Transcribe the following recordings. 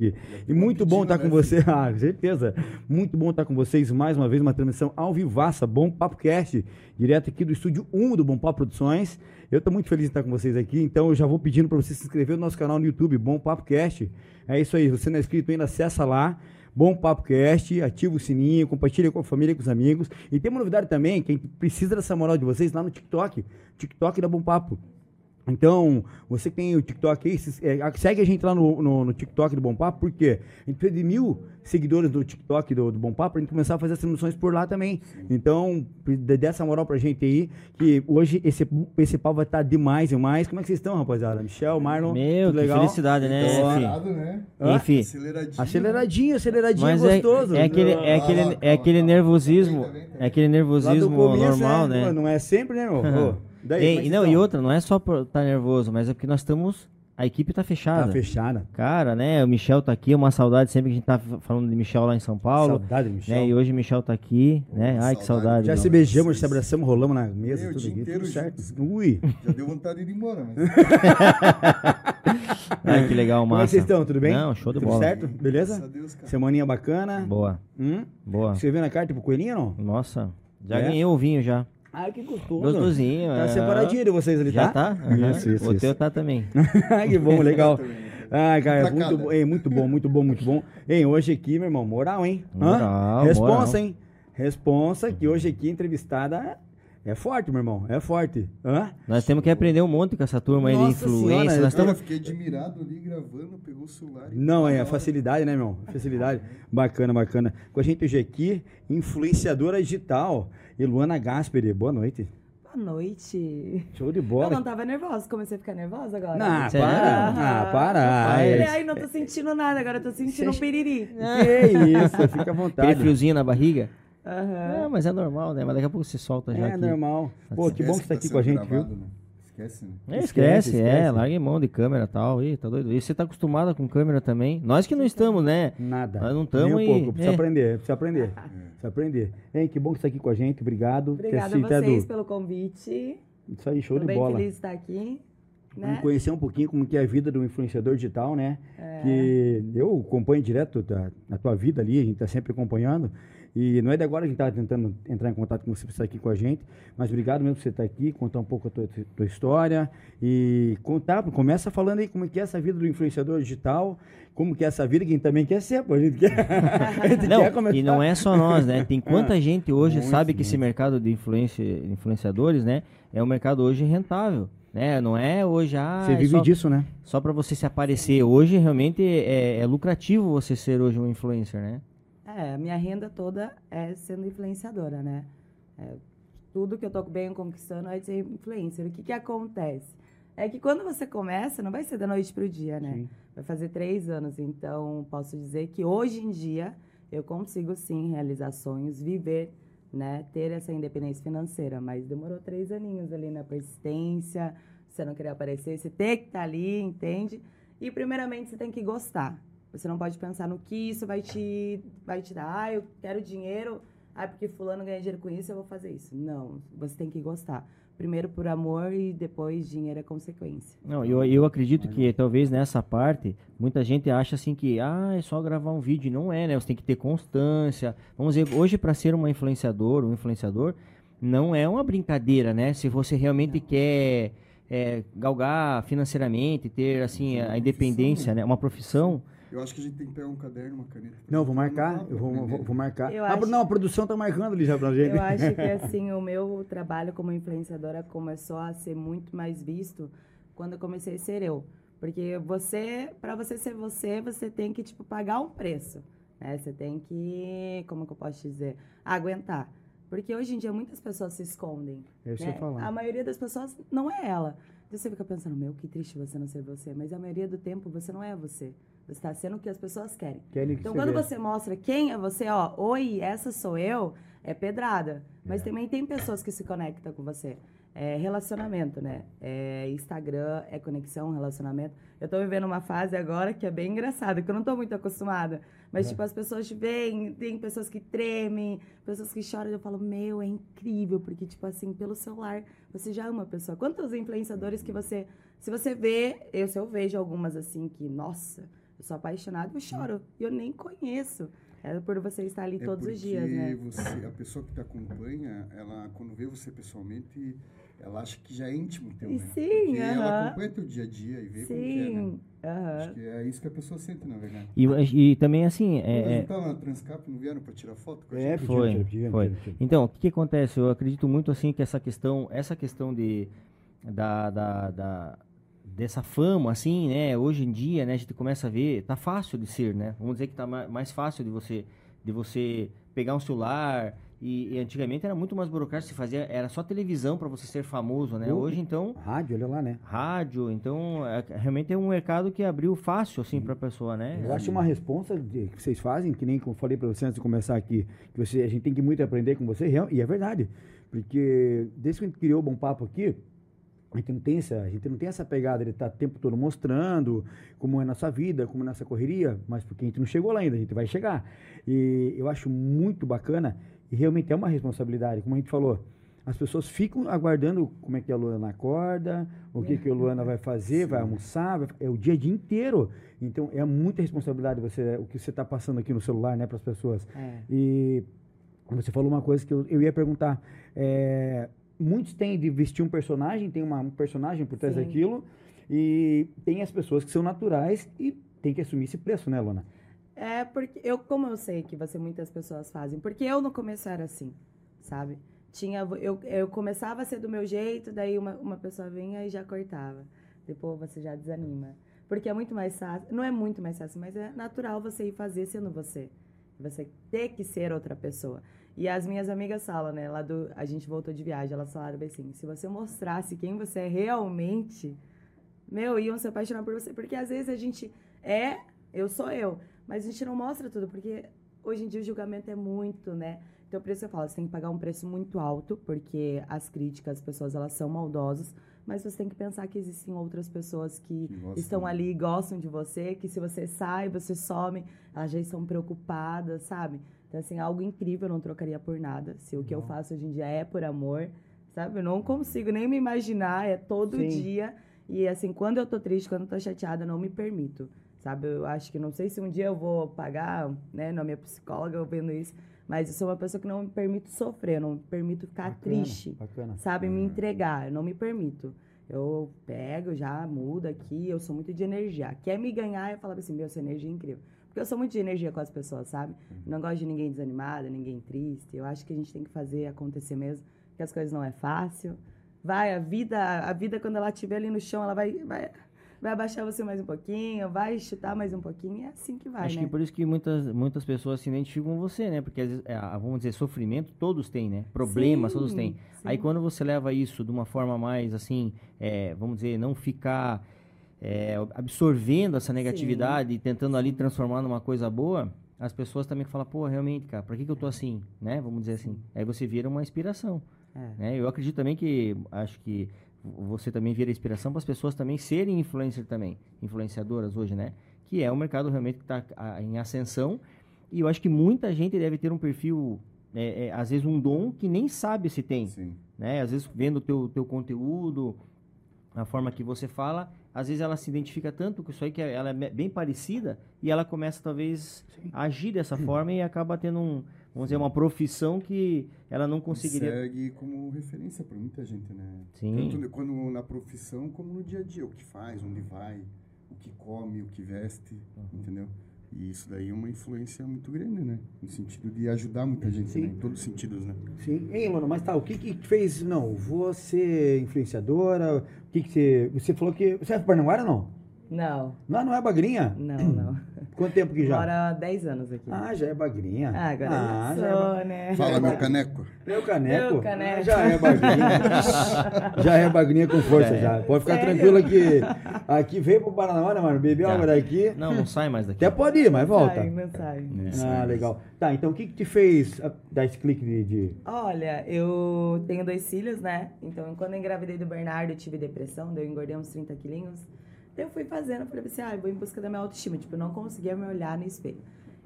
E muito bom estar com você, ah, certeza, muito bom estar com vocês mais uma vez, uma transmissão ao vivaça, Bom Papo Cast, direto aqui do estúdio 1 do Bom Papo Produções. Eu estou muito feliz de estar com vocês aqui, então eu já vou pedindo para você se inscrever no nosso canal no YouTube, Bom Papo Cast. É isso aí, você não é inscrito ainda, acessa lá, Bom Papo Cast, ativa o sininho, compartilha com a família, com os amigos. E tem uma novidade também, quem precisa dessa moral de vocês lá no TikTok, TikTok da Bom Papo. Então, você que tem o TikTok aí, segue a gente lá no TikTok do Bom Papo, porque a gente precisa de 1.000 seguidores do TikTok do Bom Papo pra gente começar a fazer as transmissões por lá também. Então, dessa moral pra gente aí, que hoje esse papo vai estar demais e mais. Como é que vocês estão, rapaziada? Michel, Marlon, tudo legal? Meu, que felicidade, né? Acelerado, né? Enfim. Aceleradinho, mas gostoso. É aquele nervosismo, é aquele nervosismo normal, né? Não é sempre, né, irmão? Daí, e outra, não é só por estar nervoso, mas é porque nós estamos... A equipe tá fechada. Tá fechada. Cara, né? O Michel tá aqui, é uma saudade sempre que a gente tá falando de Michel lá em São Paulo. Saudade, Michel. Né? E hoje o Michel tá aqui, né? Ai, que saudade. Já se beijamos, se abraçamos, rolamos na mesa, tudo aqui, tudo certo. Ui. Já deu vontade de ir embora, mas... Ai, que legal, massa. Como é que vocês estão? Tudo bem? Não, show de bola. Tudo certo? Beleza? Graças a Deus, cara. Semaninha bacana. Boa. Boa. Escreveu na carta pro coelhinho, não? Nossa, já ganhei o vinho já. Ah, que gostoso. Gostosinho. Tá separadinho de vocês ali, já tá? Já tá. Uhum. Isso. O teu tá também. Que bom, legal. Ah, cara, muito bom. Hein, hoje aqui, meu irmão, moral, hein? Moral, Responsa, hein? Responsa, que hoje aqui entrevistada é forte, meu irmão, é forte. Nós temos que aprender um monte com essa turma aí de influência. Senhora, cara, eu fiquei admirado ali gravando, pegou o celular. Não, é a facilidade, né, meu irmão? Facilidade. Bacana. Com a gente hoje aqui, influenciadora digital, Eluanna Gasperi, boa noite. Boa noite. Show de bola. Eu não tava nervosa, comecei a ficar nervosa agora. Para. Ai, não tô sentindo nada, agora eu tô sentindo um piriri. Que isso, fica à vontade. Aquele friozinho na barriga. Uhum. Não, mas é normal, né? Mas daqui a pouco se solta já. É aqui. Normal. Pô, que bom que você tá aqui com a gente, gravado, viu? Né? Esquece, larga mão de câmera e tal. Ih, tá doido. E você tá acostumada com câmera também? Nós que não estamos, né? Nada. Nós não estamos. Precisa aprender. Hein, que bom que você tá aqui com a gente, obrigado. Obrigada a vocês pelo convite. Isso aí, show de bola. Tô bem feliz de estar aqui. Né? Conhecer um pouquinho como que é a vida do influenciador digital, né? Que eu acompanho direto a tua vida ali, a gente tá sempre acompanhando. E não é de agora que a gente tá tentando entrar em contato com você pra estar aqui com a gente, mas obrigado mesmo por você estar aqui, contar um pouco a tua história e começa falando aí como que é essa vida do influenciador digital, como que é essa vida que a gente também quer ser, pô, a gente quer, a gente quer começar. E não é só nós, né? Tem quanta gente hoje sabe que esse mercado de influenciadores, né, é um mercado hoje rentável. Né? Não é hoje... você vive disso, né? Só para você se aparecer. Hoje, realmente, é lucrativo você ser hoje um influencer, né? A minha renda toda é sendo influenciadora, né? Tudo que eu tô bem conquistando é ser influencer. O que acontece? É que quando você começa, não vai ser da noite pro dia, né? Sim. Vai fazer 3 anos, então posso dizer que hoje em dia eu consigo sim realizar sonhos, viver, né? Ter essa independência financeira, mas demorou 3 aninhos ali na persistência, você não querer aparecer, você tem que estar ali, entende? E primeiramente você tem que gostar. Você não pode pensar no que isso vai te dar. Ah, eu quero dinheiro. Ah, porque fulano ganha dinheiro com isso, eu vou fazer isso. Não, você tem que gostar. Primeiro por amor e depois dinheiro é consequência. Não, eu acredito que talvez nessa parte, muita gente acha assim que, é só gravar um vídeo. Não é, né? Você tem que ter constância. Vamos dizer, hoje para ser uma influenciadora, um influenciador, não é uma brincadeira, né? Se você realmente quer... galgar financeiramente, ter assim a independência, né? Uma profissão. Eu acho que a gente tem que pegar um caderno, uma caneta. Não, vou marcar. A produção tá marcando ali já pra gente. Eu acho que assim, o meu trabalho como influenciadora começou a ser muito mais visto quando eu comecei a ser eu. Porque pra você ser você tem que pagar um preço, né? Você tem que, como que eu posso dizer, aguentar. Porque hoje em dia muitas pessoas se escondem. Né? A maioria das pessoas não é ela. Você fica pensando, meu, que triste você não ser você. Mas a maioria do tempo você não é você. Você está sendo o que as pessoas querem que então quando você mostra quem é você, oi, essa sou eu, é pedrada. Mas também tem pessoas que se conectam com você. É relacionamento, né? É Instagram, é conexão, relacionamento. Eu tô vivendo uma fase agora que é bem engraçada, que eu não tô muito acostumada. Mas, as pessoas te veem, tem pessoas que tremem, pessoas que choram. Eu falo, meu, é incrível, porque, pelo celular, você já ama a pessoa. Quantos influenciadores que você... Se eu vejo algumas, assim, que, nossa, Eu sou apaixonada e eu choro. E eu nem conheço. É por você estar ali todos os dias, né? Você, a pessoa que te acompanha, ela, quando vê você pessoalmente, ela acha que já é íntimo teu, né? Sim, ela acompanha teu dia a dia e vê como que é, né? Acho que é isso que a pessoa sente, na verdade. E também, assim... Eles não estavam na Transcap, não vieram para tirar foto? Foi. Então, o que acontece? Eu acredito muito, assim, que essa questão dessa fama, assim, né, hoje em dia, né, a gente começa a ver, tá fácil de ser, né, vamos dizer que tá mais fácil de você pegar um celular, e antigamente era muito mais burocrático, se fazia, era só televisão para você ser famoso, né, hoje então... Rádio, olha lá, né. Rádio, então, realmente é um mercado que abriu fácil, assim, pra pessoa, né. Eu acho uma responsa que vocês fazem, que nem eu falei pra você antes de começar aqui, que a gente tem que muito aprender com você, e é verdade, porque desde que a gente criou o Bom Papo aqui, a gente não tem essa pegada de estar o tempo todo mostrando como é a nossa vida, como é a nossa correria, mas porque a gente não chegou lá ainda, a gente vai chegar. E eu acho muito bacana, e realmente é uma responsabilidade, como a gente falou, as pessoas ficam aguardando como é que a Luana acorda, o que a Luana vai fazer, vai almoçar, é o dia inteiro. Então é muita responsabilidade o que você está passando aqui no celular, né, para as pessoas. É. E você falou uma coisa que eu ia perguntar, muitos têm de vestir um personagem, tem um personagem por trás daquilo, e tem as pessoas que são naturais e tem que assumir esse preço, né, Luana? É, porque como eu sei que muitas pessoas fazem, porque eu no começo era assim, sabe? Eu começava a ser do meu jeito, daí uma pessoa vinha e já cortava. Depois você já desanima. Porque é muito mais fácil, não é muito mais fácil, mas é natural você ir fazer sendo você. Você ter que ser outra pessoa. E as minhas amigas falam, né? A gente voltou de viagem, elas falaram bem assim, se você mostrasse quem você é realmente, iam se apaixonar por você. Porque às vezes a gente eu sou eu, mas a gente não mostra tudo, porque hoje em dia o julgamento é muito, né? Então, por isso eu falo, você tem que pagar um preço muito alto, porque as críticas, as pessoas, elas são maldosas, mas você tem que pensar que existem outras pessoas que estão ali e gostam de você, que se você sai, você some, elas já estão preocupadas, sabe? Então, assim, algo incrível, eu não trocaria por nada. Se o que eu faço hoje em dia é por amor, sabe? Eu não consigo nem me imaginar, é todo dia. E, assim, quando eu tô triste, quando eu tô chateada, eu não me permito, sabe? Eu acho que, não sei se um dia eu vou pagar, né, na minha psicóloga, vendo isso, mas eu sou uma pessoa que não me permito sofrer, não me permito ficar triste, sabe? Me entregar, eu não me permito. Eu pego, já mudo aqui, eu sou muito de energia. Quer me ganhar, eu falava assim, essa energia é incrível. Porque eu sou muito de energia com as pessoas, sabe? Não gosto de ninguém desanimado, ninguém triste. Eu acho que a gente tem que fazer acontecer mesmo, que as coisas não é fácil. Vai, a vida quando ela estiver ali no chão, ela vai abaixar você mais um pouquinho, vai chutar mais um pouquinho, é assim que vai, acho, né? Acho que por isso que muitas pessoas se identificam com você, né? Porque, às vezes, vamos dizer, sofrimento todos têm, né? Problemas todos têm. Sim. Aí quando você leva isso de uma forma mais, assim, vamos dizer, não ficar absorvendo essa negatividade e tentando ali transformar numa coisa boa, as pessoas também falam, realmente, cara, pra que eu tô assim, né? Vamos dizer assim. Aí você vira uma inspiração, né? Eu acredito também que, acho que, você também vira inspiração para as pessoas também serem influenciadoras hoje, né? Que é um mercado realmente que está em ascensão, e eu acho que muita gente deve ter um perfil, às vezes um dom que nem sabe se tem, né? Às vezes vendo o teu conteúdo, a forma que você fala, às vezes ela se identifica tanto com isso aí que ela é bem parecida e ela começa talvez a agir dessa forma e acaba tendo vamos dizer, uma profissão que ela não conseguiria... Segue como referência para muita gente, né? Sim. Tanto quando na profissão, como no dia a dia. O que faz, onde vai, o que come, o que veste, entendeu? E isso daí é uma influência muito grande, né? No sentido de ajudar muita gente, né? Em todos os sentidos, né? Sim. Ei, mano, mas o que que fez... Não, vou ser influenciadora, o que que você... Você falou que... Você é paranaguara ou não? Não. Não é bagrinha? Não. Quanto tempo que já? Agora 10 anos aqui. Ah, já é bagrinha. Ah, agora já sou, né? Fala, meu caneco. Meu caneco. Já é bagrinha. Já é bagrinha com força, já. Pode ficar tranquila que aqui veio pro Paranaguá, mano, bebeu água daqui. Não sai mais daqui. Até pode ir, mas volta. Não sai. Ah, legal. Tá, então o que te fez dar esse clique de... Olha, eu tenho 2 filhos, né? Então, quando eu engravidei do Bernardo, eu tive depressão, daí eu engordei uns 30 quilinhos. Eu fui fazendo, falei assim, eu vou em busca da minha autoestima. Tipo, eu não conseguia me olhar no espelho.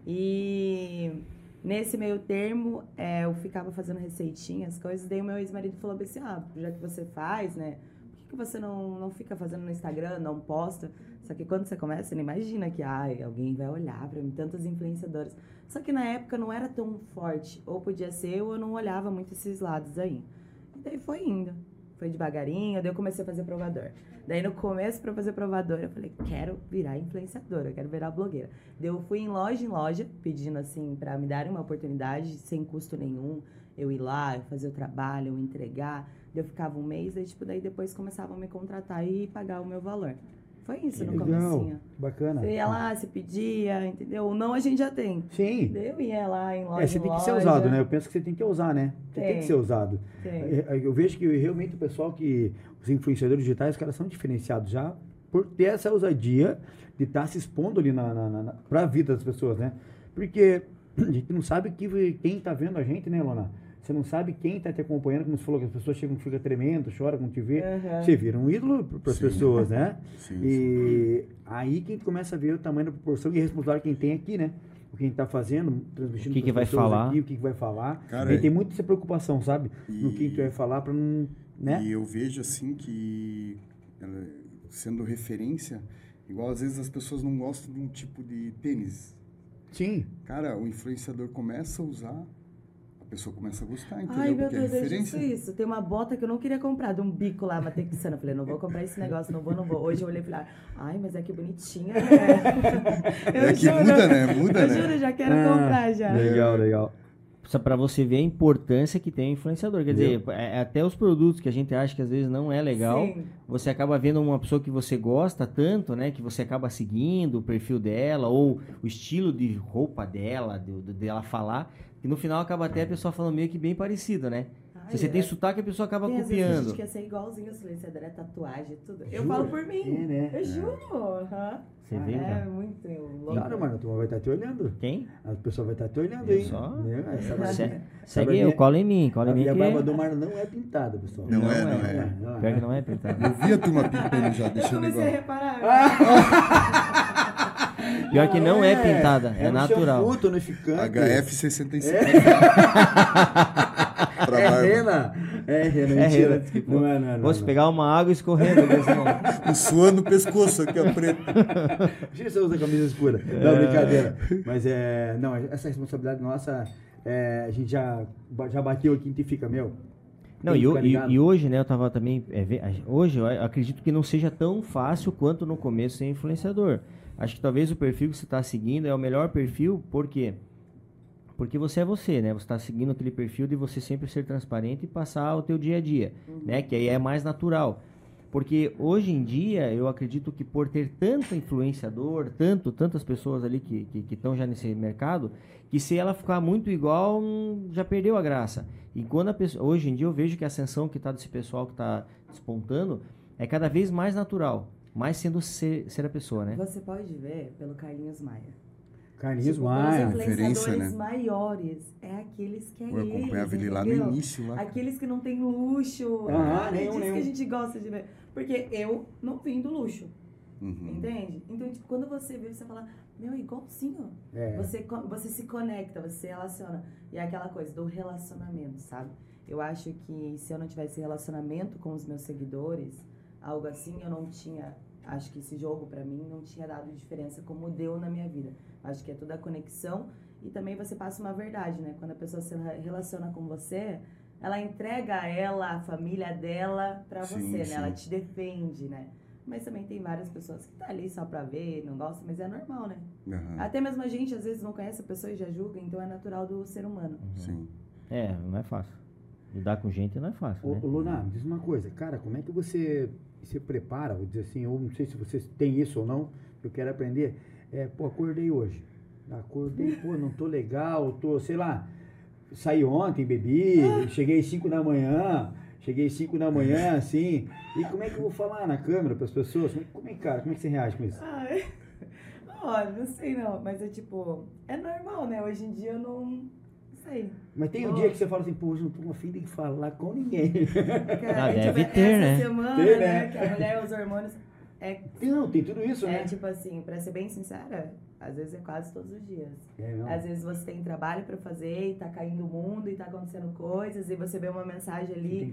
E nesse meio termo, eu ficava fazendo receitinhas, coisas. Daí o meu ex-marido falou assim, já que você faz, né? Por que você não fica fazendo no Instagram, não posta? Só que quando você começa, você não imagina que alguém vai olhar pra mim, tantas influenciadoras. Só que na época não era tão forte, ou podia ser, ou eu não olhava muito esses lados aí. E daí foi indo, foi devagarinho, daí eu comecei a fazer provador. Daí no começo, pra fazer provador, eu falei, quero virar influenciadora, quero virar blogueira. Daí eu fui em loja, pedindo assim, pra me darem uma oportunidade, sem custo nenhum. Eu ir lá, eu fazer o trabalho, eu entregar. Eu ficava um mês, daí, tipo, daí depois começavam a me contratar e pagar o meu valor. Foi isso no comecinho. Bacana. Você ia lá, você pedia, entendeu? Ou não, a gente já tem. Sim. Eu ia lá em loja. É, você tem que ser usado, né? Eu penso que você tem que usar, né? Você tem que ser usado. Eu vejo que realmente o pessoal que... Os influenciadores digitais, os caras são diferenciados já por ter essa ousadia de estar se expondo ali pra vida das pessoas, né? Porque a gente não sabe quem tá vendo a gente, né, Eluanna? Você não sabe quem tá te acompanhando, como você falou, que as pessoas chegam, ficam tremendo, choram quando te vê. Uhum. Você vira um ídolo para as pessoas, né? Sim, e aí quem começa a ver o tamanho da proporção e a responsabilidade quem tem aqui, né? O que a gente tá fazendo, transmitindo o que vai falar aqui, o que vai falar. Cara, e tem muito essa preocupação, sabe? No que a gente vai falar para não... Né? E eu vejo assim que, sendo referência, igual às vezes as pessoas não gostam de um tipo de tênis. Sim. Cara, o influenciador começa a usar... A pessoa começa a gostar, entendeu? Ai, meu Deus, eu disse isso. Tem uma bota que eu não queria comprar, de um bico lá, matexana. Eu falei, não vou comprar esse negócio, não vou. Hoje eu olhei e falei, ai, mas é que bonitinha, né? Muda, né? Eu juro, já quero comprar, já. Legal. Só pra você ver a importância que tem o influenciador. Quer dizer, até os produtos que a gente acha que às vezes não é legal, sim, você acaba vendo uma pessoa que você gosta tanto, né? Que você acaba seguindo o perfil dela, ou o estilo de roupa dela, dela falar... E no final acaba até a pessoa falando meio que bem parecido, né? Se você tem sotaque, a pessoa acaba copiando. A gente quer ser igualzinho ao influenciador, tatuagem, tudo. Eu falo por mim. É, né? Eu juro. Você vê, cara? É muito louco. Claro, mano, a turma vai estar te olhando. Quem? A pessoa vai estar te olhando, hein? Só? Segue eu, cola em mim. A barba do Mar não é pintada, pessoal. Não é. Pior que não é pintada. Eu vi a turma pintando já, deixando igual. Eu comecei a reparar. Pior que não é pintada, é natural. Shampoo, tonificante. HF65. É rena, mentira. Não. Posso pegar uma água escorrendo. Suando o pescoço aqui, ó, preto. Deixa eu usar camisa escura. Não, brincadeira. Mas essa responsabilidade nossa, a gente já bateu aqui e fica, meu. Não, e hoje, né, eu tava também... hoje, eu acredito que não seja tão fácil quanto no começo ser influenciador. Acho que talvez o perfil que você está seguindo é o melhor perfil, por quê? Porque você é você, né? Você está seguindo aquele perfil de você sempre ser transparente e passar o teu dia a dia, né? Que aí é mais natural. Porque hoje em dia, eu acredito que por ter tanto influenciador, tantas pessoas ali que estão já nesse mercado, que se ela ficar muito igual, já perdeu a graça. E quando hoje em dia eu vejo que a ascensão que está desse pessoal que está despontando é cada vez mais natural. Mas sendo ser a pessoa, né? Você pode ver pelo Carlinhos Maia. Os influenciadores maiores é aqueles que eu acompanhava ele lá no início. Lá. Aqueles que não tem luxo. É disso que a gente gosta de ver. Porque eu não vim do luxo. Entende? Então, tipo, quando você vê, você fala, meu, igualzinho. Você se conecta, você se relaciona. E é aquela coisa do relacionamento, sabe? Eu acho que se eu não tivesse relacionamento com os meus seguidores... Algo assim, eu não tinha... Acho que esse jogo, pra mim, não tinha dado diferença como deu na minha vida. Acho que é toda a conexão. E também você passa uma verdade, né? Quando a pessoa se relaciona com você, ela entrega a família dela pra você, né? Ela te defende, né? Mas também tem várias pessoas que tá ali só pra ver, não gosta, mas é normal, né? Uhum. Até mesmo a gente, às vezes, não conhece a pessoa e já julga, então é natural do ser humano. Sim. Não é fácil. Lidar com gente não é fácil, né? Eluanna, me diz uma coisa. Cara, como é que você prepara, vou dizer assim, ou não sei se você tem isso ou não, eu quero aprender, acordei hoje. Não tô legal, saí ontem, bebi, cheguei às 5 da manhã, assim, e como é que eu vou falar na câmera para as pessoas? Como é que você reage com isso? Não sei não, mas é normal, né? Hoje em dia eu não... Sei. Mas tem um dia que você fala assim, hoje não tô afim de falar com ninguém. Cara, deve ter, né? Semana, que a mulher, os hormônios... tem tudo isso, né? Pra ser bem sincera, às vezes é quase todos os dias. Às vezes você tem trabalho pra fazer e tá caindo o mundo e tá acontecendo coisas e você vê uma mensagem ali,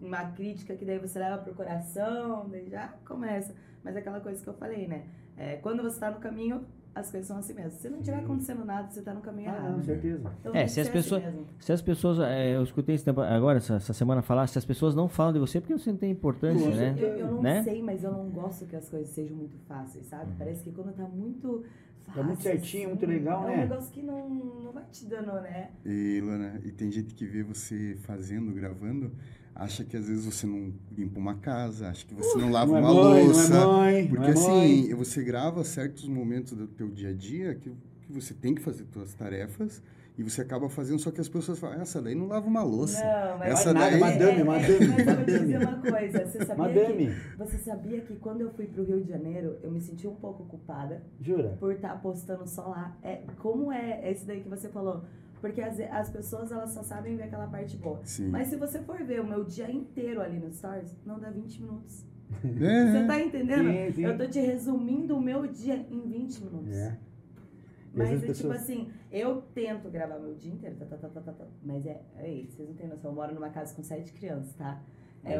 uma crítica que daí você leva pro coração, daí já começa... Mas é aquela coisa que eu falei, né? É, quando você tá no caminho, as coisas são assim mesmo. Se não estiver acontecendo nada, você tá no caminho errado. Com certeza. Então, é, se as pessoas... eu escutei esse tempo agora, essa semana, falar, se as pessoas não falam de você, porque você não tem importância, né? Eu não sei, mas eu não gosto que as coisas sejam muito fáceis, sabe? Parece que quando tá muito... Tá muito certinho, assim, muito legal, né? É um negócio que não vai te dando, né? E, Eluanna, e tem gente que vê você fazendo, gravando, acha que às vezes você não limpa uma casa, acha que você não lava uma louça. Porque assim, você grava certos momentos do teu dia a dia que você tem que fazer suas tarefas. E você acaba fazendo, só que as pessoas falam, essa daí não lava uma louça. Não, mas essa daí... Madame. Mas eu vou dizer uma coisa, você sabia que quando eu fui pro Rio de Janeiro, eu me senti um pouco culpada. Jura? Por estar postando só lá. É, como é esse daí que você falou? Porque as pessoas, elas só sabem ver aquela parte boa. Sim. Mas se você for ver o meu dia inteiro ali no Stories, não dá 20 minutos. É. Você tá entendendo? Sim, sim. Eu tô te resumindo o meu dia em 20 minutos. É. Mas, tipo assim, eu tento gravar meu dia inteiro, mas vocês não têm noção, eu moro numa casa com 7 creches, tá? É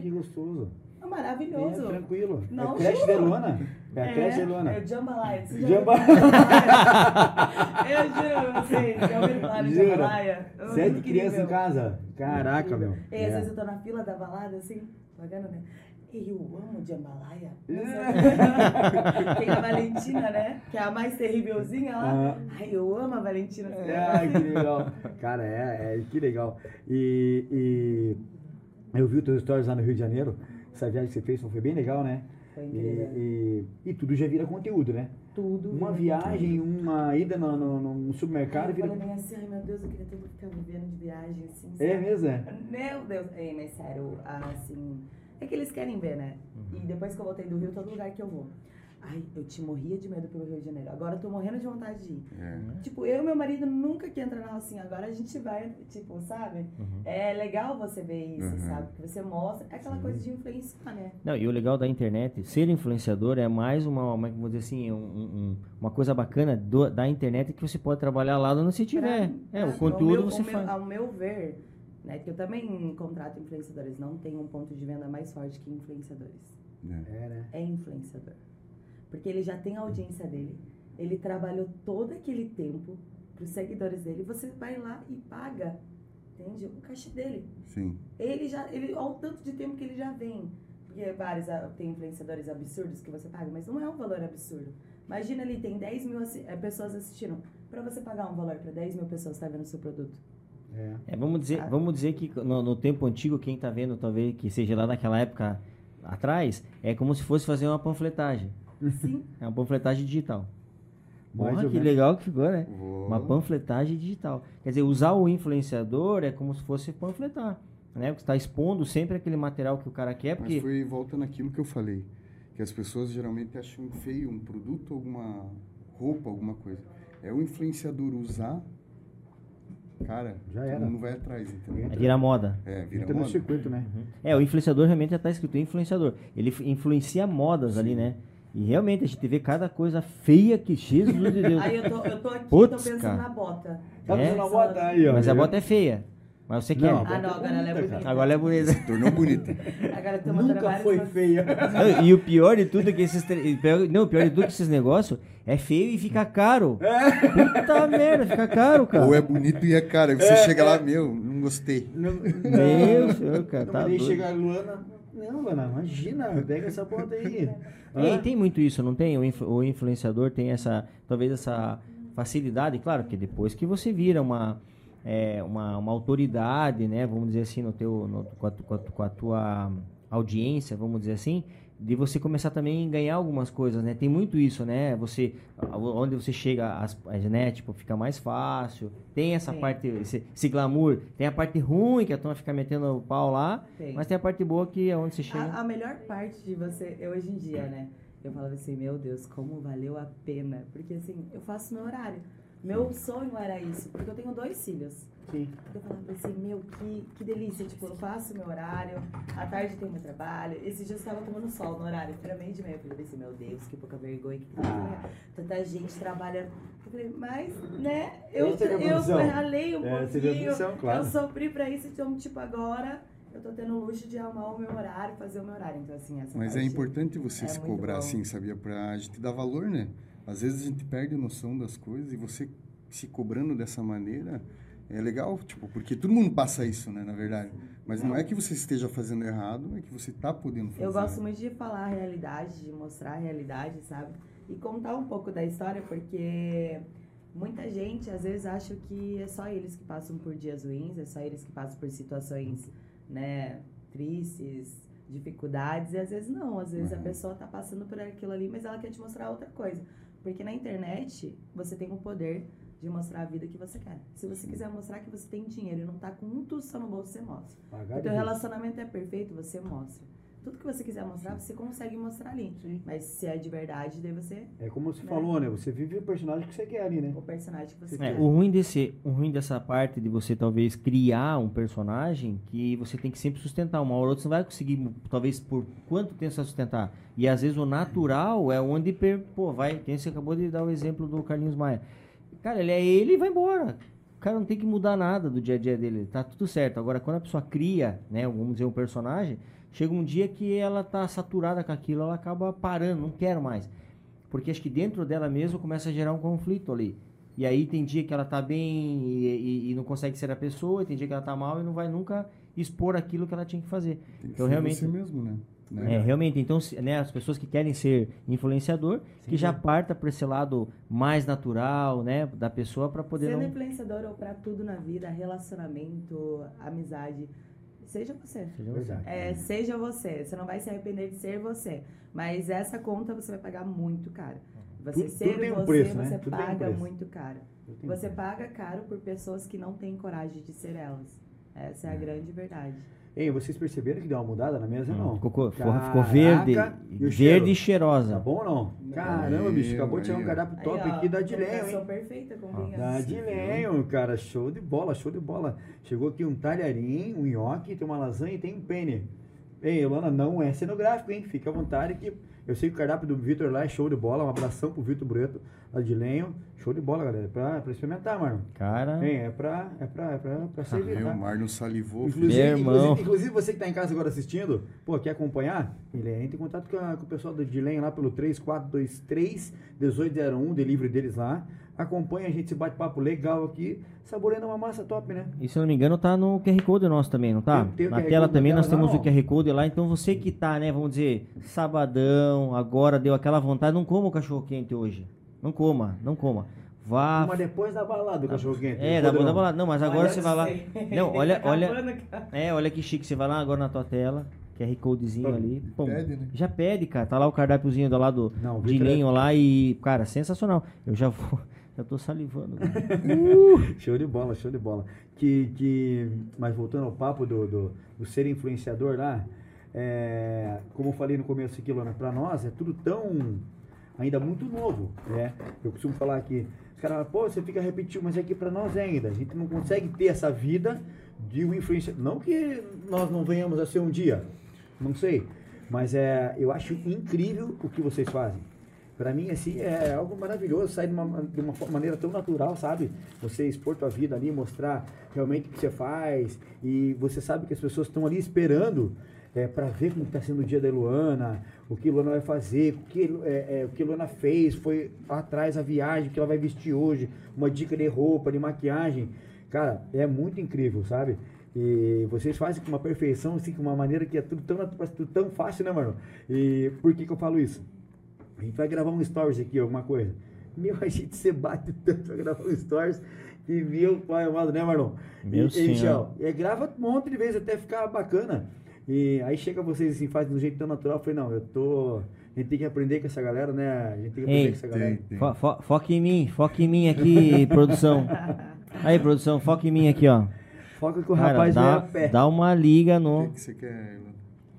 que gostoso. É maravilhoso. É tranquilo. Não, é creche da Eluanna. É a creche da Eluanna. É o Jambalaya. Eu juro, vocês já ouviram falar de Jambalaya? 7 crianças em casa? Caraca, meu. E às vezes eu tô na fila da balada, assim, pagando, né? Eu amo o Jambalaya. Tem a Valentina, né? Que é a mais terrívelzinha lá. Ai, eu amo a Valentina. Ai, que legal. Cara, que legal. E eu vi os teus stories lá no Rio de Janeiro. Essa viagem que você fez foi bem legal, né? Foi incrível. E tudo já vira conteúdo, né? Tudo. Uma viagem, uma ida num supermercado. Eu falei assim, ai meu Deus, eu queria tanto ficar vivendo de viagem, assim. Sabe? É mesmo, é? Meu Deus. Mas sério, assim... É que eles querem ver, né? E depois que eu voltei do Rio, todo lugar que eu vou. Ai, eu te morria de medo pelo Rio de Janeiro. Agora eu tô morrendo de vontade de ir. É. Tipo, eu e meu marido nunca que entra na rocinha. Agora a gente vai, tipo, sabe? É legal você ver isso, sabe? Porque você mostra. É aquela coisa de influenciar, né? Não, e o legal da internet, ser influenciador é mais uma vou dizer assim, uma coisa bacana da internet que você pode trabalhar lá onde você tiver. O conteúdo você faz. Ao meu ver... Né? Porque eu também contrato influenciadores. Não tem um ponto de venda mais forte que influenciadores. É influenciador. Porque ele já tem a audiência dele. Ele trabalhou todo aquele tempo para os seguidores dele. Você vai lá e paga, entende? O cachê dele. Sim. Olha o tanto de tempo que ele já vem. Porque vários tem influenciadores absurdos que você paga, mas não é um valor absurdo. Imagina ali, tem 10 mil pessoas assistindo. Para você pagar um valor para 10 mil pessoas que estão vendo o seu produto. Vamos dizer que no tempo antigo, quem está vendo, talvez que seja lá daquela época atrás, é como se fosse fazer uma panfletagem. Sim. É uma panfletagem digital. Olha que legal que ficou, né? Uma panfletagem digital. Quer dizer, usar o influenciador é como se fosse panfletar, né? Porque você está expondo sempre aquele material que o cara quer. Mas foi voltando àquilo que eu falei, que as pessoas geralmente acham feio um produto, alguma roupa, alguma coisa. É o influenciador usar... Cara, já era. Todo mundo vai atrás, entendeu? Vira moda. Vira moda. No circuito, né? O influenciador realmente já está escrito influenciador. Ele influencia modas. Sim. Ali, né? E realmente a gente vê cada coisa feia que Jesus de Deus. Aí eu tô aqui, tô pensando na bota. Tá pensando na bota? Aí, ó. Mas a bota é feia. Mas você quer. Agora ela é bonita. Agora ela é bonita. Se tornou bonita. Agora nunca foi feia. Não, e o pior de tudo é que esses negócios é feio e fica caro. Puta merda, fica caro, cara. Ou é bonito e é caro. Aí você chega lá, não gostei. Meu Deus, cara. Tá doido. Chega a Eluanna. Não, Eluanna, imagina, pega essa porta aí. E tem muito isso, não tem? O influenciador tem talvez essa facilidade, claro, que depois que você vira uma autoridade, né, vamos dizer assim, com a tua audiência, vamos dizer assim, de você começar também a ganhar algumas coisas, né? Tem muito isso, né? Você, onde você chega, né, tipo, fica mais fácil. Tem essa parte, esse glamour. Tem a parte ruim, que a turma fica metendo o pau lá. Sim. Mas tem a parte boa, que é onde você chega. A melhor parte de você, hoje em dia, né? Eu falava assim, meu Deus, como valeu a pena. Porque, assim, eu faço meu horário. Meu sonho era isso, porque eu tenho 2 filhos. Sim. Eu falava assim, meu, que delícia. Tipo, eu faço meu horário, à tarde tem meu trabalho. Esse dia eu estava tomando sol no horário, era meio de meia. Eu falei assim, meu Deus, que pouca vergonha, que tanta gente trabalha. Eu falei, mas, né, eu ralei um pouquinho, claro. Eu sofri pra isso, então, tipo, agora eu tô tendo o luxo de arrumar o meu horário, fazer o meu horário. Então, assim, essa mas é importante você se cobrar, assim, sabia? Pra gente dar valor, né? Às vezes a gente perde a noção das coisas e você se cobrando dessa maneira é legal, tipo, porque todo mundo passa isso, né, na verdade. Mas não é que você esteja fazendo errado, é que você tá podendo fazer. Eu gosto muito de falar a realidade, de mostrar a realidade, sabe? E contar um pouco da história, porque muita gente, às vezes, acha que é só eles que passam por dias ruins, é só eles que passam por situações, né, tristes, dificuldades, e às vezes não. Às vezes a pessoa tá passando por aquilo ali, mas ela quer te mostrar outra coisa. Porque na internet, você tem o poder de mostrar a vida que você quer. Se você quiser mostrar que você tem dinheiro e não tá com um tostão no bolso, você mostra. O teu relacionamento é perfeito, você mostra. Tudo que você quiser mostrar, você consegue mostrar ali. Sim. Mas se é de verdade, daí você... É como você falou, né? Você vive o personagem que você quer ali, né? O personagem que você quer. O ruim dessa parte de você, talvez, criar um personagem que você tem que sempre sustentar. Uma hora ou outra você não vai conseguir, talvez, por quanto tempo você vai sustentar. E, às vezes, o natural é onde... Você acabou de dar o exemplo do Carlinhos Maia. Cara, ele é ele e vai embora. O cara não tem que mudar nada do dia a dia dele. Tá tudo certo. Agora, quando a pessoa cria, né? Vamos dizer, um personagem... Chega um dia que ela tá saturada com aquilo, ela acaba parando, não quer mais. Porque acho que dentro dela mesma começa a gerar um conflito ali. E aí tem dia que ela tá bem e não consegue ser a pessoa, e tem dia que ela tá mal e não vai nunca expor aquilo que ela tinha que fazer. Tem que então, ser realmente, você mesmo, né? Realmente. Então, né, as pessoas que querem ser influenciador, sim, que já parta por esse lado mais natural, né, da pessoa para poder... Sendo influenciador ou para tudo na vida, relacionamento, amizade... Seja você. Seja você. Você não vai se arrepender de ser você. Mas essa conta você vai pagar muito caro. Você ser você, você paga muito caro. Você paga caro por pessoas que não têm coragem de ser elas. Essa é a grande verdade. Ei, vocês perceberam que deu uma mudada na mesa? Não. Ficou verde. Verde e cheirosa. Tá bom ou não? Caramba, bicho. Acabou de tirar um cardápio top aí, ó, aqui da Di Lenho, hein? Perfeita, da Di Lenho, cara. Show de bola, show de bola. Chegou aqui um talharim, um nhoque, tem uma lasanha e tem um penne. Ei, Eluanna, não é cenográfico, hein? Fica à vontade que... Eu sei que o cardápio do Vitor lá é show de bola. Um abração pro Vitor Bretto, a Di Lenho. Show de bola, galera. É pra experimentar, mano. Cara... Hein, é pra servir, tá? O Mar não salivou. Inclusive, você que tá em casa agora assistindo, pô, quer acompanhar? Ele entra em contato com o pessoal da Di Lenho lá pelo 3423-1801, delivery deles lá. Acompanha a gente, esse bate-papo legal aqui, saboreando uma massa top, né? E se eu não me engano, tá no QR Code nosso também, não tá? Tem na tela também nós temos o QR Code lá, então você que tá, né, vamos dizer, sabadão, agora deu aquela vontade, não coma o cachorro quente hoje. Não coma. Vá... Mas depois da balada o cachorro quente. É, depois da balada. Não, mas agora você vai lá... Não, olha... Olha que chique, você vai lá agora na tua tela... QR Codezinho ali. Pô, pede, né? Já pede, cara. Tá lá o cardápiozinho do lado do Di Lenho lá e, cara, sensacional. Eu já vou... Já tô salivando. Show de bola. Mas voltando ao papo do ser influenciador lá, como eu falei no começo aqui, Eluanna, pra nós é tudo tão... Ainda muito novo, né? Eu costumo falar aqui, os caras, pô, você fica repetindo, mas é que pra nós ainda. A gente não consegue ter essa vida de um influenciador. Não que nós não venhamos a ser um dia. Não sei, mas eu acho incrível o que vocês fazem. Para mim, assim, é algo maravilhoso, sair de uma maneira tão natural, sabe? Você expor tua vida ali, mostrar realmente o que você faz, e você sabe que as pessoas estão ali esperando para ver como está sendo o dia da Eluanna, o que a Eluanna vai fazer, o que a Eluanna fez, foi lá atrás a viagem, o que ela vai vestir hoje, uma dica de roupa, de maquiagem. Cara, é muito incrível, sabe? E vocês fazem com uma perfeição, assim, com uma maneira que é tudo tão fácil, né, mano? E por que eu falo isso? A gente vai gravar um stories aqui, alguma coisa. Meu, a gente se bate tanto pra gravar um stories que, meu pai amado, né, Marlon? Meu senhor. Grava um monte de vezes até ficar bacana. E aí chega vocês assim, faz de um jeito tão natural. Eu falei, não, a gente tem que aprender com essa galera, né? A gente tem que aprender com essa galera. Foca em mim aqui, produção. Aí, produção, foca em mim aqui, ó. Foca que o rapaz vai a pé. Dá uma liga no... O que você quer,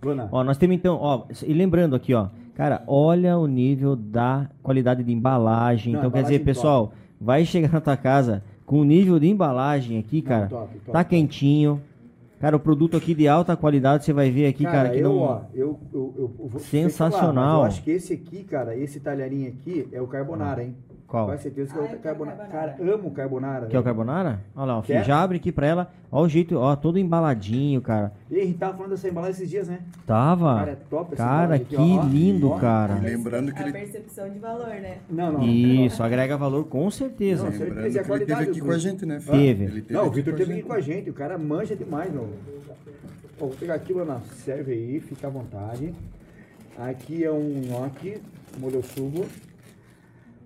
Eluanna? Ó, nós temos então, ó, e lembrando aqui, ó. Cara, olha o nível da qualidade de embalagem. Não, então, embalagem quer dizer, pessoal, top. Vai chegar na tua casa com o nível de embalagem aqui, cara. Não, top. Tá quentinho. Cara, o produto aqui de alta qualidade, você vai ver aqui, cara. Que não... ó, eu vou sensacional. Falar, eu acho que esse aqui, cara, esse talharinho aqui é o carbonara, hein? Qual? Com certeza que é o carbonara. Cara, amo carbonara. Quer o carbonara? Olha lá, ó, filho, já abre aqui pra ela. Olha o jeito, ó, todo embaladinho, cara. E a gente tava falando dessa embalagem esses dias, né? Tava. Cara, é top essa embalagem. Cara, que lindo, cara. Lembrando que ele... A percepção de valor, né? Não. Isso, agrega valor com certeza. Não, lembrando que ele teve aqui com a gente, né? Teve. Não, o Vitor teve aqui com a gente. O cara manja demais, meu. Ó, vou pegar aqui, mano. Serve aí, fica à vontade. Aqui é um nhoque, molho sugo.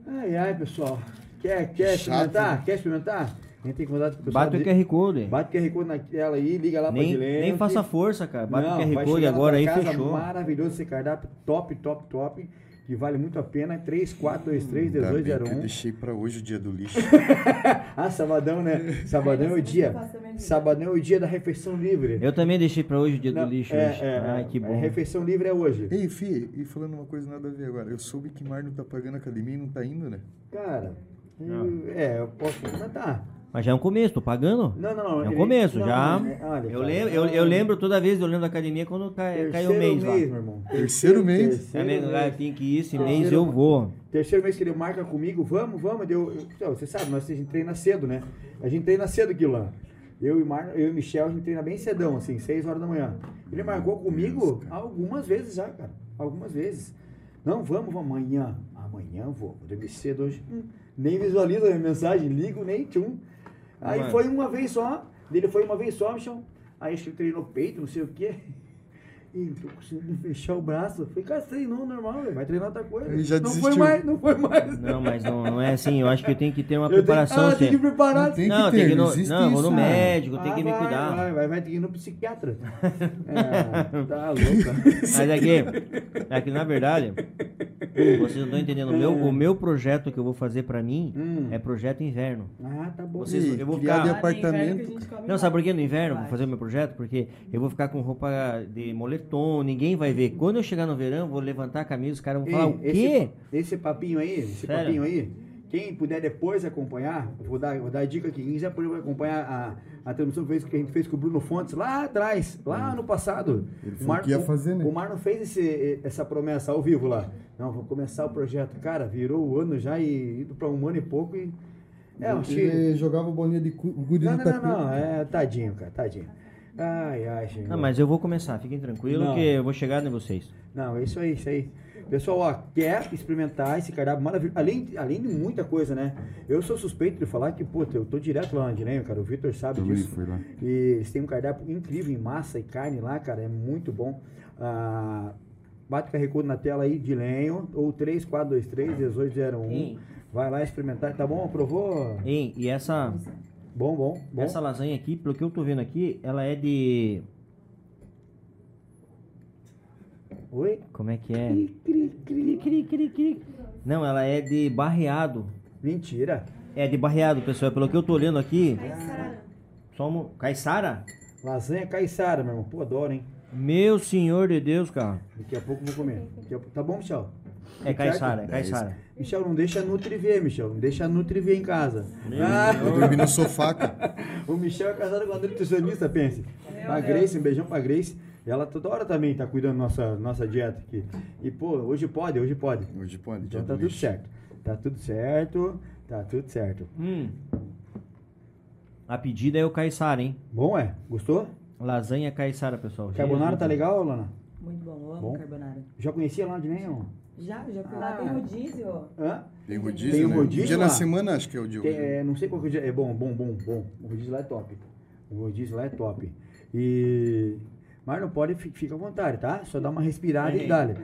Ai, pessoal. Quer experimentar? Quer experimentar? A gente tem contato com o pessoal. Bate o QR Code. Bate o QR Code na tela aí, liga lá pra Dilene. Nem faça força, cara. Bate o QR Code agora aí, fechou. Maravilhoso esse cardápio. Top. E vale muito a pena. 3423-1801. Eu deixei pra hoje o dia do lixo. Sabadão, né? Sabadão é o dia. Sabadão é o dia da refeição livre. Eu também deixei pra hoje o dia do lixo. Ai, que bom. Refeição livre é hoje. Ei, Fih, e falando uma coisa nada a ver agora. Eu soube que Marno tá pagando a academia e não tá indo, né? Cara, eu posso comentar. Mas já é um começo, tô pagando? Não. É um começo, já. Eu lembro toda vez, eu lembro da academia quando caiu o mês lá. Meu irmão. Terceiro mês. Lá tem que ir, esse mês eu vou. Terceiro mês que ele marca comigo, vamos. Você sabe, a gente treina cedo, né? A gente treina cedo aqui lá. Eu e Michel, a gente treina bem cedão, assim, 6 horas da manhã. Ele marcou comigo algumas vezes já, cara. Algumas vezes. Não, vamos amanhã. Amanhã eu vou dormir cedo hoje. Nem visualizo a minha mensagem, ligo, nem tchum. Aí foi uma vez só, Michel. Aí eu treinei no peito, não sei o quê. E não tô conseguindo fechar o braço. Falei, cara, treinou normal, vai treinar outra coisa. Não foi mais. Não, mas não é assim. Eu acho que eu tenho que ter uma preparação. Tem que preparar. Não, vou no médico, tem que me cuidar. Vai ter que ir no psiquiatra. Tá louca. Mas aqui, na verdade, vocês não estão entendendo. O meu projeto que eu vou fazer pra mim é projeto inverno. Ah, tá bom. Eu vou ficar de apartamento. Não, sabe por que no inverno vou fazer o meu projeto? Porque eu vou ficar com roupa de moletom. Ninguém vai ver. Quando eu chegar no verão, vou levantar a camisa, os caras vão falar o quê? Esse papinho aí, quem puder depois acompanhar, vou dar a dica aqui, quem quiser acompanhar a transmissão que a gente fez com o Bruno Fontes lá atrás, lá no passado. O Marno fez essa promessa ao vivo lá. Não, vou começar o projeto. Cara, virou o ano já e indo para um ano e pouco e... Ele jogava bolinha de gude no tapete. Não, tadinho, cara, tadinho. Ai, gente. Não, mas eu vou começar, fiquem tranquilos que eu vou chegar em vocês. Não, é isso aí. Pessoal, quer experimentar esse cardápio maravilhoso, além de muita coisa, né? Eu sou suspeito de falar que, eu tô direto lá onde, né, cara? O Vitor sabe disso. Fui lá. E eles têm um cardápio incrível em massa e carne lá, cara, é muito bom. Bate o QR Code na tela aí, Di Lenho, ou 3423-1801. Vai lá experimentar, tá bom? Aprovou? E essa... Bom. Essa lasanha aqui, pelo que eu tô vendo aqui, ela é de... Oi? Como é que é? Cri, cri. Não, ela é de barreado. Mentira. É de barreado, pessoal. Pelo que eu tô olhando aqui... Caiçara. Caiçara? Lasanha caiçara, meu irmão. Pô, adoro, hein? Meu senhor de Deus, cara. Daqui a pouco eu vou comer. Tá bom, Michel? É caiçara. Michel, não deixa a Nutri ver, em casa. Eu dormi no sofá, cara. O Michel é casado com a nutricionista, pense. A Grace, um beijão pra Grace. Ela toda hora também tá cuidando da nossa dieta aqui. E, hoje pode. Hoje pode. Então tá tudo certo. Tá tudo certo. A pedida é o caiçara, hein? Bom, Gostou? Lasanha caiçara, pessoal. Carbonara tá legal, Lana? Muito bom, eu amo carbonara. Já conhecia lá de nenhum? Já fui lá, tem rodízio. Hã? Tem rodízio. Dia lá na semana, acho que é o dia. Não sei qual que é o dia. É bom. O rodízio lá é top. Mas não pode, fica à vontade, tá? Só dá uma respirada e dá-lhe.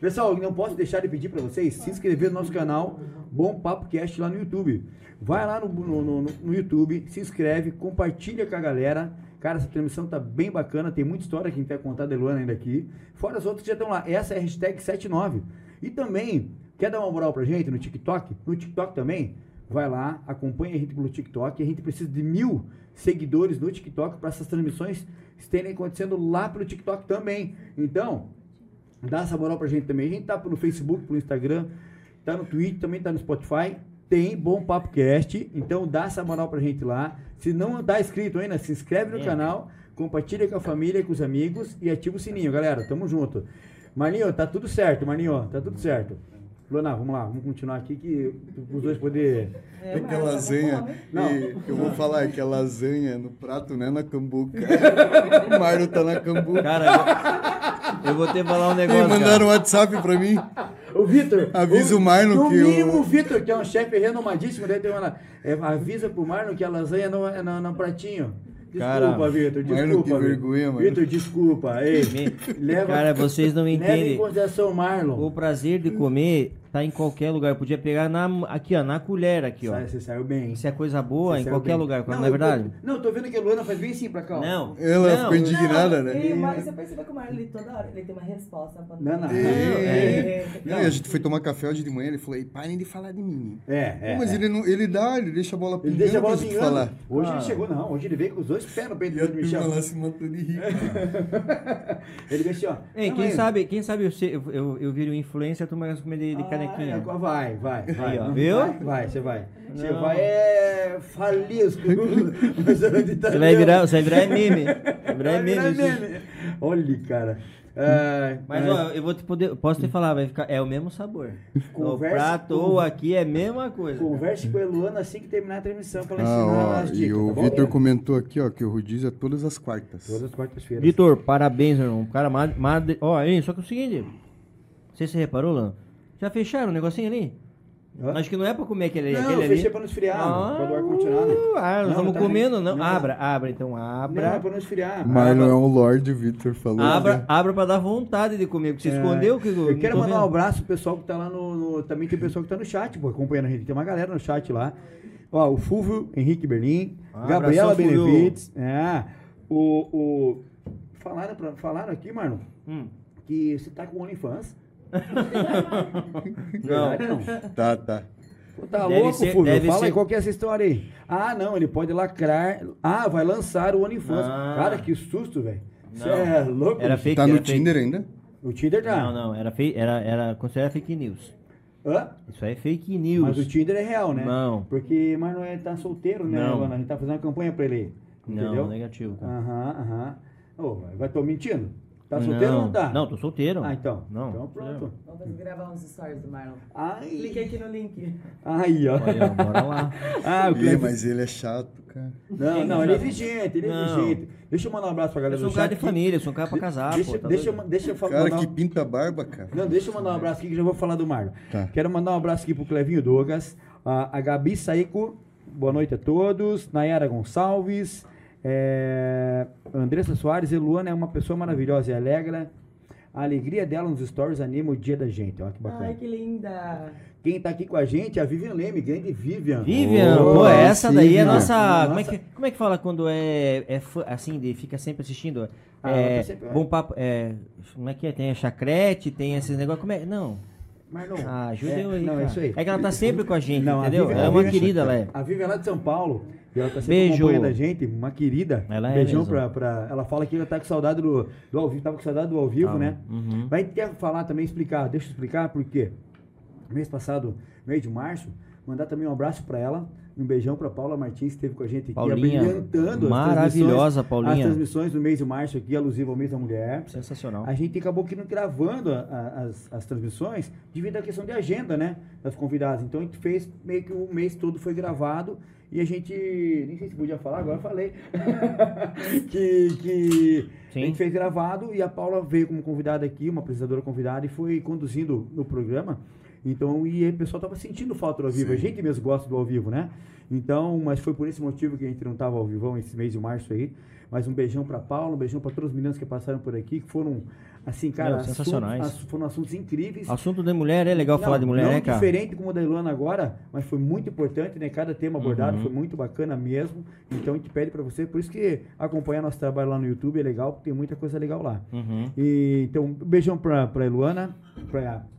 Pessoal, não posso deixar de pedir pra vocês se inscrever no nosso canal Bom Papo Cast lá no YouTube. Vai lá no YouTube, se inscreve, compartilha com a galera. Cara, essa transmissão tá bem bacana, tem muita história que a gente vai contar da Eluanna ainda aqui. Fora as outras que já estão lá, essa é a hashtag 79. E também, quer dar uma moral pra gente no TikTok? No TikTok também, vai lá, acompanha a gente pelo TikTok. A gente precisa de 1000 seguidores no TikTok para essas transmissões estarem acontecendo lá pelo TikTok também. Então, dá essa moral pra gente também. A gente tá pelo Facebook, pelo Instagram, tá no Twitter, também tá no Spotify. Tem Bom Papo Cast, então dá essa moral pra gente lá. Se não está inscrito ainda, se inscreve no canal, compartilha com a família, com os amigos e ativa o sininho, galera. Tamo junto. Marlinho, tá tudo certo. Eluanna, vamos lá, vamos continuar aqui que os dois poder... É que a lasanha, não. Eu vou falar, é que a lasanha no prato não é na cambuca. O Mário tá na cambuca. Cara, eu vou ter que falar um negócio. Eles mandaram um WhatsApp pra mim. O Vitor. Avisa o Marno que. O Vitor, que é um chefe renomadíssimo, daí tem uma. Avisa pro Marno que a lasanha não é no pratinho. Desculpa, Vitor, desculpa. Marno, que vergonha, mano. Vitor, desculpa. Ei, cara, vocês não entendem. O prazer de comer tá em qualquer lugar. Eu podia pegar aqui, ó, na colher, aqui, ó. Você saiu bem. Isso é coisa boa, em qualquer lugar, não é verdade? Não, eu tô vendo que a Eluanna faz bem assim pra cá, ó. Não. Ela ficou indignada, né? Você percebeu que o Marno, toda hora, ele tem uma resposta pra não. Não, a gente foi tomar café hoje de manhã, ele falou, parem de falar de mim. Mas ele deixa a bola pingando. Ele deixa a bola pingando. Hoje ele chegou, não. Hoje ele veio com os dois pés no peito do Michel. E a turma lá se matou de rir. Ele veio assim, ó. Quem sabe eu viro influencer, a turma vai comer de cara. Vai. Viu? Vai, você vai. Você vai é falisco. Você vai virar meme. Vai virar meme. Olha, cara. Mas ó, eu vou te poder. Posso te falar, vai ficar. É o mesmo sabor. Converse o prato ou aqui é a mesma coisa. Converse com a Eluanna assim que terminar a transmissão pra ela ensinar as dicas. E o Vitor comentou aqui, ó, que o rodízio é todas as quartas. Todas as quartas-feiras. Vitor, parabéns, irmão. Cara, só que é o seguinte. Você reparou, Lano? Já fecharam o negocinho ali? Acho que não é pra comer aquele ali. Não, fechei pra não esfriar. Pra do ar-condicionado. Nós estamos comendo, não? Abra. Não, é pra não esfriar. Mas não é um lorde, Vitor falou. Abra pra dar vontade de comer, porque você escondeu. Eu quero mandar um abraço pro pessoal que tá lá no... Também tem pessoal que tá no chat, pô, acompanhando a gente. Tem uma galera no chat lá. Ó, o Fulvio Henrique Berlim, Gabriela Benevides. Falaram aqui, Marlon, que você tá com OnlyFans. Não. Tá. Pô, tá deve louco, Fulvio? Fala aí, qual que é essa história aí? Ah, não, ele pode lacrar. Ah, vai lançar o OnlyFans. Cara, que susto, velho. Você é louco. Era fake, tá no Tinder ainda? No Tinder tá. Não, era considerado fake news. Hã? Isso aí é fake news. Mas o Tinder é real, né? Não. Porque Manoel tá solteiro, né, Eluanna? A gente tá fazendo uma campanha pra ele. Entendeu? Não, negativo. Vai, tô mentindo? Tá solteiro ou não tá? Não, tô solteiro. Ah, então. Não. Então pronto. Vamos gravar uns stories do Marlon. Clique aqui no link. Aí, ó. Olha, bora lá. Mas ele é chato, cara. Não, ele é exigente, Deixa eu mandar um abraço pra galera do chat. Eu sou um cara de família, eu sou um cara pra casar, pô. Deixa eu falar. Cara que pinta a barba, cara. Não, deixa eu mandar um abraço aqui que já vou falar do Marlon. Tá. Quero mandar um abraço aqui pro Clevinho Douglas, a Gabi Saico, boa noite a todos, Nayara Gonçalves... Andressa Soares, Eluanna é uma pessoa maravilhosa e alegra. A alegria dela nos stories anima o dia da gente. Olha que bacana. Ai, que linda. Quem tá aqui com a gente é a Vivian Leme, grande Vivian. Essa sim, daí é nossa. Como é que fala quando assim, fica sempre assistindo? Bom papo. Como é que é? Tem a chacrete, tem esses negócios. Como é? Não. Mas não. Ajuda eu aí. Não, é isso aí. É que ela tá sempre com a gente, entendeu? Ela é uma querida, ela é. A Vivian é lá de São Paulo. E ela tá sempre acompanhando a gente, uma querida. Ela beijão pra. Ela fala que ela tá com saudade do ao vivo. Tava com saudade do ao vivo, né? Uhum. Vai ter que falar também, explicar. Deixa eu explicar por quê. Mês passado, meio de março, mandar também um abraço pra ela. Um beijão pra Paula Martins, que esteve com a gente aqui. Paulinha, abrilhantando maravilhosa, Paulinha. As transmissões do mês de março aqui, alusivo ao mês da mulher. Sensacional. A gente acabou aqui gravando as transmissões devido à questão de agenda, né? Das convidadas. Então a gente fez, meio que o mês todo foi gravado. E a gente, nem sei se podia falar, agora falei, que a gente fez gravado e a Paula veio como convidada aqui, uma apresentadora convidada, e foi conduzindo o programa. Então, e aí o pessoal tava sentindo falta do ao vivo, a gente mesmo gosta do ao vivo, né? Então, mas foi por esse motivo que a gente não tava ao vivão esse mês de março aí. Mas um beijão pra Paula, um beijão pra todos os meninos que passaram por aqui, que foram... Assim, cara, sensacionais. Foram assuntos incríveis. Assunto da mulher, é legal falar de mulher, né, cara? Não diferente como o da Eluanna agora, mas foi muito importante, né? Cada tema abordado foi muito bacana mesmo. Então, a gente pede pra você, por isso que acompanhar nosso trabalho lá no YouTube é legal, porque tem muita coisa legal lá. E, então, um beijão pra Eluanna,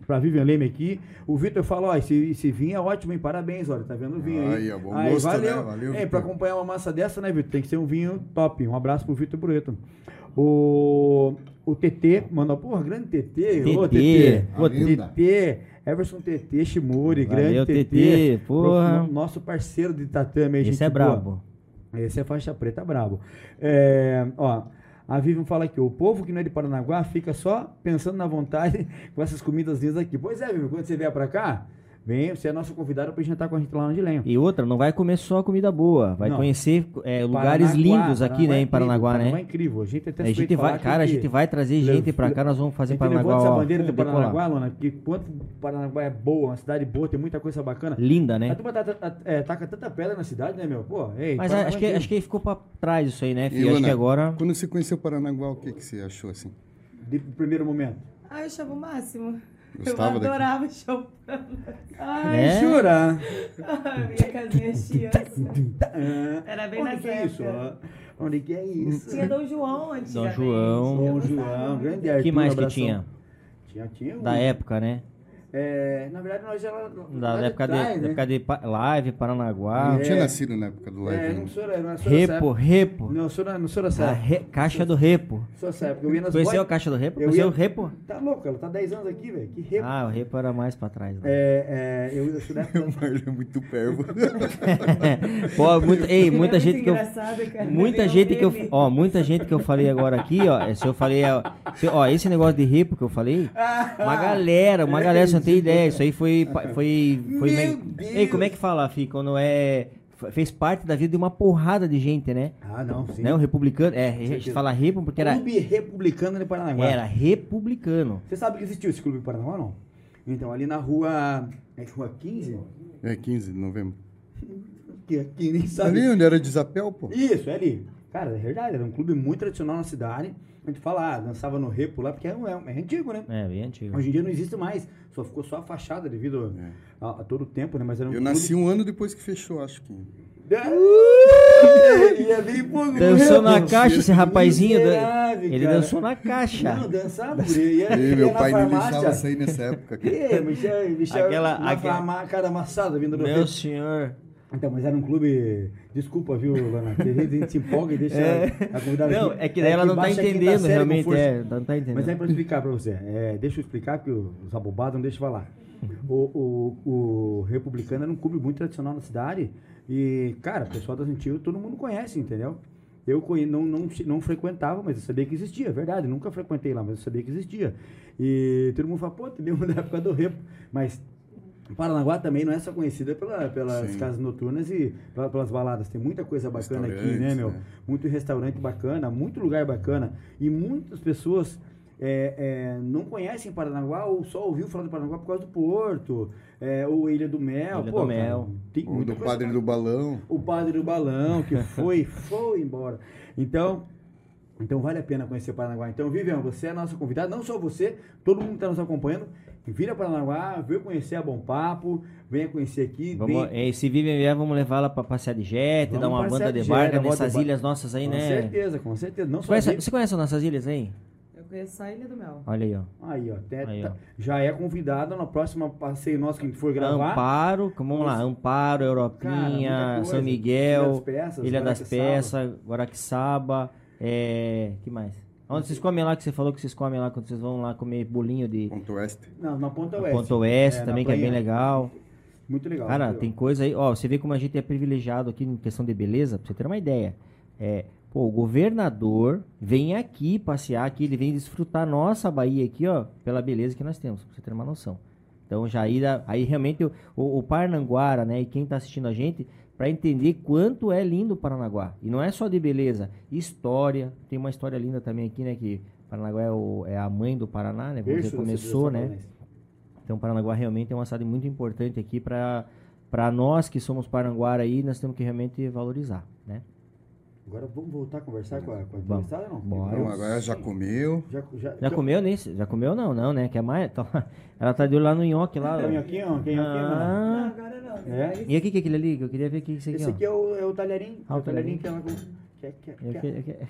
pra Vivian Leme aqui. O Vitor fala, ó, esse vinho é ótimo, hein? Parabéns, olha, tá vendo o vinho aí? É bom gosto, valeu. Né? Valeu, pra acompanhar uma massa dessa, né, Vitor? Tem que ser um vinho top. Um abraço pro Vitor Bretto. O TT, manda, porra, grande TT. TT, Everson TT, Shimori, valeu, grande TT. Porra. Nosso parceiro de tatame. Esse gente é brabo. Esse é faixa preta brabo. Ó, A Vivian fala aqui, o povo que não é de Paranaguá fica só pensando na vontade com essas comidas lindas aqui. Pois é, Vivian, quando você vier pra cá, vem, você é nosso convidado pra jantar com a gente lá no Di Lenho. E outra, não vai comer só comida boa, vai conhecer lugares lindos aqui, né, em Paranaguá, né? É incrível, a gente até a gente vai trazer gente pra cá, nós vamos fazer Paranaguá. Essa bandeira de Paranaguá, Luana, que quanto Paranaguá é boa, uma cidade boa, tem muita coisa bacana. Linda, né? A turma taca tanta pedra na cidade, né, meu? Pô, ei, mas acho que ficou pra trás isso aí, né, filho? Acho que agora... Quando você conheceu Paranaguá, o que você achou, assim? De primeiro momento? Ah, eu achava o máximo. Gostava, eu adorava show. Ai, é? Jura? Minha casinha chia. Era bem na época. Onde que é isso? Tinha Dom João antes. Dom João, grande artista. Que mais que tinha? Tinha da época, né? É, na verdade, nós já... Da época de Live, Paranaguá. Não tinha nascido na época do Live. Repo. Caixa do Repo. Conheceu a Caixa do Repo? Conheceu o Repo? Tá louco, ela tá 10 anos aqui, velho. Que Repo? Ah, o Repo era mais pra trás. Né? Eu estudava... Meu marido é muito pervo. Pô, muita gente que eu... Muita gente que eu falei agora aqui, ó. Se eu falei... Ó, esse negócio de Repo que eu falei, uma galera, você não tem ideia, isso aí foi ei, como é que fala, Fih, quando fez parte da vida de uma porrada de gente, né? Ah, não, sim. Né? O republicano, a gente fala repo porque era... Clube Republicano de Paranaguá. Era republicano. Você sabe que existiu esse Clube de Paranaguá, não? Então, ali na rua... É rua 15? É, 15 de novembro. Que nem sabe. Ali onde era de Zapel, pô. Isso, é ali. Cara, é verdade, era um clube muito tradicional na cidade. A gente fala, dançava no Repo lá, porque é antigo, né? É, bem antigo. Hoje em dia não existe mais, ficou só a fachada devido a todo o tempo, né? Mas era um clube... nasci um ano depois que fechou, acho que... Dançou na caixa esse rapazinho. Ele dançou na caixa. Não, dançava. Meu pai não deixava sair nessa época. Michel, uma cara amassada vindo do Repo. Meu senhor... Então, mas era um clube... Desculpa, viu, Lana? A gente se empolga e deixa a convidada... Não, é que daí ela não tá entendendo, realmente. Não tá entendendo. Mas é pra explicar pra você. Deixa eu explicar, porque os abobados não deixam falar. O Republicano era um clube muito tradicional na cidade. E, cara, o pessoal das antigas, todo mundo conhece, entendeu? Eu não frequentava, mas eu sabia que existia, é verdade. Nunca frequentei lá, mas eu sabia que existia. E todo mundo fala, pô, tem uma da época do Repo. Mas... Paranaguá também não é só conhecida pelas casas noturnas e pelas baladas. Tem muita coisa bacana aqui, né, meu? Né? Muito restaurante bacana, muito lugar bacana. E muitas pessoas não conhecem Paranaguá ou só ouviu falar de Paranaguá por causa do Porto, ou Ilha do Mel. Ou do Padre do Balão. O Padre do Balão, que foi embora. Então vale a pena conhecer Paranaguá. Então, Vivian, você é a nossa convidada, não só você, todo mundo que está nos acompanhando. Vira Paranaguá, vem conhecer a Bom Papo, venha conhecer aqui. Se Vivian vier, vamos levar ela para passear de jet, dar uma banda de barca nessas ilhas nossas aí, né? Com certeza. Você conhece as nossas ilhas aí? Eu conheço só a Ilha do Mel. Olha aí, ó. Já é convidada na próxima passeio nosso que a gente for gravar. Amparo, Europinha, São Miguel, Ilha das Peças, Guaraquissaba, que mais? Onde vocês comem lá, que você falou que vocês comem lá, quando vocês vão lá comer bolinho de... Ponta Oeste. Não, na Ponta Oeste. Ponta Oeste também, que é bem legal. Muito legal. Cara, tem coisa aí... Ó, você vê como a gente é privilegiado aqui em questão de beleza, pra você ter uma ideia. O governador vem aqui passear aqui, ele vem desfrutar nossa Bahia aqui, ó, pela beleza que nós temos, pra você ter uma noção. Então, já aí realmente o Paranaguá, né, e quem tá assistindo a gente... para entender quanto é lindo o Paranaguá. E não é só de beleza, história. Tem uma história linda também aqui, né? Que Paranaguá é a mãe do Paraná, né? Quando começou, né? Então, Paranaguá realmente é uma cidade muito importante aqui para nós que somos paranaguara aí, nós temos que realmente valorizar, né? Agora vamos voltar a conversar com a entrevistada, não? Bora. Agora já comeu. Já comeu, nem? Já comeu não, né? Que a Maia, ela tá de olho lá no nhoque lá. Tem nhoquinho, não. Agora não. E aqui que é aquele ali? Eu queria ver o que isso aqui. Esse aqui é o talherinho. Ah, o talherinho que ela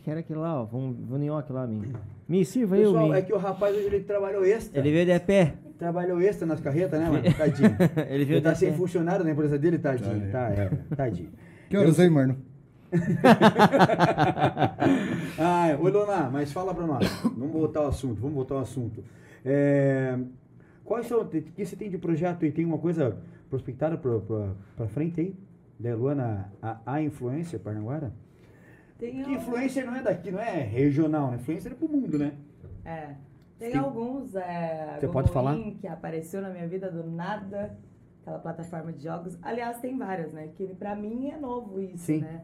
quero aquele lá, ó. Vamos no nhoque lá, menino. Me sirva aí, menino. É que o rapaz hoje ele trabalhou extra. Ele veio de pé. Trabalhou extra nas carretas, né, mano? Tadinho. Ele tá sem funcionário na empresa dele, tadinho. Tadinho. Que horas aí, mano? Oi, Lona, mas fala pra nós. Vamos voltar ao assunto. O que você tem de projeto? E tem uma coisa prospectada pra frente aí? Da Eluanna, a influência paranaguara? Tem influencer não é daqui, não é regional, né? Influencer é pro mundo, né? É. Tem alguns, você pode falar? Que apareceu na minha vida do nada, aquela plataforma de jogos. Aliás, tem várias, né? Que pra mim é novo isso, sim, né?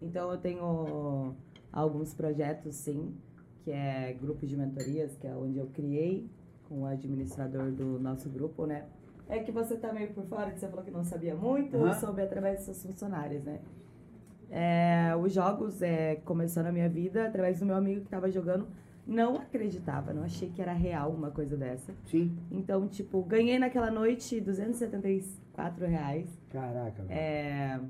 Então eu tenho alguns projetos, sim, que é grupo de mentorias, que é onde eu criei com o administrador do nosso grupo, né? É que você tá meio por fora, que você falou que não sabia muito, eu soube através dos seus funcionários, né? Os jogos começou na minha vida através do meu amigo que tava jogando. Não acreditava, não achei que era real uma coisa dessa. Sim. Então, tipo, ganhei naquela noite R$274. Caraca, velho.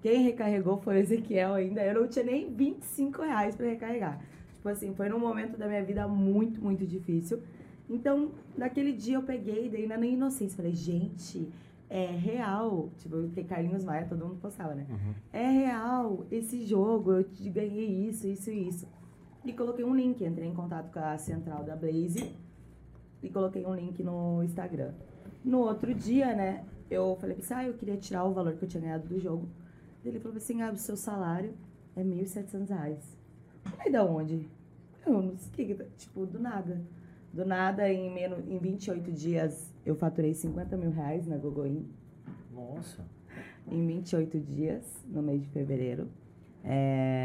Quem recarregou foi o Ezequiel ainda. Eu não tinha nem R$25 pra recarregar. Tipo assim, foi num momento da minha vida muito, muito difícil. Então, naquele dia eu peguei, daí na minha inocência, falei, gente, é real. Tipo, porque Carlinhos Maia, todo mundo postava, né? Uhum. É real esse jogo, eu ganhei isso, isso e isso. E coloquei um link, entrei em contato com a central da Blaze e coloquei um link no Instagram. No outro dia, né, eu falei assim, eu queria tirar o valor que eu tinha ganhado do jogo. Ele falou assim, o seu salário é R$1.700. Aí da onde? Eu não sei, tipo, do nada. Do nada, em 28 dias, eu faturei R$50 mil na Gogoin. Nossa! Em 28 dias, no mês de fevereiro.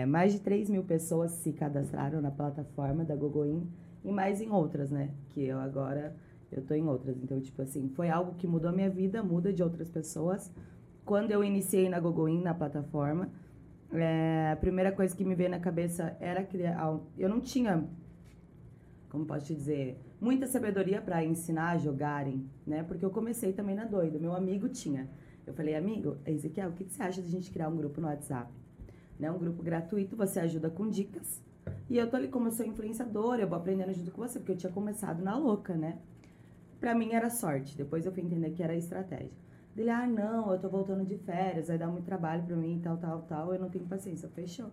Mais de 3 mil pessoas se cadastraram na plataforma da Gogoin e mais em outras, né? Que eu agora, eu tô em outras. Então, tipo assim, foi algo que mudou a minha vida, muda de outras pessoas. Quando eu iniciei na Gogoin, na plataforma, a primeira coisa que me veio na cabeça era criar... Eu não tinha, como posso te dizer, muita sabedoria para ensinar a jogarem, né? Porque eu comecei também na doida, meu amigo tinha. Eu falei, amigo, Ezequiel, o que você acha de a gente criar um grupo no WhatsApp? Né, um grupo gratuito, você ajuda com dicas. E eu tô ali como eu sou influenciadora, eu vou aprendendo junto com você, porque eu tinha começado na louca, né? Pra mim era sorte, depois eu fui entender que era estratégia. Dele, não, eu tô voltando de férias, vai dar muito trabalho pra mim, tal, eu não tenho paciência, fechou.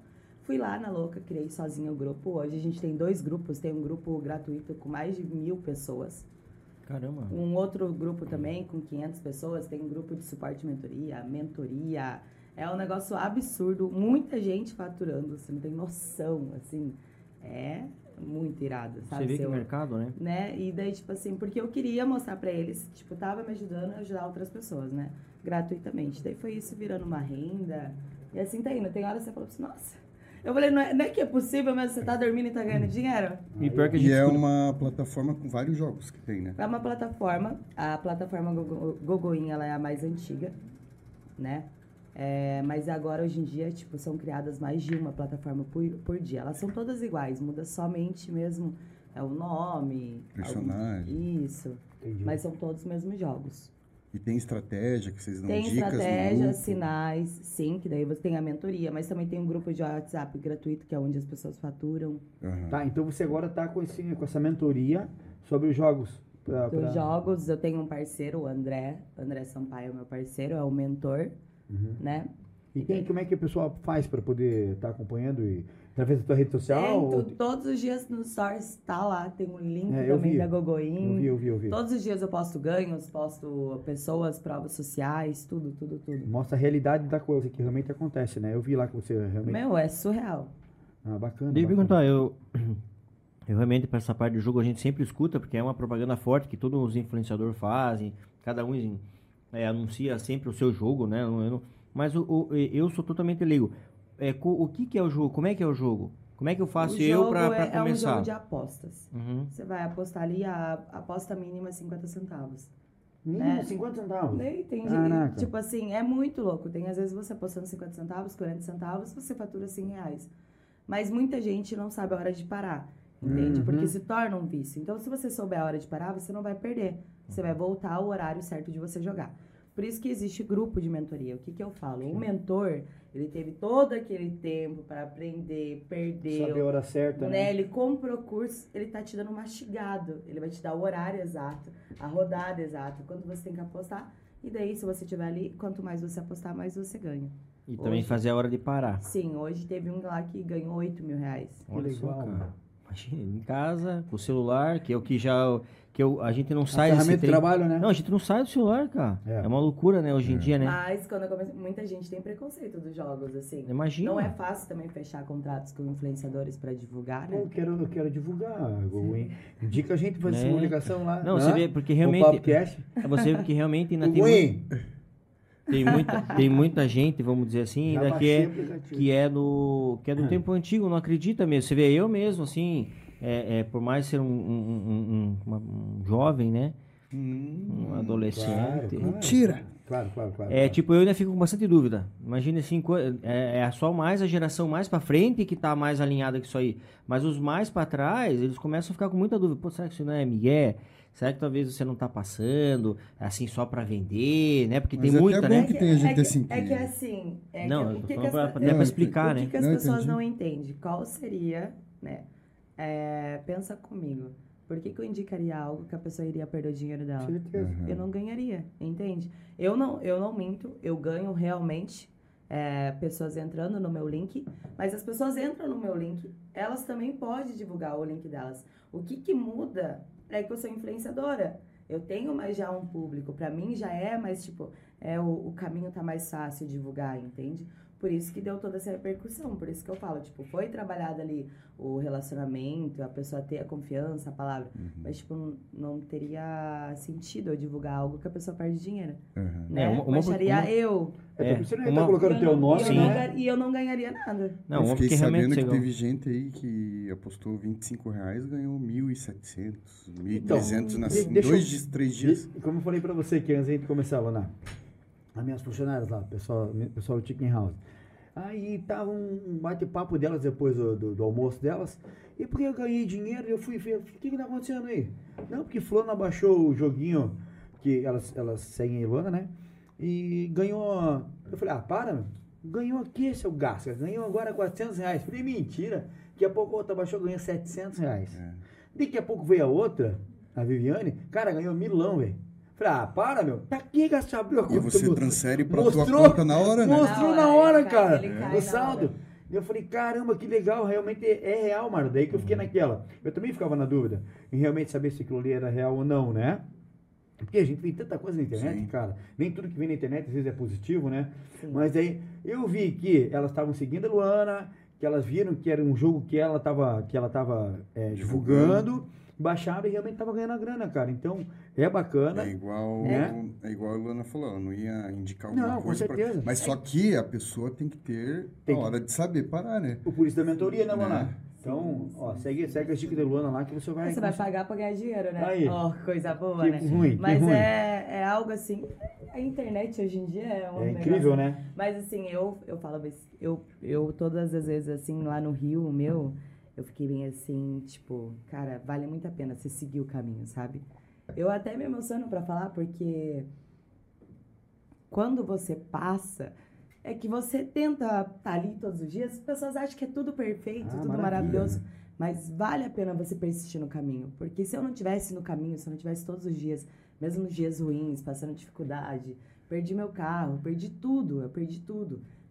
Fui lá na louca, criei sozinha o grupo, hoje a gente tem 2 grupos, tem um grupo gratuito com mais de 1.000 pessoas. Caramba! Um outro grupo também com 500 pessoas, tem um grupo de suporte e mentoria... É um negócio absurdo, muita gente faturando, você não tem noção, assim, é muito irado, sabe? Você vê que mercado, né? Né? E daí, tipo assim, porque eu queria mostrar pra eles, tipo, tava me ajudando a ajudar outras pessoas, né? Gratuitamente. Daí foi isso virando uma renda, e assim tá indo. Tem hora que você falou assim, nossa, eu falei, não é que é possível mesmo, você tá dormindo e tá ganhando dinheiro? E pior que a gente é uma plataforma com vários jogos que tem, né? É uma plataforma, a plataforma Gogoin, ela é a mais antiga, né? Mas agora, hoje em dia, tipo, são criadas mais de uma plataforma por dia. Elas são todas iguais, muda somente mesmo o nome, personagem. Isso. Entendi. Mas são todos os mesmos jogos. E tem estratégia que vocês dão dicas? Tem estratégia, sinais, sim, que daí você tem a mentoria, mas também tem um grupo de WhatsApp gratuito, que é onde as pessoas faturam. Uhum. Tá, então você agora tá com essa mentoria sobre os jogos. Dos jogos, eu tenho um parceiro, o André Sampaio, meu parceiro, é o mentor. Uhum. Né? E como é que o pessoal faz para poder estar acompanhando e através da tua rede social? Todos os dias no Stories tá lá, tem um link também da Gogoin. Eu vi. Todos os dias eu posto ganhos, posto pessoas, provas sociais, tudo. Mostra a realidade da coisa que realmente acontece, né? Eu vi lá que você realmente... Meu, é surreal. Ah, bacana. Deixa eu perguntar, eu realmente para essa parte do jogo a gente sempre escuta, porque é uma propaganda forte que todos os influenciadores fazem, cada um... anuncia sempre o seu jogo, né? Mas eu sou totalmente leigo. O que é o jogo? Como é que é o jogo? Como é que eu faço eu para começar? É um jogo de apostas. Uhum. Você vai apostar ali, a aposta mínima é 50 centavos. Mínimo 50 centavos? Tem gente, tipo assim, é muito louco. Tem às vezes você apostando 50 centavos, 40 centavos, você fatura R$100. Mas muita gente não sabe a hora de parar, entende? Uhum. Porque se torna um vício. Então, se você souber a hora de parar, você não vai perder. Você vai voltar ao horário certo de você jogar. Por isso que existe grupo de mentoria. O que eu falo? O mentor, ele teve todo aquele tempo para aprender, perdeu. Sabe a hora certa, né? Ele comprou o curso, ele tá te dando mastigado. Ele vai te dar o horário exato, a rodada exata, quando você tem que apostar. E daí, se você tiver ali, quanto mais você apostar, mais você ganha. E hoje, também fazer a hora de parar. Sim, hoje teve um lá que ganhou R$8 mil. Olha só, cara. Imagina, em casa, com o celular, que é o que já... que a gente não sai desse trabalho, né? Não, a gente não sai do celular, cara. É uma loucura, né, hoje em dia, né? Mas quando eu comecei, muita gente tem preconceito dos jogos, assim. Imagina. Não é fácil também fechar contratos com influenciadores pra divulgar, né? Eu quero divulgar, Gogoin. Indica a gente pra fazer publicação lá. Não, você vê, porque realmente... O podcast. É você, porque realmente ainda tem... Tem muita gente, vamos dizer assim, ainda que é do tempo antigo, não acredita mesmo. Você vê, eu mesmo, assim, por mais ser um jovem, né? Um adolescente. Claro. Mentira! Claro. Tipo, eu ainda fico com bastante dúvida. Imagina, assim, é só mais a geração mais pra frente que tá mais alinhada com isso aí. Mas os mais pra trás, eles começam a ficar com muita dúvida. Pô, será que isso não é migué? Será que talvez você não tá passando, assim, só pra vender, né? Porque mas tem muita, né? Que tem a gente assim. Pra explicar, né? O que as pessoas não entendem? Qual seria, né? Pensa comigo. Por que eu indicaria algo que a pessoa iria perder o dinheiro dela? Uhum. Eu não ganharia, entende? Eu não minto, eu ganho realmente pessoas entrando no meu link, mas as pessoas entram no meu link, elas também podem divulgar o link delas. O que muda é que eu sou influenciadora. Eu tenho mais já um público, pra mim já é mais, tipo, o caminho tá mais fácil divulgar, entende? Por isso que deu toda essa repercussão, por isso que eu falo, tipo, foi trabalhado ali o relacionamento, a pessoa ter a confiança, a palavra, mas, tipo, não teria sentido eu divulgar algo que a pessoa perde dinheiro, né? Você não ia estar colocando o teu nome, né? E eu não ganharia nada. Não, eu fiquei sabendo que teve gente aí que apostou R$25, ganhou 1.700, 1.300 em 2, 3 dias. Como eu falei pra você que antes de começar, Luana, as minhas funcionárias lá, pessoal do Chicken House. Aí tava um bate-papo delas depois do almoço delas. E porque eu ganhei dinheiro, eu fui ver, o que tá acontecendo aí? Não, porque fulano abaixou o joguinho que elas seguem a Eluanna, né? E ganhou... Eu falei, para, meu. Ganhou aqui, seu Gasca. Ganhou agora R$400. Falei, mentira. Daqui a pouco a outra abaixou, ganhou R$700. Daqui a pouco veio a outra, a Viviane. Cara, ganhou R$1.000, velho. Falei, para, meu. Pra que gastar a conta? E você transfere pra tua conta na hora, né? Mostrou na hora, cara. O saldo. E eu falei, caramba, que legal. Realmente é real, mano. Daí que eu fiquei naquela. Eu também ficava na dúvida em realmente saber se aquilo ali era real ou não, né? Porque a gente vê tanta coisa na internet, cara. Nem tudo que vem na internet, às vezes, é positivo, né? Sim. Mas aí eu vi que elas estavam seguindo a Eluanna, que elas viram que era um jogo que ela estava divulgando. Baixaram e realmente tava ganhando a grana, cara. Então, é bacana. É igual a Eluanna falou, ela não ia indicar alguma coisa. Com certeza. Mas só que a pessoa tem que ter a hora de saber parar, né? Por isso da mentoria, né, Maná? Então, ó, segue a dica da Eluanna lá que você vai... Você vai pagar pra ganhar dinheiro, né? Aí. Ó, coisa boa, né? Ruim, mas ruim. É algo assim... A internet hoje em dia é um negócio incrível, né? Mas assim, eu falo... Eu todas as vezes, assim, lá no Rio, eu fiquei bem assim, tipo... Cara, vale muito a pena você seguir o caminho, sabe? Eu até me emociono pra falar, porque... Quando você passa... É que você tenta estar ali todos os dias, as pessoas acham que é tudo perfeito, tudo maravilhoso. Mas vale a pena você persistir no caminho. Porque se eu não tivesse no caminho, se eu não tivesse todos os dias, mesmo nos dias ruins, passando dificuldade, perdi meu carro, perdi tudo.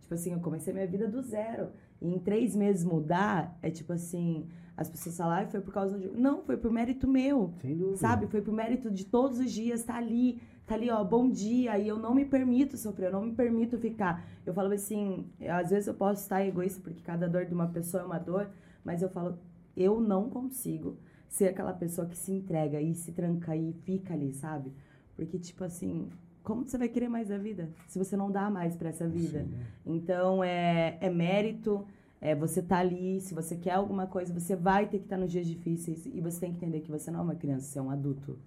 Tipo assim, eu comecei minha vida do zero. E em 3 meses mudar, é tipo assim... As pessoas falaram, foi por causa de... Não, foi por mérito meu, sem dúvida, sabe? Foi por mérito de todos os dias, tá ali, ó, bom dia. E eu não me permito sofrer, eu não me permito ficar. Eu falo assim, às vezes eu posso estar egoísta, porque cada dor de uma pessoa é uma dor, mas eu falo, eu não consigo ser aquela pessoa que se entrega e se tranca e fica ali, sabe? Porque, tipo assim, como você vai querer mais da vida? Se você não dá mais pra essa vida. Sim, né? Então, é mérito... Você tá ali, se você quer alguma coisa, você vai ter que estar nos dias difíceis. E você tem que entender que você não é uma criança, você é um adulto.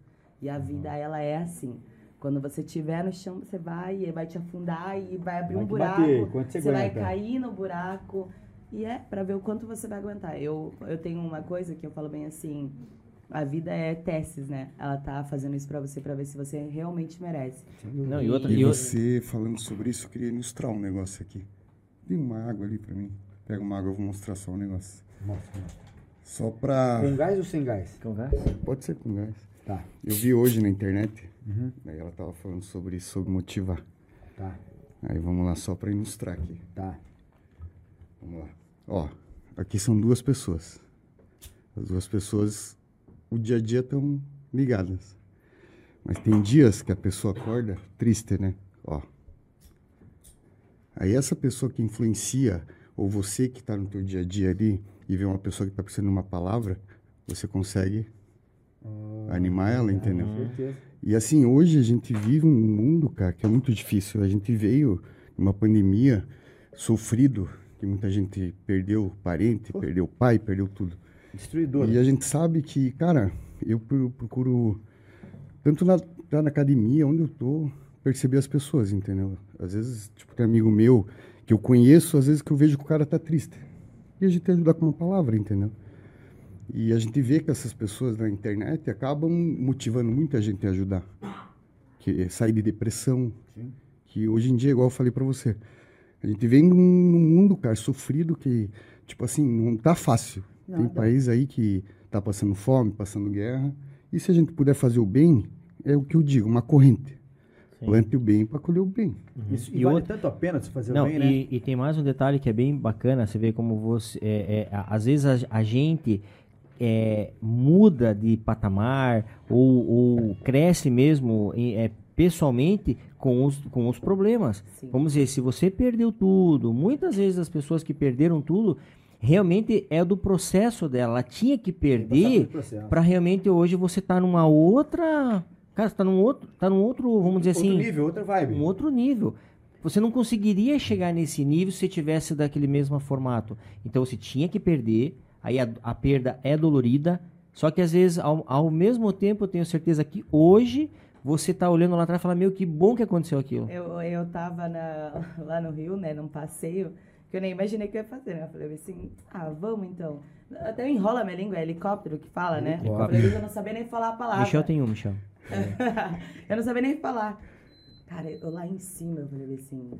E a vida, ela é assim. Quando você estiver no chão, você vai te afundar e vai abrir um buraco. Você vai cair no buraco. E é pra ver o quanto você vai aguentar. Eu tenho uma coisa que eu falo bem assim... A vida é testes, né? Ela tá fazendo isso pra você, pra ver se você realmente merece. Não, e você, falando sobre isso, eu queria ilustrar um negócio aqui. Tem uma água ali pra mim. Pega uma água, eu vou mostrar só um negócio. Mostra. Só pra... Com gás ou sem gás? Com gás? Pode ser com gás. Tá. Eu vi hoje na internet, aí ela tava falando sobre isso, sobre motivar. Tá. Aí vamos lá, só pra ilustrar aqui. Tá. Vamos lá. Ó, aqui são 2 pessoas. As 2 pessoas, o dia a dia estão ligadas. Mas tem dias que a pessoa acorda triste, né? Ó. Aí essa pessoa que influencia, ou você que está no teu dia a dia ali e vê uma pessoa que está precisando de uma palavra, você consegue animar ela, entendeu? Com certeza. E assim, hoje a gente vive um mundo, cara, que é muito difícil. A gente veio numa pandemia sofrido, que muita gente perdeu parente, perdeu pai, perdeu tudo. Destruidor. E a gente sabe que, cara, eu procuro, tanto na academia, onde eu tô, perceber as pessoas, entendeu? Às vezes, tipo, tem amigo meu que eu conheço, às vezes que eu vejo que o cara tá triste. E a gente ajudar com uma palavra, entendeu? E a gente vê que essas pessoas na internet acabam motivando muita gente a ajudar. Que é sair de depressão. Sim. Que hoje em dia, igual eu falei pra você, a gente vem num mundo, cara, sofrido que, tipo assim, não tá fácil. Nada. Tem país aí que tá passando fome, passando guerra. E se a gente puder fazer o bem, é o que eu digo, uma corrente. Sim. Plante o bem para colher o bem. Uhum. Isso, e vale tanto a pena você fazer o bem, né? E tem mais um detalhe que é bem bacana, você vê como você... às vezes a gente... muda de patamar ou cresce mesmo pessoalmente com os problemas. Sim. Vamos dizer, se você perdeu tudo, muitas vezes as pessoas que perderam tudo, realmente é do processo dela. Ela tinha que perder para realmente hoje você tá numa outra... Cara, você tá num outro, vamos dizer assim... Outro nível, outra vibe. Um outro nível. Você não conseguiria chegar nesse nível se tivesse daquele mesmo formato. Então você tinha que perder... Aí a perda é dolorida, só que às vezes, ao mesmo tempo, eu tenho certeza que hoje você está olhando lá atrás e fala, meu, que bom que aconteceu aquilo. Eu estava lá no Rio, né, num passeio, que eu nem imaginei que eu ia fazer, né? Eu falei assim, vamos então. Até enrola minha língua, é helicóptero que fala, né? Eu não sabia nem falar a palavra. Michel tem um, Michel. Eu não sabia nem falar. Cara, eu lá em cima, eu falei assim...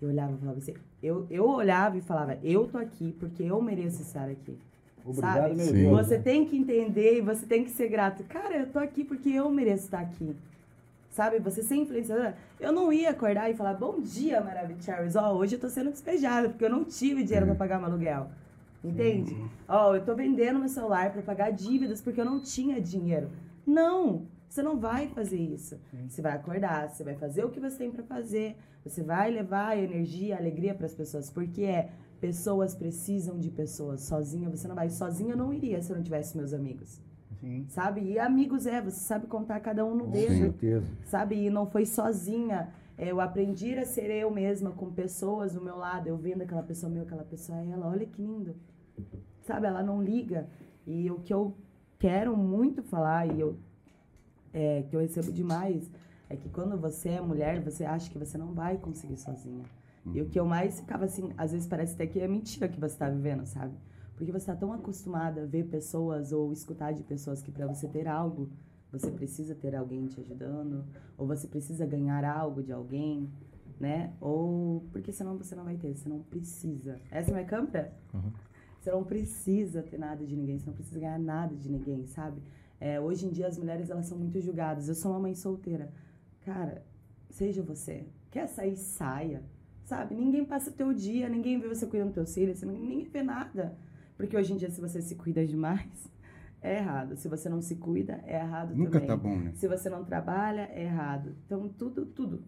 Eu olhava e falava assim... Eu olhava e falava, eu tô aqui porque eu mereço estar aqui. Obrigado, sabe? Meu Deus. Você tem que entender e você tem que ser grato. Cara, eu tô aqui porque eu mereço estar aqui. Sabe? Você ser influenciadora. Eu não ia acordar e falar, bom dia, Maravilha Charles. Hoje eu tô sendo despejada porque eu não tive dinheiro pra pagar meu aluguel. Entende? Eu tô vendendo meu celular pra pagar dívidas porque eu não tinha dinheiro. Não! Você não vai fazer isso. Sim. Você vai acordar, você vai fazer o que você tem pra fazer. Você vai levar a energia, a alegria pras pessoas. Porque pessoas precisam de pessoas. Sozinha você não vai. Sozinha eu não iria se eu não tivesse meus amigos. Sim. Sabe? E amigos você sabe contar cada um no dedo. Com certeza. Sabe? E não foi sozinha. Eu aprendi a ser eu mesma com pessoas do meu lado. Eu vendo aquela pessoa, aquela pessoa é ela. Olha que lindo. Sabe? Ela não liga. E o que eu quero muito falar que eu recebo demais é que quando você é mulher, você acha que você não vai conseguir sozinha. E o que eu mais ficava assim, às vezes parece até que é mentira que você tá vivendo, sabe? Porque você tá tão acostumada a ver pessoas ou escutar de pessoas que para você ter algo, você precisa ter alguém te ajudando, ou você precisa ganhar algo de alguém, né? Ou porque senão você não vai ter, você não precisa. Essa é minha câmera? Uhum. Você não precisa ter nada de ninguém, você não precisa ganhar nada de ninguém, sabe? Hoje em dia as mulheres, elas são muito julgadas. Eu sou uma mãe solteira. Cara, seja você. Quer sair, saia. Sabe? Ninguém passa o teu dia, ninguém vê você cuidando dos teus filhos, ninguém vê nada. Porque hoje em dia, se você se cuida demais, é errado. Se você não se cuida, é errado também. Nunca tá bom, né? Se você não trabalha, é errado. Então, tudo.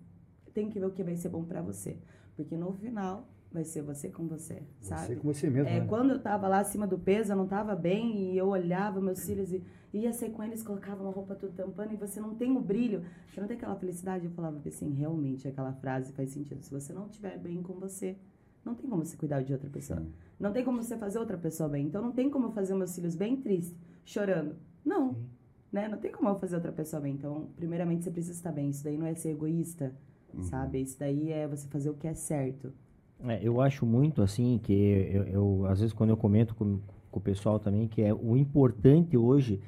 Tem que ver o que vai ser bom pra você. Porque no final... vai ser você com você, sabe? Você com você mesmo, né? Quando eu tava lá acima do peso, eu não tava bem, e eu olhava meus filhos e ia ser com eles, colocava uma roupa tudo tampando, e você não tem o brilho, você não tem aquela felicidade. Eu falava assim, realmente, aquela frase faz sentido. Se você não estiver bem com você, não tem como você cuidar de outra pessoa. Sim. Não tem como você fazer outra pessoa bem. Então, não tem como eu fazer meus filhos bem triste, chorando. Não, né? Não tem como eu fazer outra pessoa bem. Então, primeiramente, você precisa estar bem. Isso daí não é ser egoísta, sabe? Isso daí é você fazer o que é certo. Eu acho muito assim que eu às vezes quando eu comento com o pessoal também que o importante hoje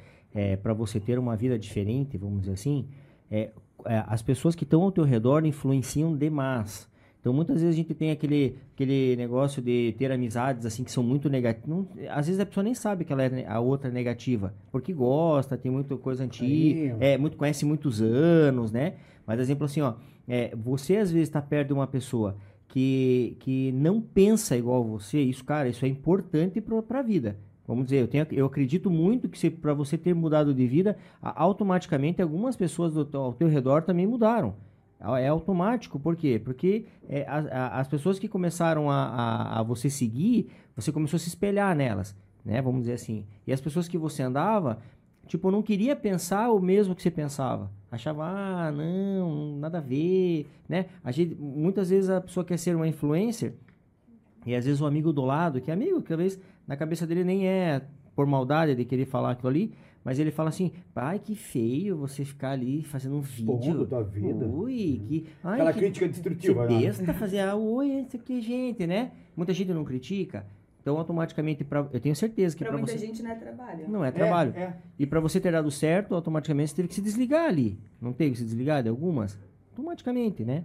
para você ter uma vida diferente, vamos dizer assim, as pessoas que estão ao teu redor influenciam demais. Então muitas vezes a gente tem aquele negócio de ter amizades assim que são muito negativas. Às vezes a pessoa nem sabe que ela é a outra negativa, porque gosta, tem muita coisa antiga, conhece muitos anos, né? Mas exemplo assim, você às vezes está perto de uma pessoa que não pensa igual você, isso, cara, isso é importante para a vida. Vamos dizer, eu acredito muito que para você ter mudado de vida, automaticamente algumas pessoas ao teu redor também mudaram. É automático, por quê? Porque as pessoas que começaram a você seguir, você começou a se espelhar nelas, né? Vamos dizer assim. E as pessoas que você andava, tipo, não queria pensar o mesmo que você pensava. Achava, ah, não, nada a ver, né? Muitas vezes a pessoa quer ser uma influencer, e às vezes o amigo do lado, que é amigo, que às vezes na cabeça dele nem é por maldade de querer falar aquilo ali, mas ele fala assim, ai, que feio você ficar ali fazendo um vídeo. Da vida. Ui, que... Ai, aquela crítica destrutiva. Que besta fazer, oi, isso aqui, gente, né? Muita gente não critica, então automaticamente, eu tenho certeza que para você... Pra muita gente não é trabalho. Não é trabalho. É. E para você ter dado certo, automaticamente você teve que se desligar ali. Não teve que se desligar de algumas? Automaticamente, né?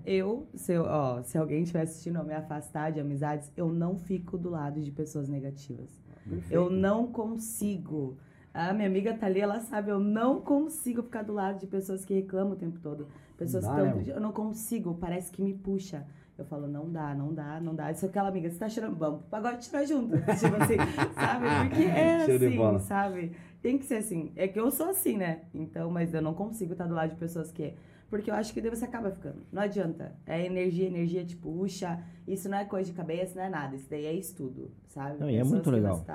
Se alguém estiver assistindo a me afastar de amizades, eu não fico do lado de pessoas negativas. Perfeito. Eu não consigo... A minha amiga tá ali, ela sabe, eu não consigo ficar do lado de pessoas que reclamam o tempo todo. Pessoas que eu não consigo, parece que me puxa. Eu falo, não dá. Isso é aquela amiga, você tá chorando, vamos pro pagode tirar junto. Tipo assim, sabe? Porque é assim, sabe? Tem que ser assim. É que eu sou assim, né? Então, mas eu não consigo estar do lado de pessoas que... Porque eu acho que daí você acaba ficando. Não adianta. É energia te puxa. Isso não é coisa de cabeça, não é nada. Isso daí é estudo, sabe? Não, e é muito legal.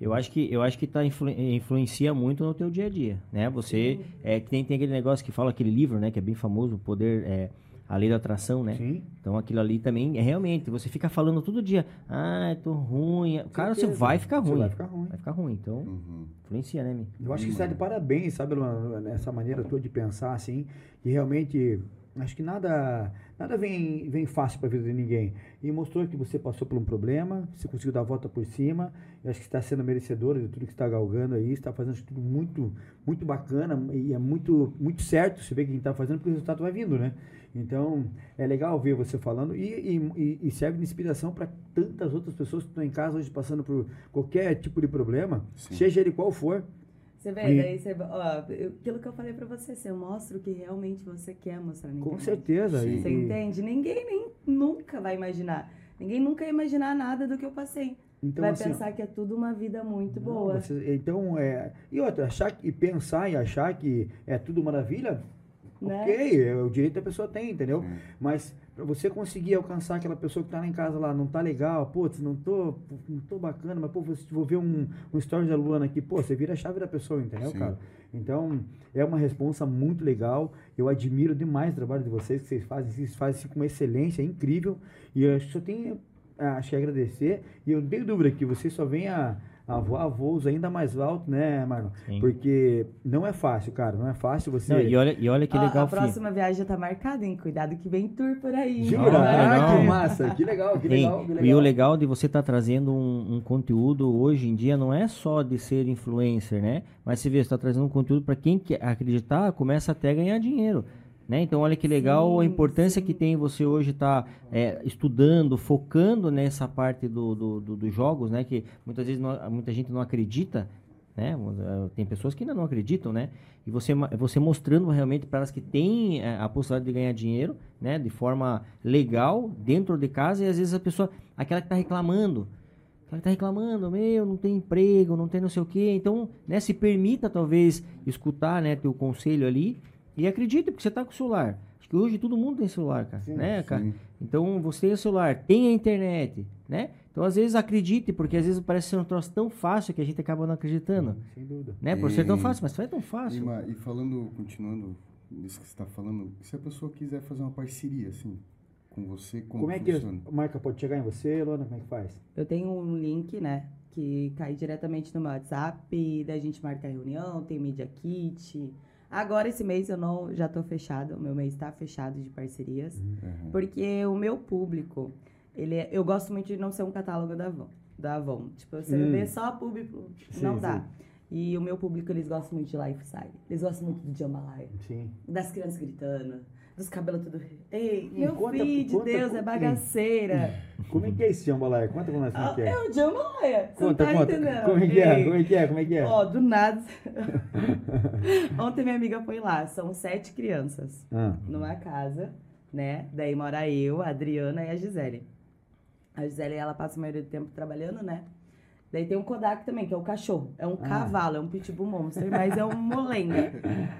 Eu acho que tá influencia muito no teu dia a dia, né? Você que tem aquele negócio que fala, aquele livro, né, que é bem famoso, o poder, a lei da atração, né? Sim. Então aquilo ali também é realmente, você fica falando todo dia, ah, tô ruim. Cara, você vai ficar ruim. Vai ficar ruim, então influencia, né, Mi? Eu acho que você tá de parabéns, sabe, Luana, nessa maneira toda de pensar assim, que realmente acho que nada vem fácil para a vida de ninguém. E mostrou que você passou por um problema, você conseguiu dar a volta por cima. Eu acho que você está sendo merecedora de tudo que está galgando aí. Está fazendo tudo muito, muito bacana e é muito, muito certo. Você vê que a gente está fazendo porque o resultado vai vindo, né? Então, é legal ver você falando e serve de inspiração para tantas outras pessoas que estão em casa hoje passando por qualquer tipo de problema, sim, seja ele qual for. Você vê, daí você... aquilo que eu falei pra você, você mostra o que realmente você quer mostrar na internet. Com certeza. Você entende? Ninguém nunca vai imaginar. Ninguém nunca ia imaginar nada do que eu passei. Então, vai assim, pensar que é tudo uma vida muito boa. Pensar e achar que é tudo maravilha, né? Ok, é o direito que a pessoa tem, entendeu? Mas... você conseguir alcançar aquela pessoa que tá lá em casa, lá, não tá legal, putz, não tô bacana, mas, vou ver um story da Luana aqui, você vira a chave da pessoa, entendeu, sim, cara? Então, é uma responsa muito legal, eu admiro demais o trabalho de vocês, que vocês fazem com excelência, é incrível, e eu só tenho, acho que agradecer, e eu não tenho dúvida que vocês só vêm a voos ainda mais alto, né, Marlon? Sim. Porque não é fácil, cara. Não é fácil você... Não, e olha que legal, a próxima viagem já tá marcada, hein? Cuidado que vem tour por aí. Jura? Que massa. Que legal. E o legal de você estar trazendo um conteúdo hoje em dia não é só de ser influencer, né? Mas você vê, você está trazendo um conteúdo para quem quer acreditar, começa até a ganhar dinheiro. Né? Então, olha que legal, sim, a importância que tem você hoje estar estudando, focando nessa parte dos jogos, né? Que muitas vezes muita gente não acredita, né? Tem pessoas que ainda não acreditam, né? E você mostrando realmente para elas que têm a possibilidade de ganhar dinheiro, né? De forma legal, dentro de casa, e às vezes a pessoa, aquela que está reclamando, não tem emprego, não tem não sei o quê. Então, né? Se permita, talvez, escutar, né? Teu conselho ali. E acredita, porque você está com o celular. Acho que hoje todo mundo tem celular, cara. Sim, né, cara? Sim. Então, você tem o celular, tem a internet, né? Então, às vezes, acredite, porque às vezes parece ser um troço tão fácil que a gente acaba não acreditando. Sem dúvida. Né? Por ser tão fácil, mas não é tão fácil. E falando, continuando nisso que você está falando, se a pessoa quiser fazer uma parceria, assim, com você, como é que a marca pode chegar em você, Luana? Como é que faz? Eu tenho um link, né? Que cai diretamente no meu WhatsApp, daí a gente marca a reunião, tem Media Kit... Agora, esse mês, já estou fechada. O meu mês está fechado de parcerias. Uhum. Porque o meu público, eu gosto muito de não ser um catálogo da Avon. Tipo, você vê só público, não sim, dá. Sim. E o meu público, eles gostam muito de lifestyle. Eles gostam muito do Jambalaya. Sim. Das crianças gritando, dos cabelos tudo... Ei, meu filho de Deus, é bagaceira. Como é que é esse Jambalaya? Conta como é que é. É o Jambalaya. Conta. Entendendo? Como é que é? Ó, do nada... Ontem minha amiga foi lá, são 7 crianças numa casa, né? Daí mora eu, a Adriana e a Gisele. A Gisele, ela passa a maioria do tempo trabalhando, né? Daí tem um Kodak também, que é o cachorro. É um cavalo, é um pitbull monster, mas é um molenga.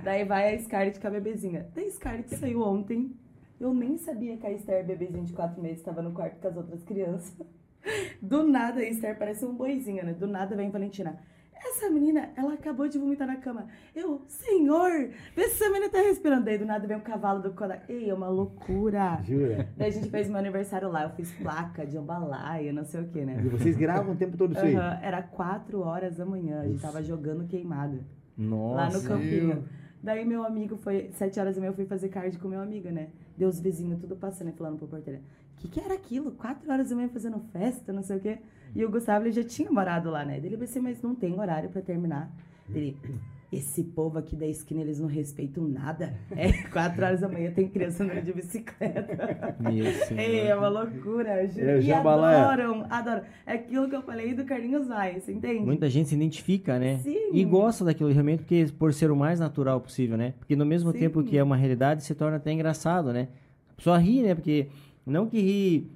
Daí vai a Scarlett com a bebezinha. Daí a Scarlett saiu ontem. Eu nem sabia que a Esther, bebezinha de 4 meses, estava no quarto com as outras crianças. Do nada, a Esther parece um boizinho, né? Do nada vem Valentina. Essa menina, ela acabou de vomitar na cama. Eu, senhor, vê se essa menina tá respirando. Daí do nada vem um cavalo do Kodak. Ei, é uma loucura. Jura? Daí a gente fez meu aniversário lá. Eu fiz placa de Jambalaya, não sei o que, né? E vocês gravam o tempo todo isso aí? Era 4h da manhã. A gente tava jogando queimada. Nossa. Lá no campinho. Daí meu amigo foi, 7h30 eu fui fazer cardio com meu amigo, né? Deu os vizinhos tudo passando e falando pro porteiro. Que era aquilo? 4h da manhã fazendo festa, não sei o quê. E o Gustavo, ele já tinha morado lá, né? Ele pensei, mas não tem horário pra terminar. Ele, esse povo aqui da esquina, eles não respeitam nada. 4h da manhã tem criança andando de bicicleta. É uma loucura, juro. E adoram. É aquilo que eu falei do Carlinhos Maia, você entende? Muita gente se identifica, né? Sim. E gosta daquilo realmente, porque por ser o mais natural possível, né? Porque no mesmo tempo que é uma realidade, se torna até engraçado, né? A pessoa ri, né? Porque não que ri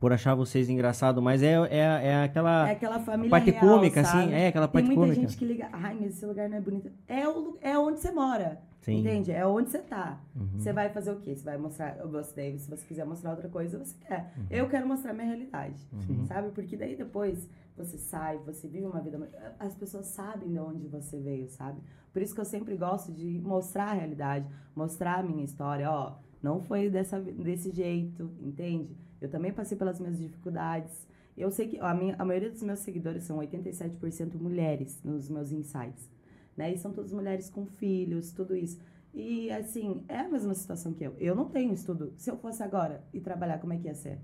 por achar vocês engraçado, mas é aquela família parte real, cômica, sabe? Assim, aquela parte cômica. Tem muita gente que liga, ai, mas esse lugar não é bonito. É onde você mora, sim, entende? É onde você tá. Você vai fazer o quê? Você vai mostrar, se você quiser mostrar outra coisa, você quer. Eu quero mostrar minha realidade, sabe? Porque daí depois você sai, você vive uma vida... As pessoas sabem de onde você veio, sabe? Por isso que eu sempre gosto de mostrar a realidade, mostrar a minha história, ó... Não foi desse jeito, entende? Eu também passei pelas minhas dificuldades. Eu sei que a maioria dos meus seguidores são 87% mulheres nos meus insights, né? E são todas mulheres com filhos, tudo isso. E, assim, é a mesma situação que eu. Eu não tenho estudo. Se eu fosse agora e trabalhar, como é que ia ser?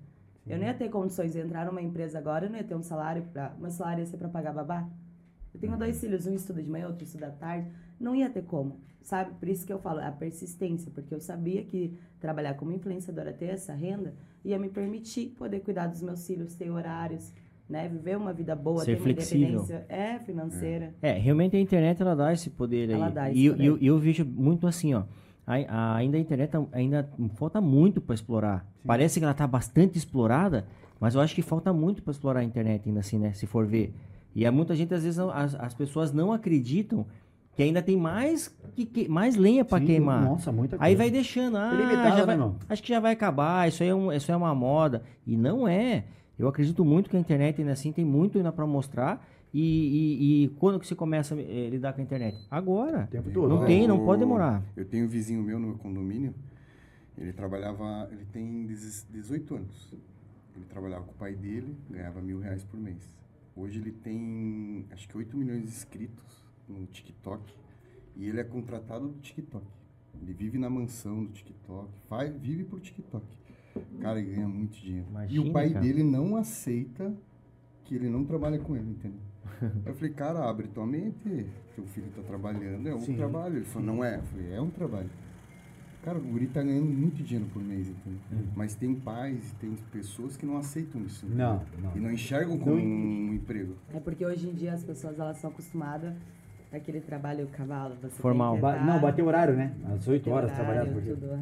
Eu não ia ter condições de entrar numa empresa agora, eu não ia ter um salário para... Meu salário ia ser para pagar babá. Eu tenho 2 filhos, um estuda de manhã, outro estuda à tarde. Não ia ter como, sabe? Por isso que eu falo, a persistência, porque eu sabia que trabalhar como influenciadora, ter essa renda, ia me permitir poder cuidar dos meus filhos, ter horários, né? Viver uma vida boa, ser ter flexível, uma independência financeira. Realmente a internet, ela dá esse poder aí. Ela dá esse poder. Eu vejo muito assim, ó. Ainda a internet, ainda falta muito para explorar. Sim. Parece que ela tá bastante explorada, mas eu acho que falta muito para explorar a internet ainda assim, né? Se for ver. E há muita gente, às vezes, as pessoas não acreditam que ainda tem mais lenha para queimar. Nossa, muita coisa. Aí vai deixando, limitado, já vai, né, acho que já vai acabar, isso é uma moda. E não é. Eu acredito muito que a internet ainda assim tem muito ainda para mostrar. E quando que você começa a lidar com a internet? Agora. O tempo todo. Não pode demorar. Eu tenho um vizinho meu no meu condomínio, ele tem 18 anos. Ele trabalhava com o pai dele, ganhava R$1.000 por mês. Hoje ele tem, acho que 8 milhões de inscritos no TikTok, e ele é contratado do TikTok. Ele vive na mansão do TikTok, vive por TikTok. Cara, ele ganha muito dinheiro. Imagina, e o pai dele não aceita que ele não trabalha com ele, entendeu? Eu falei, cara, abre tua mente, teu filho tá trabalhando, é um trabalho. Ele falou, não é? Eu falei, é um trabalho. Cara, o guri tá ganhando muito dinheiro por mês, entendeu? Mas tem pais, tem pessoas que não aceitam isso. Não. E não enxergam como um emprego. É porque hoje em dia as pessoas, elas são acostumadas àquele trabalho cavalo. Você formal. Bateu horário, né? Às 8 horas trabalhado por dia. Tudo,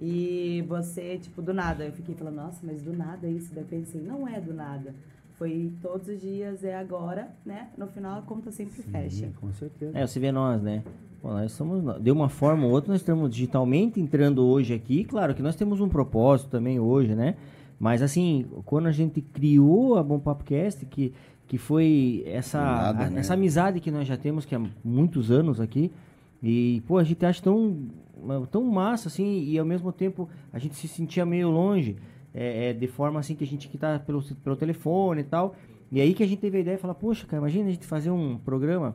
E você, tipo, do nada. Eu fiquei falando, nossa, mas do nada isso. Daí pensei, não é do nada. Foi todos os dias, é agora, né? No final a conta sempre fecha. Com certeza. Você vê nós, né? Bom, nós somos, de uma forma ou outra, nós estamos digitalmente entrando hoje aqui. Claro que nós temos um propósito também hoje, né? Mas assim, quando a gente criou a Bom Papo Cast, que foi essa amizade que nós já temos, que há muitos anos aqui. E, pô, a gente acha tão massa, assim, e ao mesmo tempo a gente se sentia meio longe. De forma assim que a gente que tá pelo telefone e tal. E aí que a gente teve a ideia de falar, poxa, cara, imagina a gente fazer um programa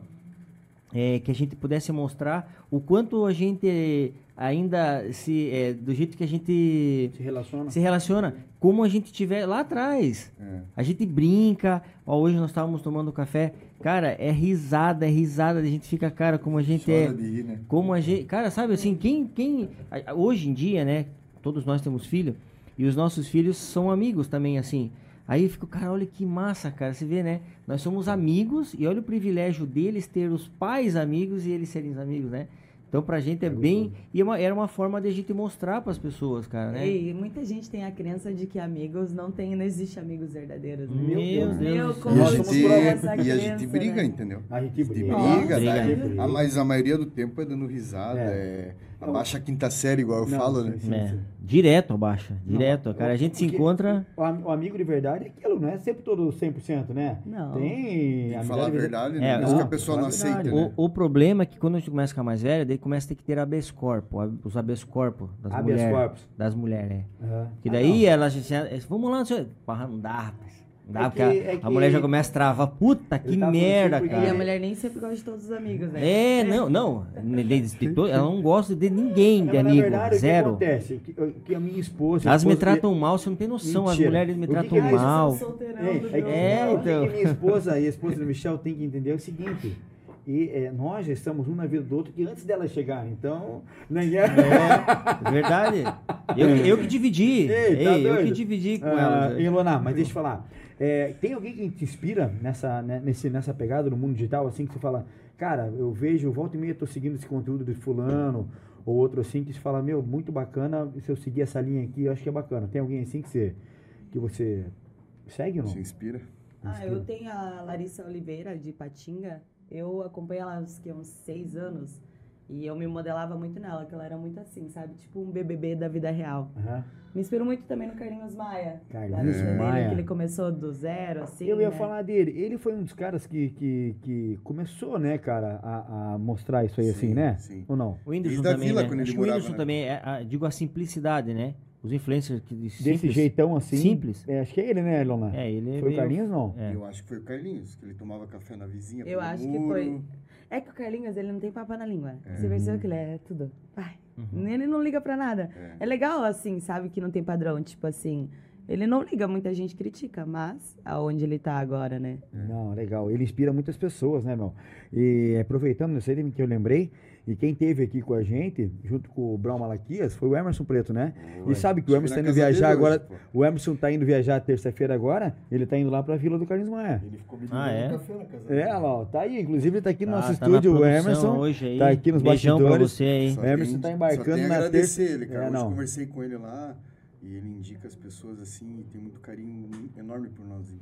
que a gente pudesse mostrar o quanto a gente ainda do jeito que a gente se relaciona como a gente tiver lá atrás. A gente brinca, hoje nós estávamos tomando café, cara, é risada, a gente fica, cara, como a gente chora de rir, né? Como a gente, cara, sabe assim, quem hoje em dia, né, todos nós temos filho. E os nossos filhos são amigos também, assim. Aí eu fico, cara, olha que massa, cara. Você vê, né? Nós somos amigos e olha o privilégio deles ter os pais amigos e eles serem amigos, né? Então, pra gente é bem... E era uma forma de a gente mostrar pras pessoas, cara, né? E muita gente tem a crença de que amigos não tem... Não existe amigos verdadeiros, né? Meu Deus, como e a gente briga, entendeu? A gente briga. Briga. Mas a maioria do tempo é dando risada, abaixa a quinta série, igual eu falo, né? Direto abaixa, direto, cara. A gente se encontra... O amigo de verdade é aquilo, não é sempre todo 100%, né? Não. Tem que falar a verdade, né? Mas que a pessoa não aceita, né? O problema é que quando a gente começa a ficar mais velho, daí começa a ter que ter habeas corpus, os habeas corpus das mulheres. Das mulheres, né? Que daí elas dizem, vamos lá, não dá, rapaz. Dá, porque a mulher já começa a travar. Puta, que merda, cara. E a mulher nem sempre gosta de todos os amigos, né? Não. Ela não gosta de ninguém, de amigo. Verdade, zero. O que acontece? Que a minha esposa... Elas me tratam mal, você não tem noção. Mentira. As mulheres me tratam mal. Então... Que minha esposa e a esposa do Michel tem que entender é o seguinte... nós já estamos um na vida do outro que antes dela chegar, então... Verdade. Eu que dividi. Eu que dividi com ela. Eluanna, mas deixa eu falar. Tem alguém que te inspira nessa pegada no mundo digital, assim, que você fala, cara, eu vejo, volta e meia, tô seguindo esse conteúdo de fulano, ou outro assim, que você fala, meu, muito bacana, se eu seguir essa linha aqui, eu acho que é bacana. Tem alguém assim que você segue ou não? Se inspira. Eu tenho a Larissa Oliveira, de Patinga. Eu acompanho ela há uns 6 anos e eu me modelava muito nela, que ela era muito assim, sabe? Tipo um BBB da vida real. Uhum. Me inspiro muito também no Carlinhos Maia. Carlinhos Maia. Que ele começou do zero, assim, eu ia falar dele. Ele foi um dos caras que começou, né, cara, a mostrar isso aí, sim, assim, né? Sim. Ou não? O Whindersson também, né? Também, digo, a simplicidade, né? Os influencers que desse jeitão assim. Simples. Acho que é ele, né, Eluanna? Ele foi o Carlinhos, não? Eu acho que foi o Carlinhos, que ele tomava café na vizinha. Eu acho que foi. É que o Carlinhos, ele não tem papo na língua. Você percebeu que ele é tudo. Ele não liga pra nada. É legal, assim, sabe, que não tem padrão. Tipo assim, ele não liga, muita gente critica, mas aonde ele tá agora, né? Não, legal. Ele inspira muitas pessoas, né, meu? E aproveitando, não sei de que eu lembrei, e quem esteve aqui com a gente, junto com o Bráulio Malaquias, foi o Emerson Preto, né? E sabe que o Emerson está indo viajar agora. Hoje, o Emerson está indo viajar terça-feira agora, ele está indo lá para a Vila do Carlinhos Maia. Ele ficou bebendo café na casa dele. Lá, ó, tá aí. Inclusive, ele está aqui no nosso estúdio, o Emerson. Hoje aí. Tá aqui nos bastidores. Você aí. O Emerson está embarcando na terça. Ele, cara. Hoje eu conversei com ele lá. E ele indica as pessoas assim, tem muito carinho enorme por nós.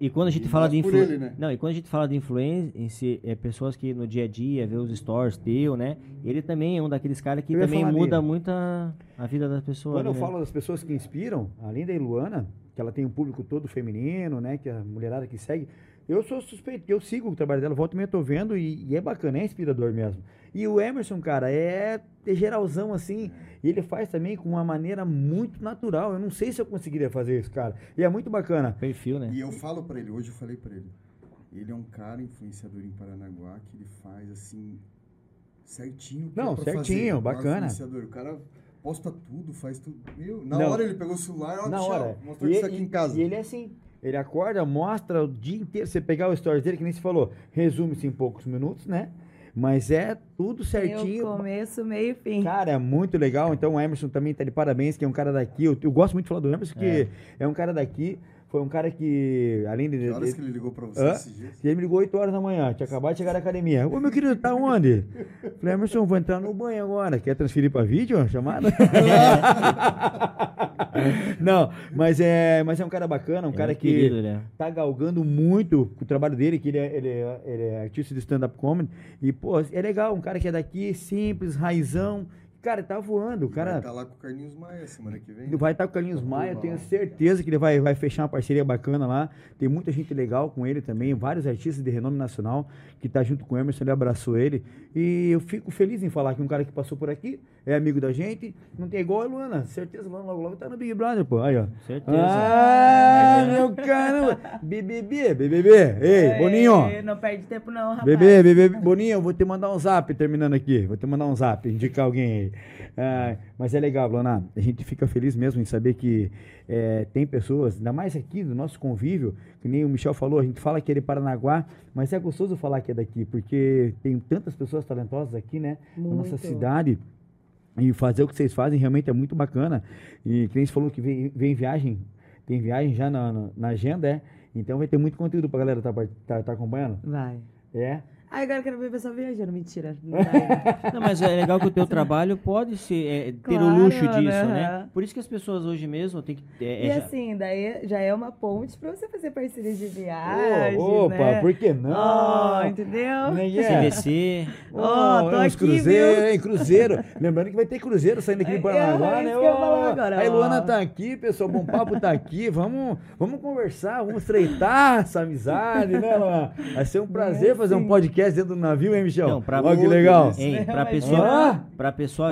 E quando a gente fala de influência, né? E quando a gente fala de influência, pessoas que no dia a dia vê os stories teu, né? Ele também é um daqueles caras que também muda muito a vida das pessoas. Quando eu falo das pessoas que inspiram, além da Eluanna, que ela tem um público todo feminino, né? Que a mulherada que segue. Eu sou suspeito, eu sigo o trabalho dela, volto e meio tô vendo, e é bacana, é inspirador mesmo. E o Emerson, cara, é geralzão assim, e ele faz também com uma maneira muito natural. Eu não sei se eu conseguiria fazer isso, cara. E é muito bacana. Perfil, né? E eu falo pra ele, hoje eu falei pra ele, ele é um cara influenciador em Paranaguá, que ele faz assim, certinho. Não, certinho, bacana. O cara... posta tudo, faz tudo. Hora ele pegou o celular, mostrou isso aqui em casa. E ele é assim, ele acorda, mostra o dia inteiro. Você pegar o stories dele, que nem se falou, resume-se em poucos minutos, né? Mas é tudo certinho. Meu começo, meio e fim. Cara, é muito legal. Então o Emerson também tá de parabéns, que é um cara daqui. Eu gosto muito de falar do Emerson, que é um cara daqui. Foi um cara que, além de... Que horas que ele ligou pra você esses dias? Ele me ligou 8 horas da manhã, tinha acabado de chegar na academia. Ô, meu querido, tá onde? Falei, Emerson, vou entrar no banho agora. Quer transferir pra vídeo, chamada? Não, mas é um cara bacana, um cara que querido, né? Tá galgando muito com o trabalho dele, que ele é artista de stand-up comedy. E, pô, é legal, um cara que é daqui, simples, raizão. Cara, tá voando, cara. Vai estar lá com o Carlinhos Maia semana que vem. Vai estar com o Carlinhos Maia, tenho certeza que ele vai fechar uma parceria bacana lá. Tem muita gente legal com ele também, vários artistas de renome nacional que tá junto com o Emerson, ele abraçou ele. E eu fico feliz em falar que um cara que passou por aqui é amigo da gente, não tem igual a Eluanna. Certeza, Eluanna logo tá no Big Brother, pô. Aí, ó. Certeza. Meu caramba. BBB. Ei, Boninho. Não perde tempo não, rapaz. BBB. Boninho, eu vou te mandar um zap terminando aqui. Vou te mandar um zap, indicar alguém aí. Mas é legal, Eluanna, a gente fica feliz mesmo em saber que tem pessoas, ainda mais aqui do nosso convívio, que nem o Michel falou, a gente fala que é de Paranaguá, mas é gostoso falar que é daqui, porque tem tantas pessoas talentosas aqui, né, na nossa cidade, e fazer o que vocês fazem realmente é muito bacana, e que nem você falou que vem viagem, tem viagem já na agenda, então vai ter muito conteúdo pra galera tá acompanhando? Vai. Aí agora eu quero ver o pessoal viajando. Mentira. Não, mas é legal que o teu trabalho pode ser, ter claro, o luxo disso, né? Por isso que as pessoas hoje mesmo têm que... assim, daí já é uma ponte pra você fazer parcerias de viagem, né? Por que não? Entendeu? CVC. Tô aqui, cruzeiro, hein? Cruzeiro. Lembrando que vai ter cruzeiro saindo aqui de Paranaguá, né? A Eluanna tá aqui, pessoal. Bom Papo tá aqui. Vamos conversar, vamos estreitar essa amizade, né, Eluanna? Vai ser um prazer fazer um podcast dentro do navio, hein, Michel? Não, pra que legal. Hein, pra pessoa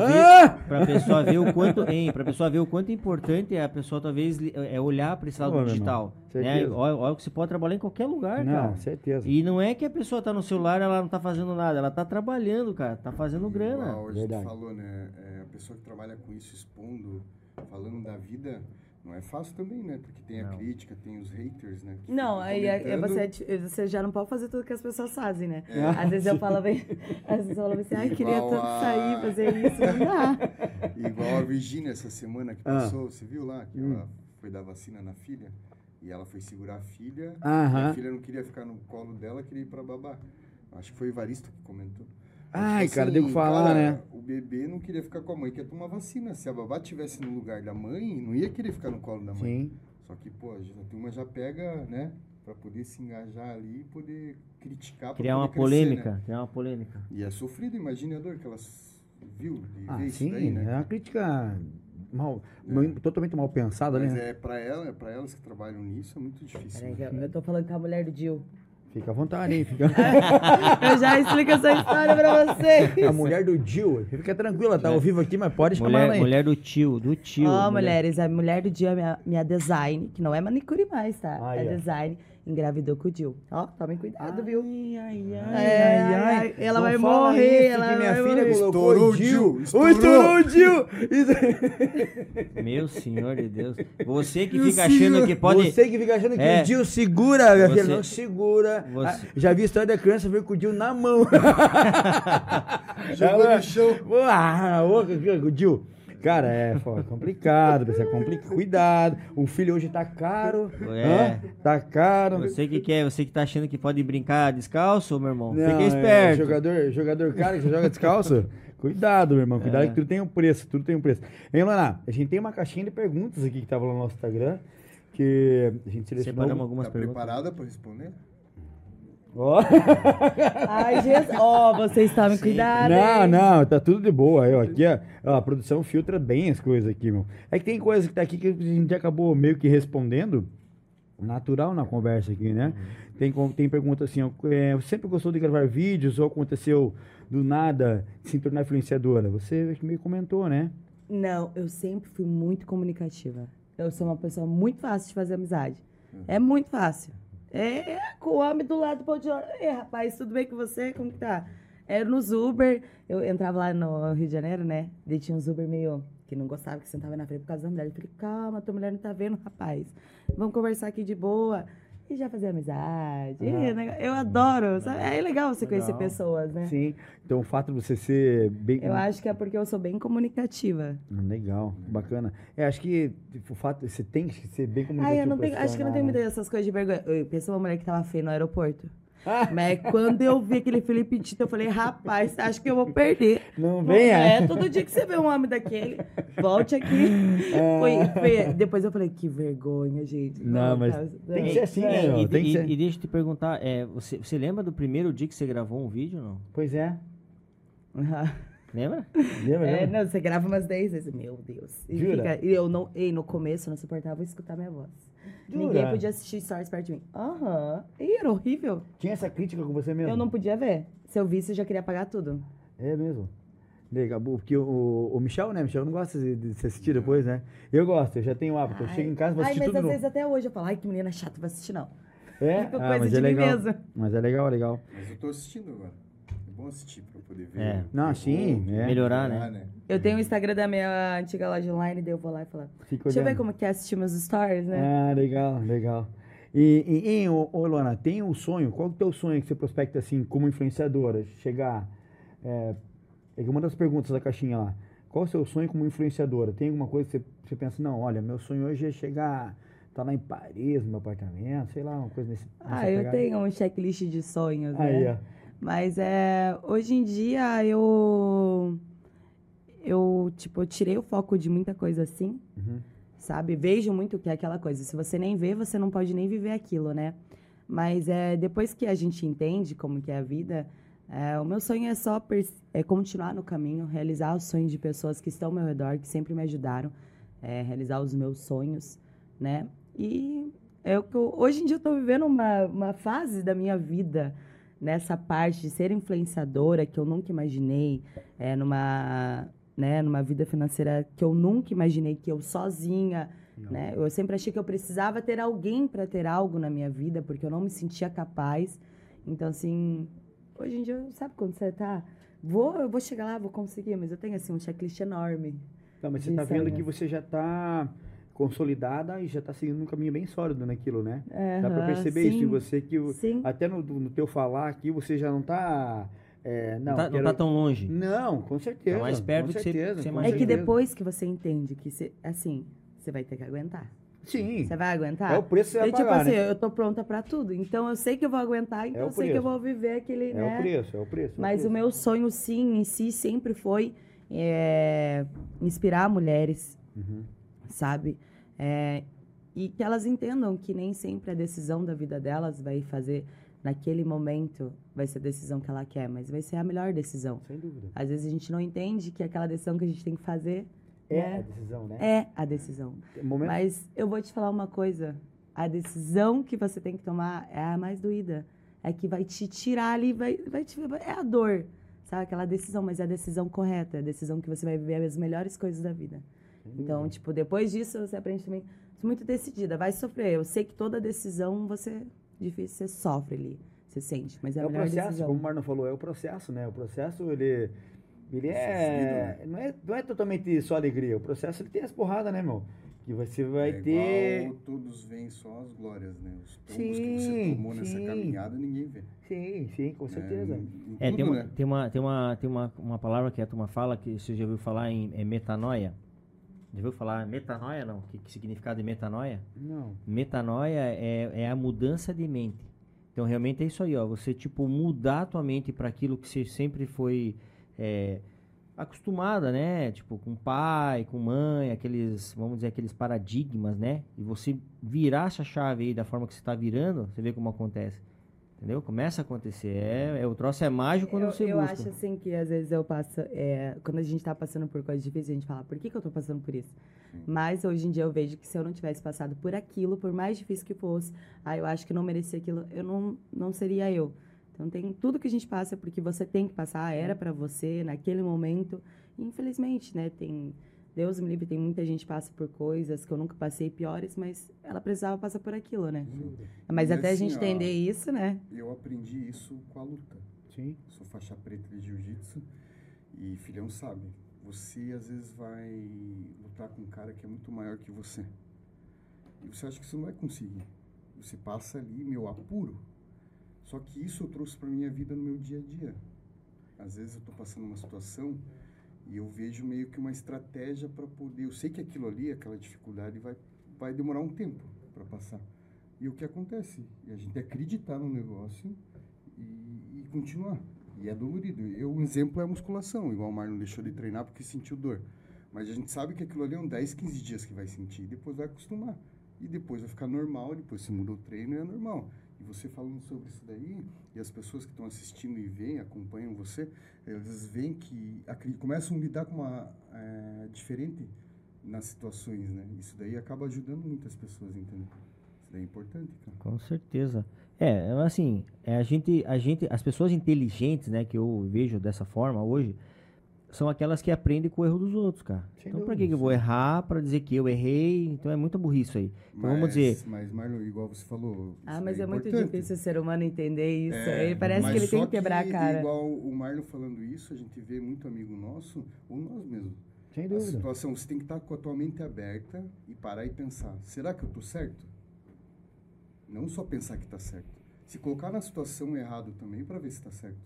ver o quanto importante é a pessoa, talvez, olhar para esse lado digital. Né? Olha que você pode trabalhar em qualquer lugar, cara. Certeza. E não é que a pessoa tá no celular, ela não tá fazendo nada, ela tá trabalhando, cara, tá fazendo grana. Igual a gente falou, né? A pessoa que trabalha com isso, expondo, falando da vida... Não é fácil também, né? Porque tem a crítica, tem os haters, né? Não, aí você já não pode fazer tudo que as pessoas fazem, né? Às vezes eu falo bem, às vezes eu falo assim, ai, queria tanto sair, fazer isso, não dá. Igual a Virgínia essa semana que passou, você viu lá que ela foi dar vacina na filha e ela foi segurar a filha, e a filha não queria ficar no colo dela, queria ir pra babá. Acho que foi o Evaristo que comentou. Ai, assim, cara, deu que falar, né? O bebê não queria ficar com a mãe, quer tomar vacina. Se a babá estivesse no lugar da mãe, não ia querer ficar no colo da mãe. Sim. Só que, pô, a turma já pega, né? Pra poder se engajar ali e poder criticar. Criar uma polêmica, né? Criar uma polêmica. E é sofrido, imagina a dor que ela viu de ver isso daí, né? É uma crítica totalmente mal pensada, mas né? Mas pra elas que trabalham nisso é muito difícil. Peraí, né? Eu tô falando com a mulher do Dil. Fica à vontade, hein? Eu já explico essa história pra vocês. A mulher do Dil, fica tranquila, tá ao vivo aqui, mas pode chamar ela aí. Mulher do tio, do tio. Ó, mulheres, a mulher do Dil é minha design, que não é manicure mais, tá? Design, engravidou com o Dil. Ó, tomem cuidado, viu? Ai. Ela vai morrer, ela vai morrer. Estourou o Dil. Estourou o Dil. Meu senhor de Deus. Você que fica achando que o Dil segura, minha filha, não segura. Já vi a história da criança vir com o Dil na mão. Jogou no chão. O Dil. Cara, é complicado, pessoal, cuidado. O filho hoje tá caro, tá caro. Você que tá achando que pode brincar descalço, meu irmão, não, fica esperto. Jogador cara que você joga descalço, cuidado, meu irmão, cuidado que tudo tem um preço, Hein, Eluanna, a gente tem uma caixinha de perguntas aqui que tava no nosso Instagram, que a gente selecionou. Separamos algumas perguntas. Tá preparada pra responder? Ai, Jesus. Vocês estavam cuidado. Não, tá tudo de boa. Aí, aqui a produção filtra bem as coisas aqui, meu. É que tem coisa que tá aqui que a gente acabou meio que respondendo natural na conversa aqui, né? Tem pergunta assim, você sempre gostou de gravar vídeos ou aconteceu do nada se tornar influenciadora? Você meio comentou, né? Não, eu sempre fui muito comunicativa. Eu sou uma pessoa muito fácil de fazer amizade. É muito fácil. Com o homem do lado pode olhar. Ei, rapaz, tudo bem com você? Como que tá? Era nos Uber, eu entrava lá no Rio de Janeiro, né? Daí tinha uns Uber meio que não gostava, que sentava na frente por causa da mulher. Eu falei, calma, tua mulher não tá vendo, rapaz. Vamos conversar aqui de boa. E já fazer amizade. Eu adoro, sabe? É legal você conhecer pessoas, né? Sim. Então o fato de você ser bem... Eu acho que é porque eu sou bem comunicativa. Legal, bacana. Acho que o fato de você tem que ser bem comunicativa. Acho que eu não tenho medo dessas coisas de vergonha. Eu pensei uma mulher que tava feia no aeroporto. Mas quando eu vi aquele Felipe Tito, eu falei, rapaz, acho que eu vou perder. Não venha. Todo dia que você vê um homem daquele, volte aqui. Depois eu falei, que vergonha, gente. Não, mas tem que ser assim, né? E deixa eu te perguntar, você lembra do primeiro dia que você gravou um vídeo, não? Pois é. Lembra? Não, você grava umas 10 vezes, meu Deus. E no começo eu não suportava escutar minha voz. Jura? Ninguém podia assistir stories perto de mim. E era horrível. Tinha essa crítica com você mesmo? Eu não podia ver. Se eu visse, eu já queria apagar tudo. É mesmo? Legal, porque o Michel, né? Michel não gosta de se assistir depois, né? Eu gosto, eu já tenho o hábito. Eu chego em casa, vou assistir tudo. Mas às vezes até hoje eu falo, ai, que menina chata, não vou assistir não. Coisa de mim mesmo. Mas é legal, legal. Mas eu tô assistindo agora. Bom assistir pra poder ver. Não, sim, melhorar, né? Eu tenho o Instagram da minha antiga loja online, daí eu vou lá e falar, deixa eu ver como que é assistir meus stories, né? Legal, legal. E Eluanna, tem um sonho? Qual é o teu sonho que você prospecta, assim, como influenciadora? Chegar... uma das perguntas da caixinha lá. Qual é o seu sonho como influenciadora? Tem alguma coisa que você pensa, não, olha, meu sonho hoje é chegar... Tá lá em Paris, no meu apartamento, sei lá, uma coisa nesse... Eu tenho um checklist de sonhos, né? Mas hoje em dia eu tirei o foco de muita coisa assim, sabe? Vejo muito que é aquela coisa, se você nem vê, você não pode nem viver aquilo, né? Mas depois que a gente entende como que é a vida, o meu sonho é só continuar no caminho, realizar os sonhos de pessoas que estão ao meu redor, que sempre me ajudaram a realizar os meus sonhos, né? E hoje em dia eu estou vivendo uma fase da minha vida, nessa parte de ser influenciadora que eu nunca imaginei, numa vida financeira que eu nunca imaginei, que eu sozinha, né? Eu sempre achei que eu precisava ter alguém para ter algo na minha vida, porque eu não me sentia capaz. Então, assim, hoje em dia, sabe quando você tá... eu vou chegar lá, vou conseguir, mas eu tenho, assim, um checklist enorme. Não, mas você tá vendo que você já tá consolidada e já tá seguindo um caminho bem sólido naquilo, né? Dá pra perceber isso em você, que até no teu falar aqui, você já não tá... não tá tão longe. Não, com certeza. É mais perto do que você imagina. É que depois que você entende que, você vai ter que aguentar. Sim. Você vai aguentar? É o preço que você vai pagar, tipo assim, né? Eu tô pronta pra tudo, então eu sei que eu vou aguentar, então eu sei que eu vou viver aquele, né? É o preço. Mas o meu sonho, sim, em si, sempre foi inspirar mulheres, sabe? E que elas entendam que nem sempre a decisão da vida delas vai fazer... Naquele momento, vai ser a decisão que ela quer, mas vai ser a melhor decisão. Sem dúvida. Às vezes a gente não entende que aquela decisão que a gente tem que fazer... É a decisão, né? É a decisão. Mas eu vou te falar uma coisa. A decisão que você tem que tomar é a mais doída. É que vai te tirar ali, é a dor. Sabe, aquela decisão, mas é a decisão correta. É a decisão que você vai viver as melhores coisas da vida. Então, depois disso, você aprende também... Muito decidida, vai sofrer. Eu sei que toda decisão você... Difícil, você sofre ali, você sente, mas é o processo, decisão. Como o Marlon falou, é o processo, né? O processo, ele não é totalmente só alegria, o processo, ele tem as porradas, né, meu? Que você vai ter... Igual todos veem só as glórias, né? Os tombos que você tomou nessa caminhada, ninguém vê. Sim, com certeza. Tem uma palavra que a turma fala, que você já ouviu falar em metanoia? Já ouviu falar metanoia, não? Que significado é metanoia? Não. Metanoia é a mudança de mente. Então, realmente é isso aí, ó. Você, mudar a tua mente para aquilo que você sempre foi acostumada, né? Com pai, com mãe, aqueles paradigmas, né? E você virar essa chave aí da forma que você está virando, você vê como acontece. Entendeu? Começa a acontecer. O troço é mágico quando você busca. Eu acho, assim, que às vezes eu passo... quando a gente tá passando por coisas difíceis, a gente fala, por que eu tô passando por isso? Mas hoje em dia eu vejo que se eu não tivesse passado por aquilo, por mais difícil que fosse, eu acho que não merecia aquilo, eu não seria eu. Então, tem tudo que a gente passa, porque você tem que passar, era pra você, naquele momento. E, infelizmente, né, tem... Deus me livre, tem muita gente que passa por coisas que eu nunca passei piores, mas ela precisava passar por aquilo, né? Mas até assim, a gente entender isso, né? Eu aprendi isso com a luta. Sim. Sou faixa preta de jiu-jitsu e filhão sabe, você às vezes vai lutar com um cara que é muito maior que você. E você acha que você não vai conseguir. Você passa ali, apuro. Só que isso eu trouxe pra minha vida no meu dia a dia. Às vezes eu tô passando uma situação... E eu vejo meio que uma estratégia para poder... Eu sei que aquilo ali, aquela dificuldade, vai demorar um tempo para passar. E o que acontece? E a gente acreditar no negócio e continuar. E é dolorido. Um exemplo é a musculação. Igual o Marlon deixou de treinar porque sentiu dor. Mas a gente sabe que aquilo ali é uns 10, 15 dias que vai sentir. E depois vai acostumar. E depois vai ficar normal. Depois você muda o treino e é normal. E você falando sobre isso daí, e as pessoas que estão assistindo e veem, acompanham você, elas veem que começam a lidar com uma diferente nas situações, né? Isso daí acaba ajudando muitas pessoas, entendeu? Isso daí é importante, cara. Com certeza. Assim, as pessoas inteligentes, né, que eu vejo dessa forma hoje, são aquelas que aprendem com o erro dos outros, cara. Sem então, pra que eu vou errar? Pra dizer que eu errei? Então, é muita burrice isso aí. Então, vamos dizer... Mas, Marlon, igual você falou... mas é muito difícil o ser humano entender isso. Ele parece que ele tem que quebrar a cara. Igual o Marlon falando isso, a gente vê muito amigo nosso, ou nós mesmos. Sem dúvida. A situação, você tem que estar com a tua mente aberta e parar e pensar, será que eu tô certo? Não só pensar que tá certo. Se colocar na situação errado também para ver se está certo.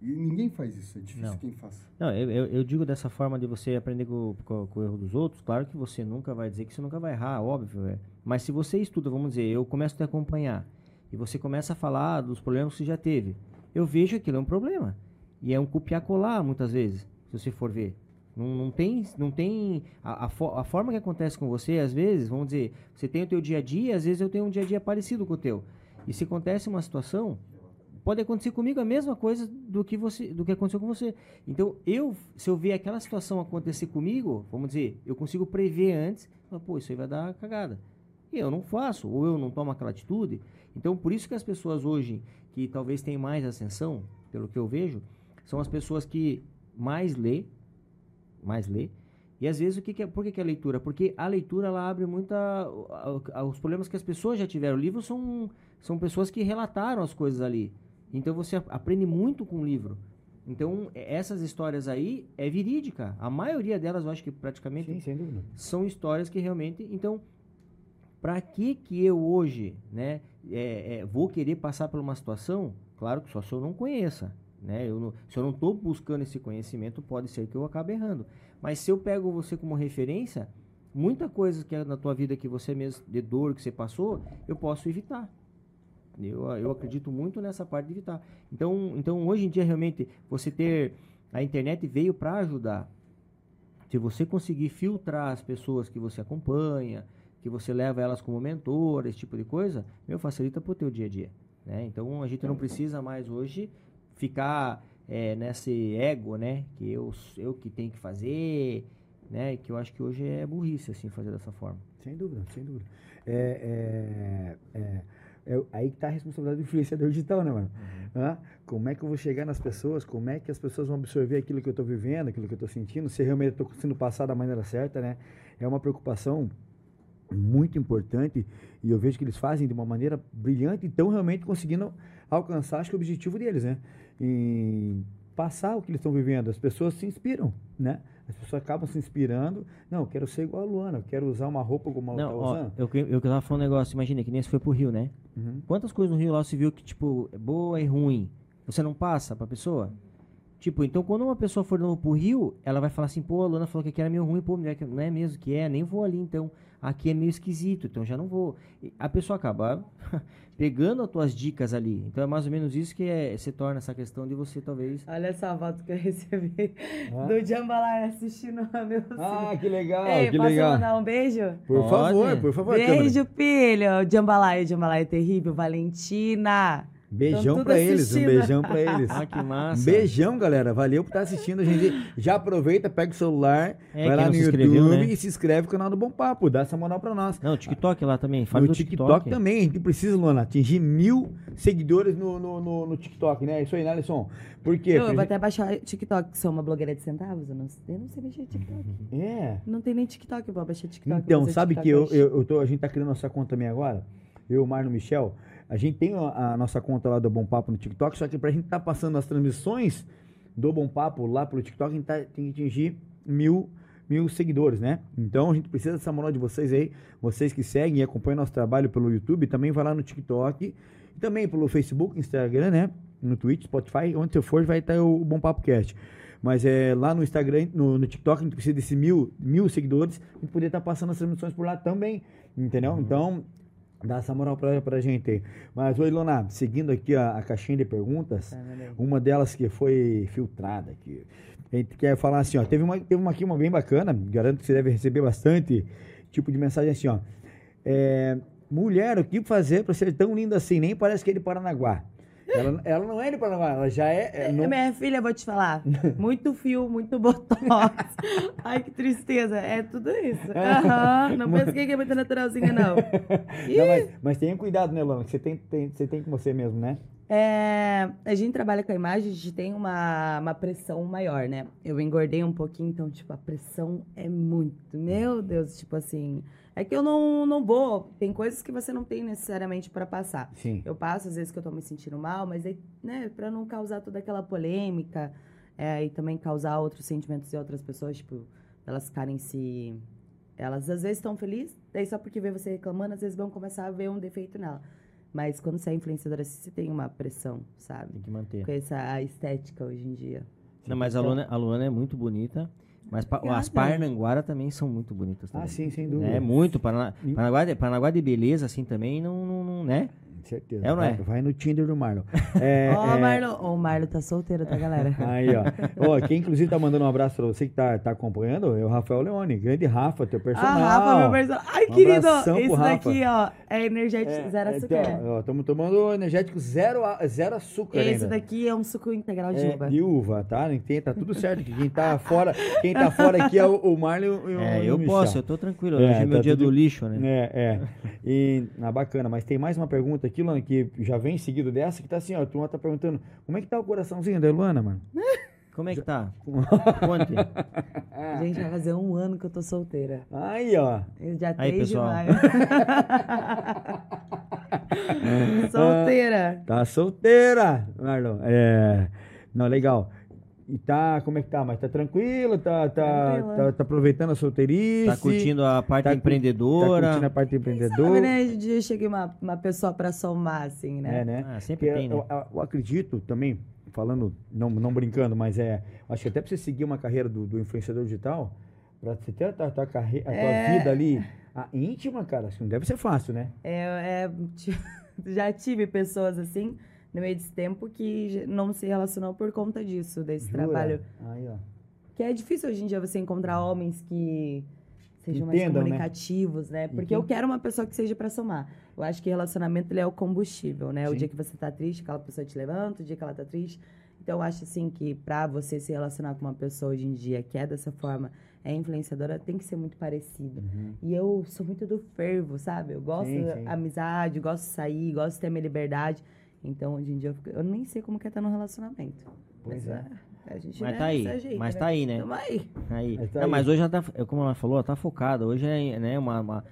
E ninguém faz isso, é difícil quem faça. Não, eu digo dessa forma de você aprender com o erro dos outros, claro que você nunca vai dizer que você nunca vai errar, óbvio. Mas se você estuda, vamos dizer, eu começo a te acompanhar e você começa a falar dos problemas que você já teve. eu vejo aquilo é um problema. E é um copiar-colar, muitas vezes, se você for ver. Não tem a forma que acontece com você, às vezes, vamos dizer, você tem o teu dia a dia, às vezes eu tenho um dia a dia parecido com o teu. E se acontece uma situação, pode acontecer comigo a mesma coisa do que aconteceu com você. Então, se eu ver aquela situação acontecer comigo, vamos dizer, eu consigo prever antes, pô, isso aí vai dar cagada. E eu não faço, ou eu não tomo aquela atitude. Então, por isso que as pessoas hoje, que talvez têm mais ascensão, pelo que eu vejo, são as pessoas que mais lê. E às vezes, por que é a leitura? Porque a leitura, ela abre muito os problemas que as pessoas já tiveram. O livro são pessoas que relataram as coisas ali. Então, você aprende muito com o livro. Então, essas histórias aí é verídica. A maioria delas, eu acho que praticamente, sim, sem dúvida, são histórias que realmente... Então, para que eu hoje, né, vou querer passar por uma situação? Claro que só se eu não conheça. Né? Se eu não estou buscando esse conhecimento, pode ser que eu acabe errando. Mas se eu pego você como referência, muita coisa que é na tua vida que você mesmo, de dor que você passou, eu posso evitar. Eu acredito muito nessa parte de evitar. Então hoje em dia, realmente, você ter a internet veio para ajudar. Se você conseguir filtrar as pessoas que você acompanha, que você leva elas como mentor, esse tipo de coisa, facilita para o teu dia a dia. Né? Então, a gente não precisa mais hoje ficar nesse ego, né? Que eu que tenho que fazer, né? Que eu acho que hoje é burrice, assim, fazer dessa forma. Sem dúvida, sem dúvida. Aí que tá a responsabilidade do influenciador digital, né, mano? Uhum. Como é que eu vou chegar nas pessoas? Como é que as pessoas vão absorver aquilo que eu tô vivendo, aquilo que eu tô sentindo? Se realmente eu tô sendo passado da maneira certa, né? É uma preocupação muito importante, e eu vejo que eles fazem de uma maneira brilhante, então realmente conseguindo alcançar, acho que o objetivo deles, né? E passar o que eles estão vivendo. As pessoas se inspiram, né? As pessoas acabam se inspirando. Não, eu quero ser igual a Luana, eu quero usar uma roupa como ela está usando. Eu estava falando um negócio, imagina, que nem se foi pro Rio, né? Uhum. Quantas coisas no Rio lá você viu que, tipo, é boa e ruim? Você não passa pra pessoa? Tipo, então quando uma pessoa for de novo pro Rio, ela vai falar assim, pô, a Luana falou que aqui era meio ruim, pô, não é mesmo que é, nem vou ali, então, aqui é meio esquisito, então já não vou. E a pessoa acaba pegando as tuas dicas ali. Então é mais ou menos isso que se torna essa questão de você talvez... Olha só a foto que eu recebi do Jambalaya assistindo a meu filho. Ah, que legal, ei, que legal. Posso mandar um beijo? Por favor. Beijo, filho. Jambalaya é terrível, Valentina. Beijão pra eles, um beijão pra eles. Ah, que massa. Beijão, galera. Valeu por estar assistindo. A gente já aproveita, pega o celular, vai lá no YouTube, né? E se inscreve no canal do Bom Papo. Dá essa moral pra nós. Não, o TikTok lá também. Fala do TikTok também. A gente precisa, Luana, atingir 1.000 seguidores no TikTok, né? Isso aí, né, Alisson? Por quê? Eu vou até baixar o TikTok, que sou uma blogueira de centavos. Eu não sei mexer TikTok. É. Não tem nem TikTok, eu vou baixar TikTok. Então, sabe que a gente tá criando nossa conta também agora? Eu, Marno Michel... A gente tem a nossa conta lá do Bom Papo no TikTok, só que pra gente tá passando as transmissões do Bom Papo lá pro TikTok, a gente tem que atingir 1.000 seguidores, né? Então a gente precisa dessa moral de vocês aí, vocês que seguem e acompanham nosso trabalho pelo YouTube, também vai lá no TikTok, e também pelo Facebook, Instagram, né? No Twitch, Spotify, onde você for vai estar o Bom Papo Cast. Mas lá no Instagram, no TikTok, a gente precisa desses 1.000 seguidores, a gente poder tá passando as transmissões por lá também, entendeu? Então... Dá essa moral pra gente aí. Mas, oi, Lona, seguindo aqui a caixinha de perguntas, uma delas que foi filtrada aqui. A gente quer falar assim, ó, teve uma aqui, uma bem bacana, garanto que você deve receber bastante tipo de mensagem assim, ó. Mulher, o que fazer pra ser tão linda assim? Nem parece que é de Paranaguá. Ela não é de Paraná, ela já é não... Minha filha, eu vou te falar, muito fio, muito botox. Ai, que tristeza, é tudo isso. Uhum, não pensa que é muito naturalzinha, não. Mas tenha cuidado, né, Lona, que você tem com você mesmo, né? A gente trabalha com a imagem, a gente tem uma pressão maior, né? Eu engordei um pouquinho, então, tipo, a pressão é muito. Meu Deus, tipo assim... É que eu não vou... Tem coisas que você não tem necessariamente pra passar. Sim. Eu passo, às vezes, que eu tô me sentindo mal, mas aí, né, pra não causar toda aquela polêmica, e também causar outros sentimentos de outras pessoas, tipo, elas ficarem se... Elas, às vezes, estão felizes, daí só porque vê você reclamando, às vezes vão começar a ver um defeito nela. Mas quando você é influenciadora, você tem uma pressão, sabe? Tem que manter. Com essa estética hoje em dia. Não, mas a Luana é muito bonita. Mas as Paranaguara também são muito bonitas também. Ah, sim, sem dúvida. É muito. Paranaguá de beleza, assim, também, não, né? certeza. É ou não é? Vai no Tinder do Marlon. Marlon. O Marlon tá solteiro, tá, galera? Aí, ó. Quem, inclusive, tá mandando um abraço pra você que tá acompanhando é o Rafael Leone. Grande Rafa, teu personagem. Ah, Rafa, meu personagem. Ai, querido, isso daqui, ó, é energético zero açúcar. Estamos tomando energético zero açúcar. Esse daqui é um suco integral de uva. De uva, tá? Tá tudo certo aqui. Quem tá fora aqui é o Marlon e o Michel. Eu posso, eu tô tranquilo. Hoje é meu dia do lixo, né? E, bacana, mas tem mais uma pergunta aqui, Luana, que já vem seguido dessa, que tá assim, ó, a turma tá perguntando, como é que tá o coraçãozinho da Eluanna, mano? Como é que tá? Conte. Gente, vai fazer um ano que eu tô solteira. Aí, ó. Já 3 de maio. Solteira. Tá solteira, Marlon. Não, legal. E tá, como é que tá? Mas tá tranquila, tá aproveitando a solteirice. Tá curtindo a parte empreendedora. Tá curtindo a parte empreendedora. Sabe, né? Hoje em dia chega uma pessoa pra somar, assim, né? Sempre tem, né? Eu acredito também, falando, não brincando, mas acho que até pra você seguir uma carreira do influenciador digital, pra você ter a tua vida ali, a íntima, cara, assim, não deve ser fácil, né? Já tive pessoas assim, no meio desse tempo, que não se relacionou por conta disso, desse trabalho. Aí, ó. Que é difícil hoje em dia você encontrar homens que sejam mais comunicativos, né? Porque eu quero uma pessoa que seja pra somar. Eu acho que relacionamento, ele é o combustível, né? Sim. O dia que você tá triste, aquela pessoa te levanta, o dia que ela tá triste. Então, eu acho, assim, que pra você se relacionar com uma pessoa hoje em dia que é dessa forma, é influenciadora, tem que ser muito parecida. Uhum. E eu sou muito do fervo, sabe? Eu gosto de amizade, gosto de sair, gosto de ter minha liberdade. Então, hoje em dia, eu nem sei como que é estar num relacionamento. Pois é. A gente tá aí, né? Tamo aí. Não, mas hoje, como ela falou, ela tá focada. Hoje é, né, uma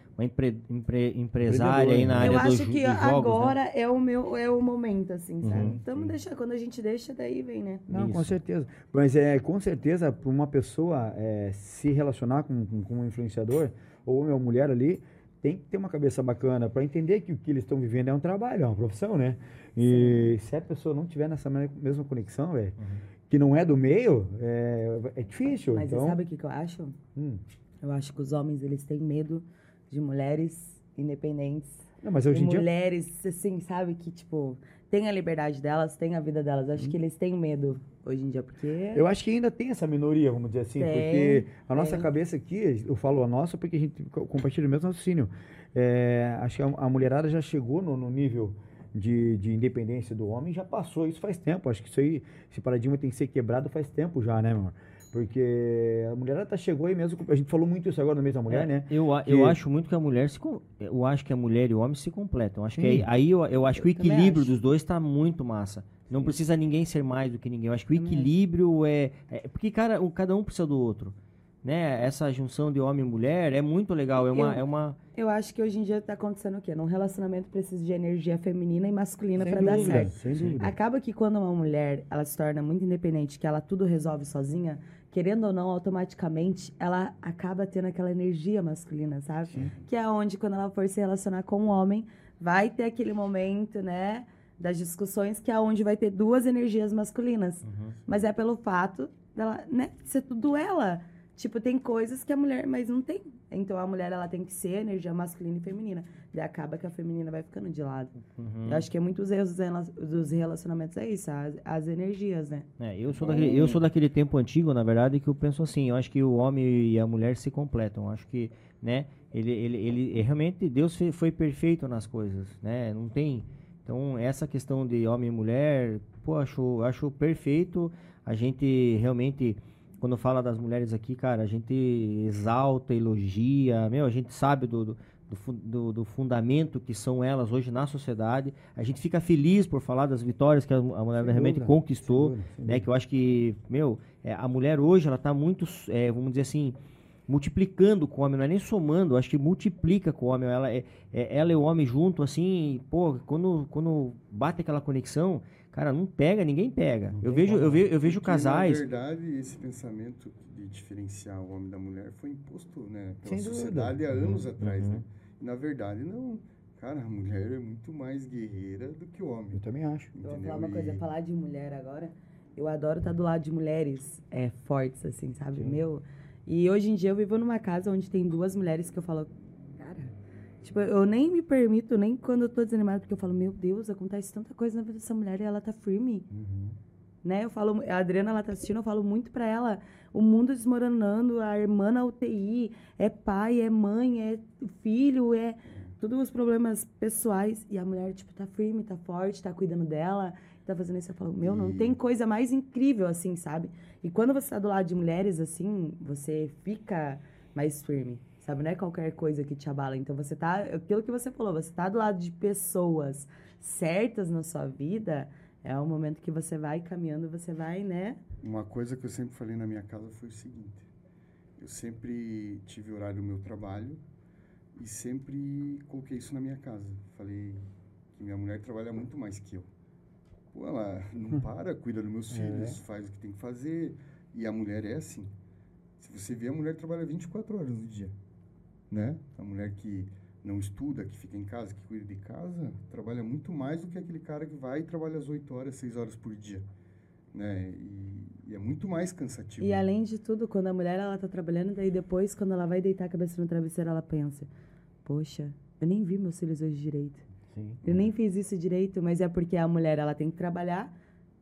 empresária aí na área dos jogos. Eu acho que agora, né? É o momento, assim, sabe? Então, quando a gente deixa, daí vem, né? Não, isso. Com certeza. Mas, com certeza, para uma pessoa se relacionar com um influenciador, ou uma mulher ali, tem que ter uma cabeça bacana para entender que o que eles estão vivendo é um trabalho, é uma profissão, né? E se a pessoa não tiver nessa mesma conexão, velho, que não é do meio, é difícil. Mas então... você sabe o que eu acho? Eu acho que os homens, eles têm medo de mulheres independentes. Não, mas hoje em dia... mulheres, assim, sabe, que, tipo, tem a liberdade delas, tem a vida delas. Acho que eles têm medo hoje em dia, porque... Eu acho que ainda tem essa minoria, vamos dizer assim, porque a nossa cabeça aqui, eu falo a nossa porque a gente compartilha o mesmo raciocínio. Acho que a mulherada já chegou no nível de independência do homem, já passou isso faz tempo. Acho que isso aí, esse paradigma tem que ser quebrado faz tempo já, né, meu amor? Porque a mulher chegou aí mesmo, a gente falou muito isso agora no mês da mulher, né? Eu acho muito que a mulher eu acho que a mulher e o homem se completam. Acho que aí eu acho que o equilíbrio dos dois tá muito massa. Não precisa ninguém ser mais do que ninguém. Eu acho que o equilíbrio é porque, cara, cada um precisa do outro, né? Essa junção de homem e mulher é muito legal. Eu acho que hoje em dia tá acontecendo o quê? Num relacionamento precisa de energia feminina e masculina para dar certo. Sem dúvida. Acaba que quando uma mulher ela se torna muito independente, que ela tudo resolve sozinha, querendo ou não, automaticamente, ela acaba tendo aquela energia masculina, sabe? Sim. Que é onde, quando ela for se relacionar com um homem, vai ter aquele momento, né, das discussões, que é onde vai ter duas energias masculinas. Uhum. Mas é pelo fato dela, né, ser tudo ela. Tipo, tem coisas que a mulher, mas não tem. Então, a mulher, ela tem que ser energia masculina e feminina. Daí acaba que a feminina vai ficando de lado. Uhum. Eu acho que é muitos erros dos relacionamentos, é isso, as energias, né? Eu sou daquele tempo antigo, na verdade, que eu penso assim, eu acho que o homem e a mulher se completam. Eu acho que, né, ele realmente, Deus foi perfeito nas coisas, né? Não tem... Então, essa questão de homem e mulher, pô, acho perfeito. A gente realmente... Quando fala das mulheres aqui, cara, a gente exalta, elogia, a gente sabe do fundamento que são elas hoje na sociedade. A gente fica feliz por falar das vitórias que a mulher realmente conquistou, né? Que eu acho que, a mulher hoje, ela tá muito, vamos dizer assim, multiplicando com o homem, não é nem somando, acho que multiplica com o homem. Ela e o homem junto, assim, pô, quando bate aquela conexão, cara, não pega, ninguém pega. Eu vejo casais... Na verdade, esse pensamento de diferenciar o homem da mulher foi imposto, né, pela sociedade há anos atrás, né? E, na verdade, não... Cara, a mulher é muito mais guerreira do que o homem. Eu também acho. Entendeu? Eu vou falar uma coisa, falar de mulher agora, eu adoro estar do lado de mulheres fortes, assim, sabe? E hoje em dia eu vivo numa casa onde tem duas mulheres que eu falo, cara, Tipo, eu nem me permito, nem quando eu tô desanimada, porque eu falo, meu Deus, acontece tanta coisa na vida dessa mulher e ela tá firme. Uhum. Né? Eu falo, a Adriana, ela tá assistindo, eu falo muito pra ela, o mundo desmoronando, a irmã na UTI, é pai, é mãe, é filho, é... Todos os problemas pessoais. E a mulher, tipo, tá firme, tá forte, tá cuidando dela, tá fazendo isso. Eu falo, meu, não tem coisa mais incrível, assim, sabe? E quando você tá do lado de mulheres, assim, você fica mais firme, sabe? Não é qualquer coisa que te abala. Então, você tá... Aquilo que você falou, você tá do lado de pessoas certas na sua vida, é o momento que você vai caminhando, você vai, né? Uma coisa que eu sempre falei na minha casa foi o seguinte. Eu sempre tive horário no meu trabalho, e sempre coloquei isso na minha casa. Falei que minha mulher trabalha muito mais que eu. Pô, ela não para, cuida dos meus filhos, faz o que tem que fazer. E a mulher é assim. Se você vê, a mulher trabalha 24 horas no dia, né? A mulher que não estuda, que fica em casa, que cuida de casa, trabalha muito mais do que aquele cara que vai e trabalha às 8 horas, 6 horas por dia, né? E é muito mais cansativo. E além de tudo, quando a mulher ela tá trabalhando, daí depois, quando ela vai deitar a cabeça no travesseiro, ela pensa... Poxa, eu nem vi meus filhos hoje direito. Sim. Eu nem fiz isso direito, mas é porque a mulher, ela tem que trabalhar,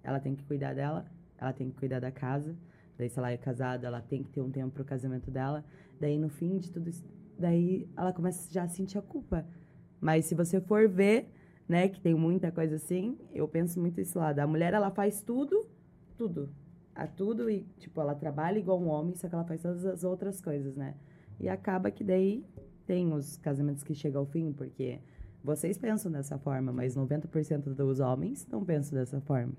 ela tem que cuidar dela, ela tem que cuidar da casa. Daí, se ela é casada, ela tem que ter um tempo pro casamento dela. Daí, no fim de tudo isso, daí ela começa já a sentir a culpa. Mas se você for ver, né, que tem muita coisa assim, eu penso muito desse lado. A mulher, ela faz tudo. A tudo e, tipo, ela trabalha igual um homem, só que ela faz todas as outras coisas, né? E acaba que daí... Tem os casamentos que chegam ao fim, porque vocês pensam dessa forma, mas 90% dos homens não pensam dessa forma.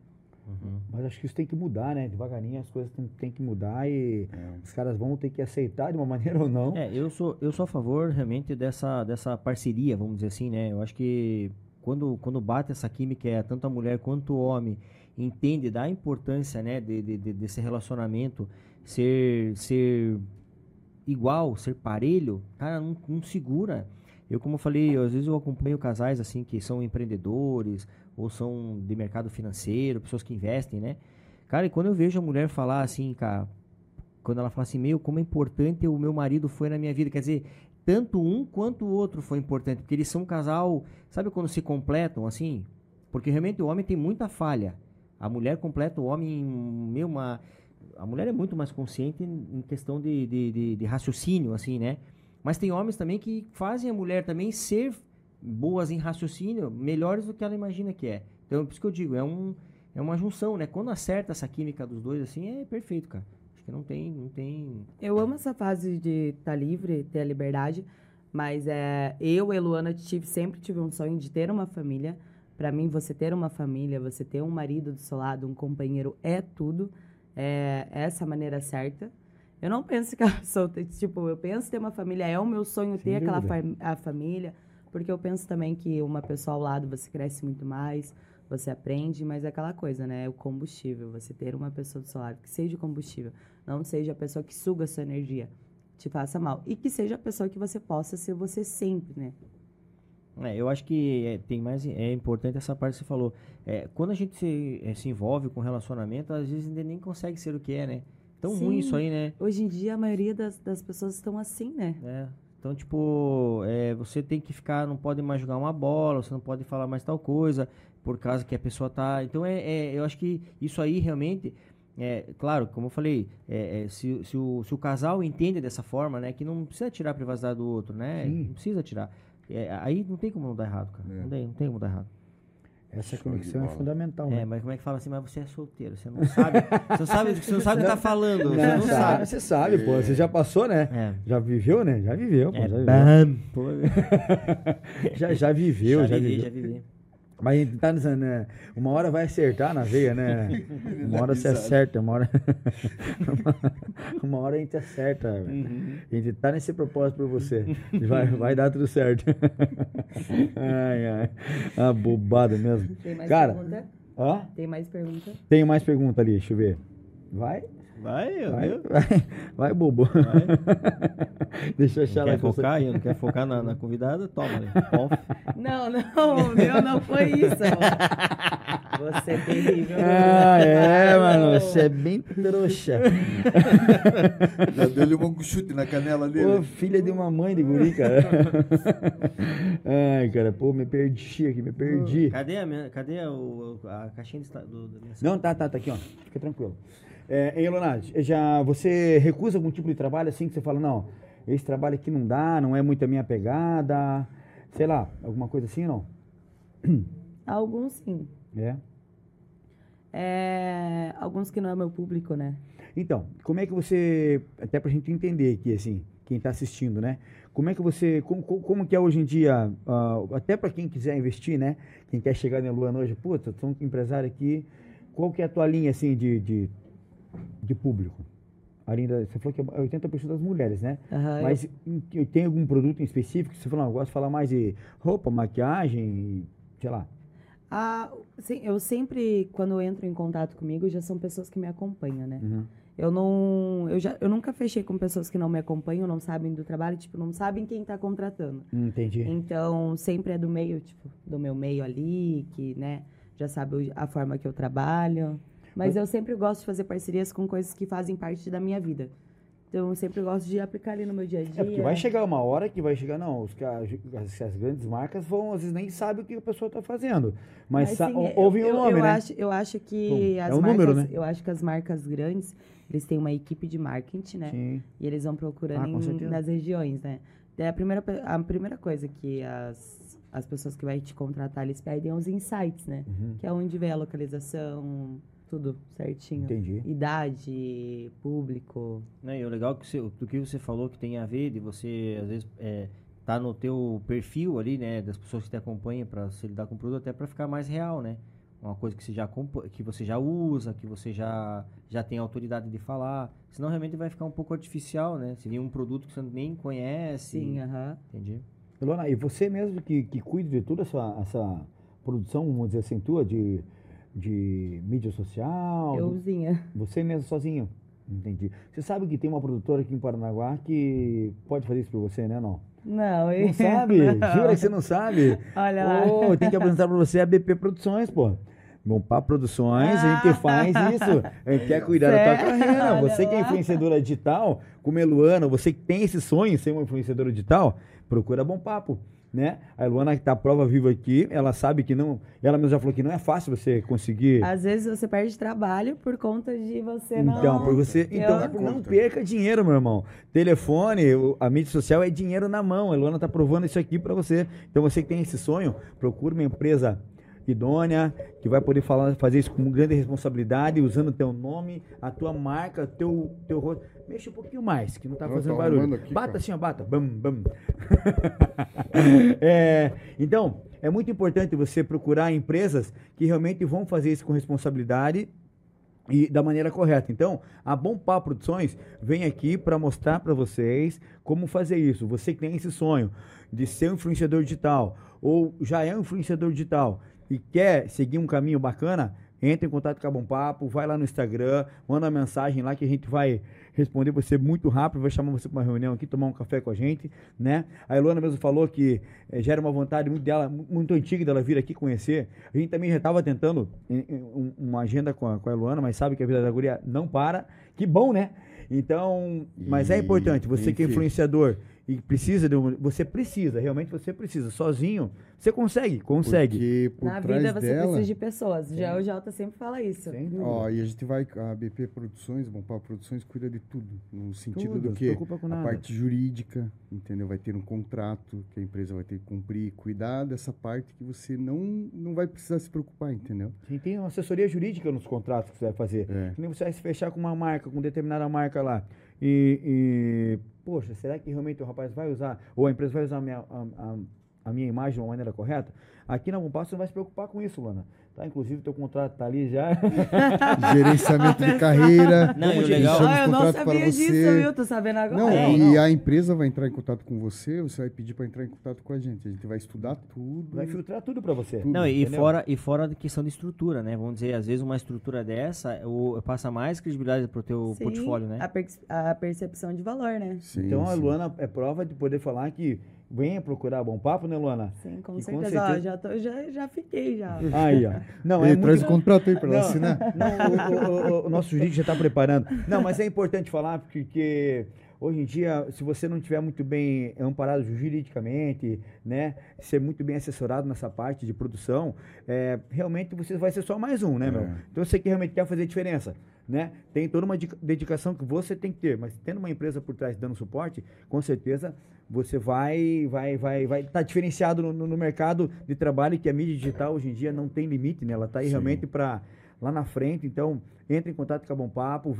Uhum. Mas acho que isso tem que mudar, né? Devagarinho as coisas tem que mudar e os caras vão ter que aceitar de uma maneira ou não. É, eu sou a favor realmente dessa parceria, vamos dizer assim, né? Eu acho que quando bate essa química, tanto a mulher quanto o homem entende da importância, né, desse relacionamento ser igual, ser parelho, cara, não segura. Eu, como eu falei, às vezes eu acompanho casais assim que são empreendedores ou são de mercado financeiro, pessoas que investem, né? Cara, e quando eu vejo a mulher falar assim, cara, quando ela fala assim, meu, como é importante o meu marido foi na minha vida, quer dizer, tanto um quanto o outro foi importante, porque eles são um casal, sabe quando se completam assim? Porque realmente o homem tem muita falha. A mulher completa o homem, meu, a mulher é muito mais consciente em questão de raciocínio, assim, né? Mas tem homens também que fazem a mulher também ser boas em raciocínio, melhores do que ela imagina que é. Então, por isso que eu digo, é uma junção, né? Quando acerta essa química dos dois, assim, é perfeito, cara. Acho que não tem... Eu amo essa fase de estar livre, ter a liberdade, mas eu, Eluanna, sempre tive um sonho de ter uma família. Pra mim, você ter uma família, você ter um marido do seu lado, um companheiro, é tudo... É essa maneira certa. Eu não penso que eu sou... Tipo, eu penso ter uma família. É o meu sonho ter aquela família. Porque eu penso também que uma pessoa ao lado, você cresce muito mais, você aprende, mas é aquela coisa, né? O combustível. Você ter uma pessoa do seu lado que seja combustível. Não seja a pessoa que suga a sua energia, te faça mal. E que seja a pessoa que você possa ser você sempre, né? Eu acho que é importante essa parte que você falou. Quando a gente se envolve com relacionamento, às vezes ainda nem consegue ser o que é, né? Tão Sim. ruim isso aí, né? Hoje em dia, a maioria das pessoas estão assim, né? Então, tipo, você tem que ficar, não pode mais jogar uma bola, você não pode falar mais tal coisa, por causa que a pessoa tá... Então, eu acho que isso aí realmente... Claro, como eu falei, se o casal entende dessa forma, né? Que não precisa tirar a privacidade do outro, né? Sim. Não precisa tirar. Aí não tem como não dar errado, cara. Não tem como dar errado. Essa conexão é fundamental, né? Mas como é que fala assim? Mas você é solteiro, você não sabe. Você não sabe o que tá falando. Você não sabe. Você sabe, pô. Você já passou, né? Já viveu, né? Já viveu, pô. Já viveu. Mas tá, né? Uma hora vai acertar na veia, né? Uma hora você acerta, uma hora a gente acerta. Uhum. A gente tá nesse propósito pra você. Vai dar tudo certo. Ai, bobada mesmo. Tem mais pergunta? Hã? Tem mais pergunta? Tem mais pergunta ali, deixa eu ver. Vai, bobo. Vai. Deixa eu achar ela. Não quer focar na convidada? Toma. Né? Não, meu, não foi isso. Você é terrível. Ah, é, mano. Você é bem trouxa. Já deu-lhe um chute na canela dele. Pô, filha de uma mãe de guri, cara. Ai, cara, pô, me perdi aqui, me perdi. Cadê a minha, cadê a caixinha da minha... Não, tá aqui, ó. Fica tranquilo. Ei, Eluanna, já você recusa algum tipo de trabalho assim que você fala, não, esse trabalho aqui não dá, não é muito a minha pegada, sei lá, alguma coisa assim, não? Alguns sim. É? Alguns que não é meu público, né? Então, como é que você, até pra gente entender aqui, assim, quem tá assistindo, né? Como é que você, como que é hoje em dia, até pra quem quiser investir, né? Quem quer chegar na Eluanna hoje, puta, eu sou um empresário aqui, qual que é a tua linha, assim, de público? Ainda, você falou que é 80% das mulheres, né? Uhum. Mas tem algum produto em específico que você falou, não, eu gosto de falar mais de roupa, maquiagem, sei lá. Ah, sim, eu sempre, quando eu entro em contato comigo, já são pessoas que me acompanham, né? Uhum. Eu nunca fechei com pessoas que não me acompanham, não sabem do trabalho, tipo, não sabem quem tá contratando. Entendi. Então, sempre é do meio, tipo, do meu meio ali, que, né, já sabe a forma que eu trabalho. Mas eu sempre gosto de fazer parcerias com coisas que fazem parte da minha vida. Então, eu sempre gosto de aplicar ali no meu dia a dia. É porque vai chegar uma hora que vai chegar... Não, as grandes marcas vão... Às vezes nem sabem o que a pessoa está fazendo. Mas sim, ouvem o nome, né? Eu acho que as marcas... Número, né? Eu acho que as marcas grandes, eles têm uma equipe de marketing, né? Sim. E eles vão procurando nas regiões, né? A primeira coisa que as pessoas que vão te contratar, eles pedem os insights, né? Uhum. Que é onde vê a localização... Tudo certinho. Entendi. Idade, público. Não, e o legal do que você falou que tem a ver de você, às vezes, tá no teu perfil ali, né? Das pessoas que te acompanham para se lidar com o produto, até para ficar mais real, né? Uma coisa que você já usa, que você já tem autoridade de falar. Senão, realmente, vai ficar um pouco artificial, né? Se vir um produto que você nem conhece. Sim, aham. Entendi. Eluanna, e você mesmo que cuida de toda essa produção, vamos dizer assim, tua, de mídia social? Euzinha. Você mesmo, sozinho? Entendi. Você sabe que tem uma produtora aqui em Paranaguá que pode fazer isso pra você, né, não? Não, eu... Não sabe? Não. Jura que você não sabe? Olha lá. Oh, tem que apresentar pra você a BP Produções, pô. Bom Papo Produções, a gente faz isso. A gente quer cuidar da tua carreira. Olha, você que é influenciadora digital, como Eluanna, você que tem esse sonho de ser uma influenciadora digital, procura Bom Papo. Né? A Eluanna que tá à prova viva aqui, ela sabe que não, ela mesmo já falou que não é fácil você conseguir. Às vezes você perde trabalho por conta de você não. Não perca dinheiro, meu irmão. Telefone, a mídia social é dinheiro na mão. A Eluanna tá provando isso aqui para você. Então você que tem esse sonho, procura uma empresa idônea, que vai poder fazer isso com grande responsabilidade, usando o teu nome, a tua marca, teu rosto. Mexa um pouquinho mais, que não tá fazendo barulho. Aqui, bata, cara. Assim, ó, bata. Bam, bam. Então, é muito importante você procurar empresas que realmente vão fazer isso com responsabilidade e da maneira correta. Então, a Bom Papo Produções vem aqui para mostrar para vocês como fazer isso. Você que tem esse sonho de ser um influenciador digital, ou já é um influenciador digital, e quer seguir um caminho bacana, entra em contato com a Bom Papo, vai lá no Instagram, manda uma mensagem lá que a gente vai responder você muito rápido, vai chamar você para uma reunião aqui, tomar um café com a gente, né? A Eluanna mesmo falou que já era uma vontade muito antiga dela vir aqui conhecer. A gente também já estava tentando uma agenda com a Eluanna, mas sabe que a vida da guria não para. Que bom, né? Então, mas é importante, você que é influenciador... E você precisa, sozinho, você consegue. Porque por na trás vida você dela, precisa de pessoas, sim. Já o Jota sempre fala isso. Ó, e a gente vai, a BP Produções, Bom Papo Produções cuida de tudo, no sentido do que a parte jurídica, entendeu? Vai ter um contrato que a empresa vai ter que cumprir, cuidar dessa parte que você não vai precisar se preocupar, entendeu? Sim, tem uma assessoria jurídica nos contratos que você vai fazer. Você vai se fechar com uma marca, com determinada marca lá. Poxa, será que realmente o rapaz vai usar, ou a empresa vai usar a minha imagem de uma maneira correta? Aqui na Bom Papo você não vai se preocupar com isso, Eluanna. Tá? Inclusive, teu contrato tá ali já. Gerenciamento de carreira. Não, e o legal. Eu não sabia disso, viu? Tô sabendo agora. A empresa vai entrar em contato com você, você vai pedir para entrar em contato com a gente. A gente vai estudar tudo. Vai filtrar tudo para você. Tudo, não, e fora da questão de estrutura, né? Vamos dizer, às vezes uma estrutura dessa passa mais credibilidade pro teu portfólio, né? A percepção de valor, né? Sim, então, a Eluanna é prova de poder falar que venha procurar Bom Papo, né, Eluanna? Sim, com certeza. Ó, já fiquei, já. Aí, ó. Não, é muito... Traz o contrato aí para ela assinar. Não, o nosso jurídico já está preparando. Não, mas é importante falar porque... Hoje em dia, se você não estiver muito bem amparado juridicamente, né, ser muito bem assessorado nessa parte de produção, realmente você vai ser só mais um, né, meu? Então você que realmente quer fazer diferença, né? Tem toda uma dedicação que você tem que ter, mas tendo uma empresa por trás dando suporte, com certeza você vai estar diferenciado no mercado de trabalho, que a mídia digital hoje em dia não tem limite, né? Ela está aí realmente para... lá na frente, então, entre em contato com a Bom Papo,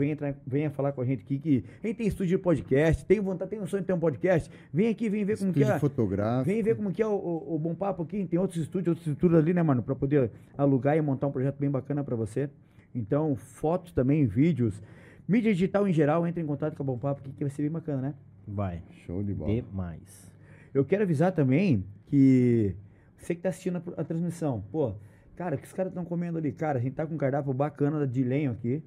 venha falar com a gente aqui, que a gente tem estúdio de podcast, tem vontade, tem um sonho de ter um podcast, vem aqui, vem ver como que é. Estúdio fotográfico. Vem ver como que é o Bom Papo aqui, tem outros estúdios ali, né, mano, para poder alugar e montar um projeto bem bacana para você. Então, fotos também, vídeos, mídia digital em geral, entre em contato com a Bom Papo aqui, que vai ser bem bacana, né? Vai. Show de bola. Demais. Eu quero avisar também que você que tá assistindo a transmissão, pô, cara, o que os caras estão comendo ali? Cara, a gente tá com um cardápio bacana da Di Lenho aqui.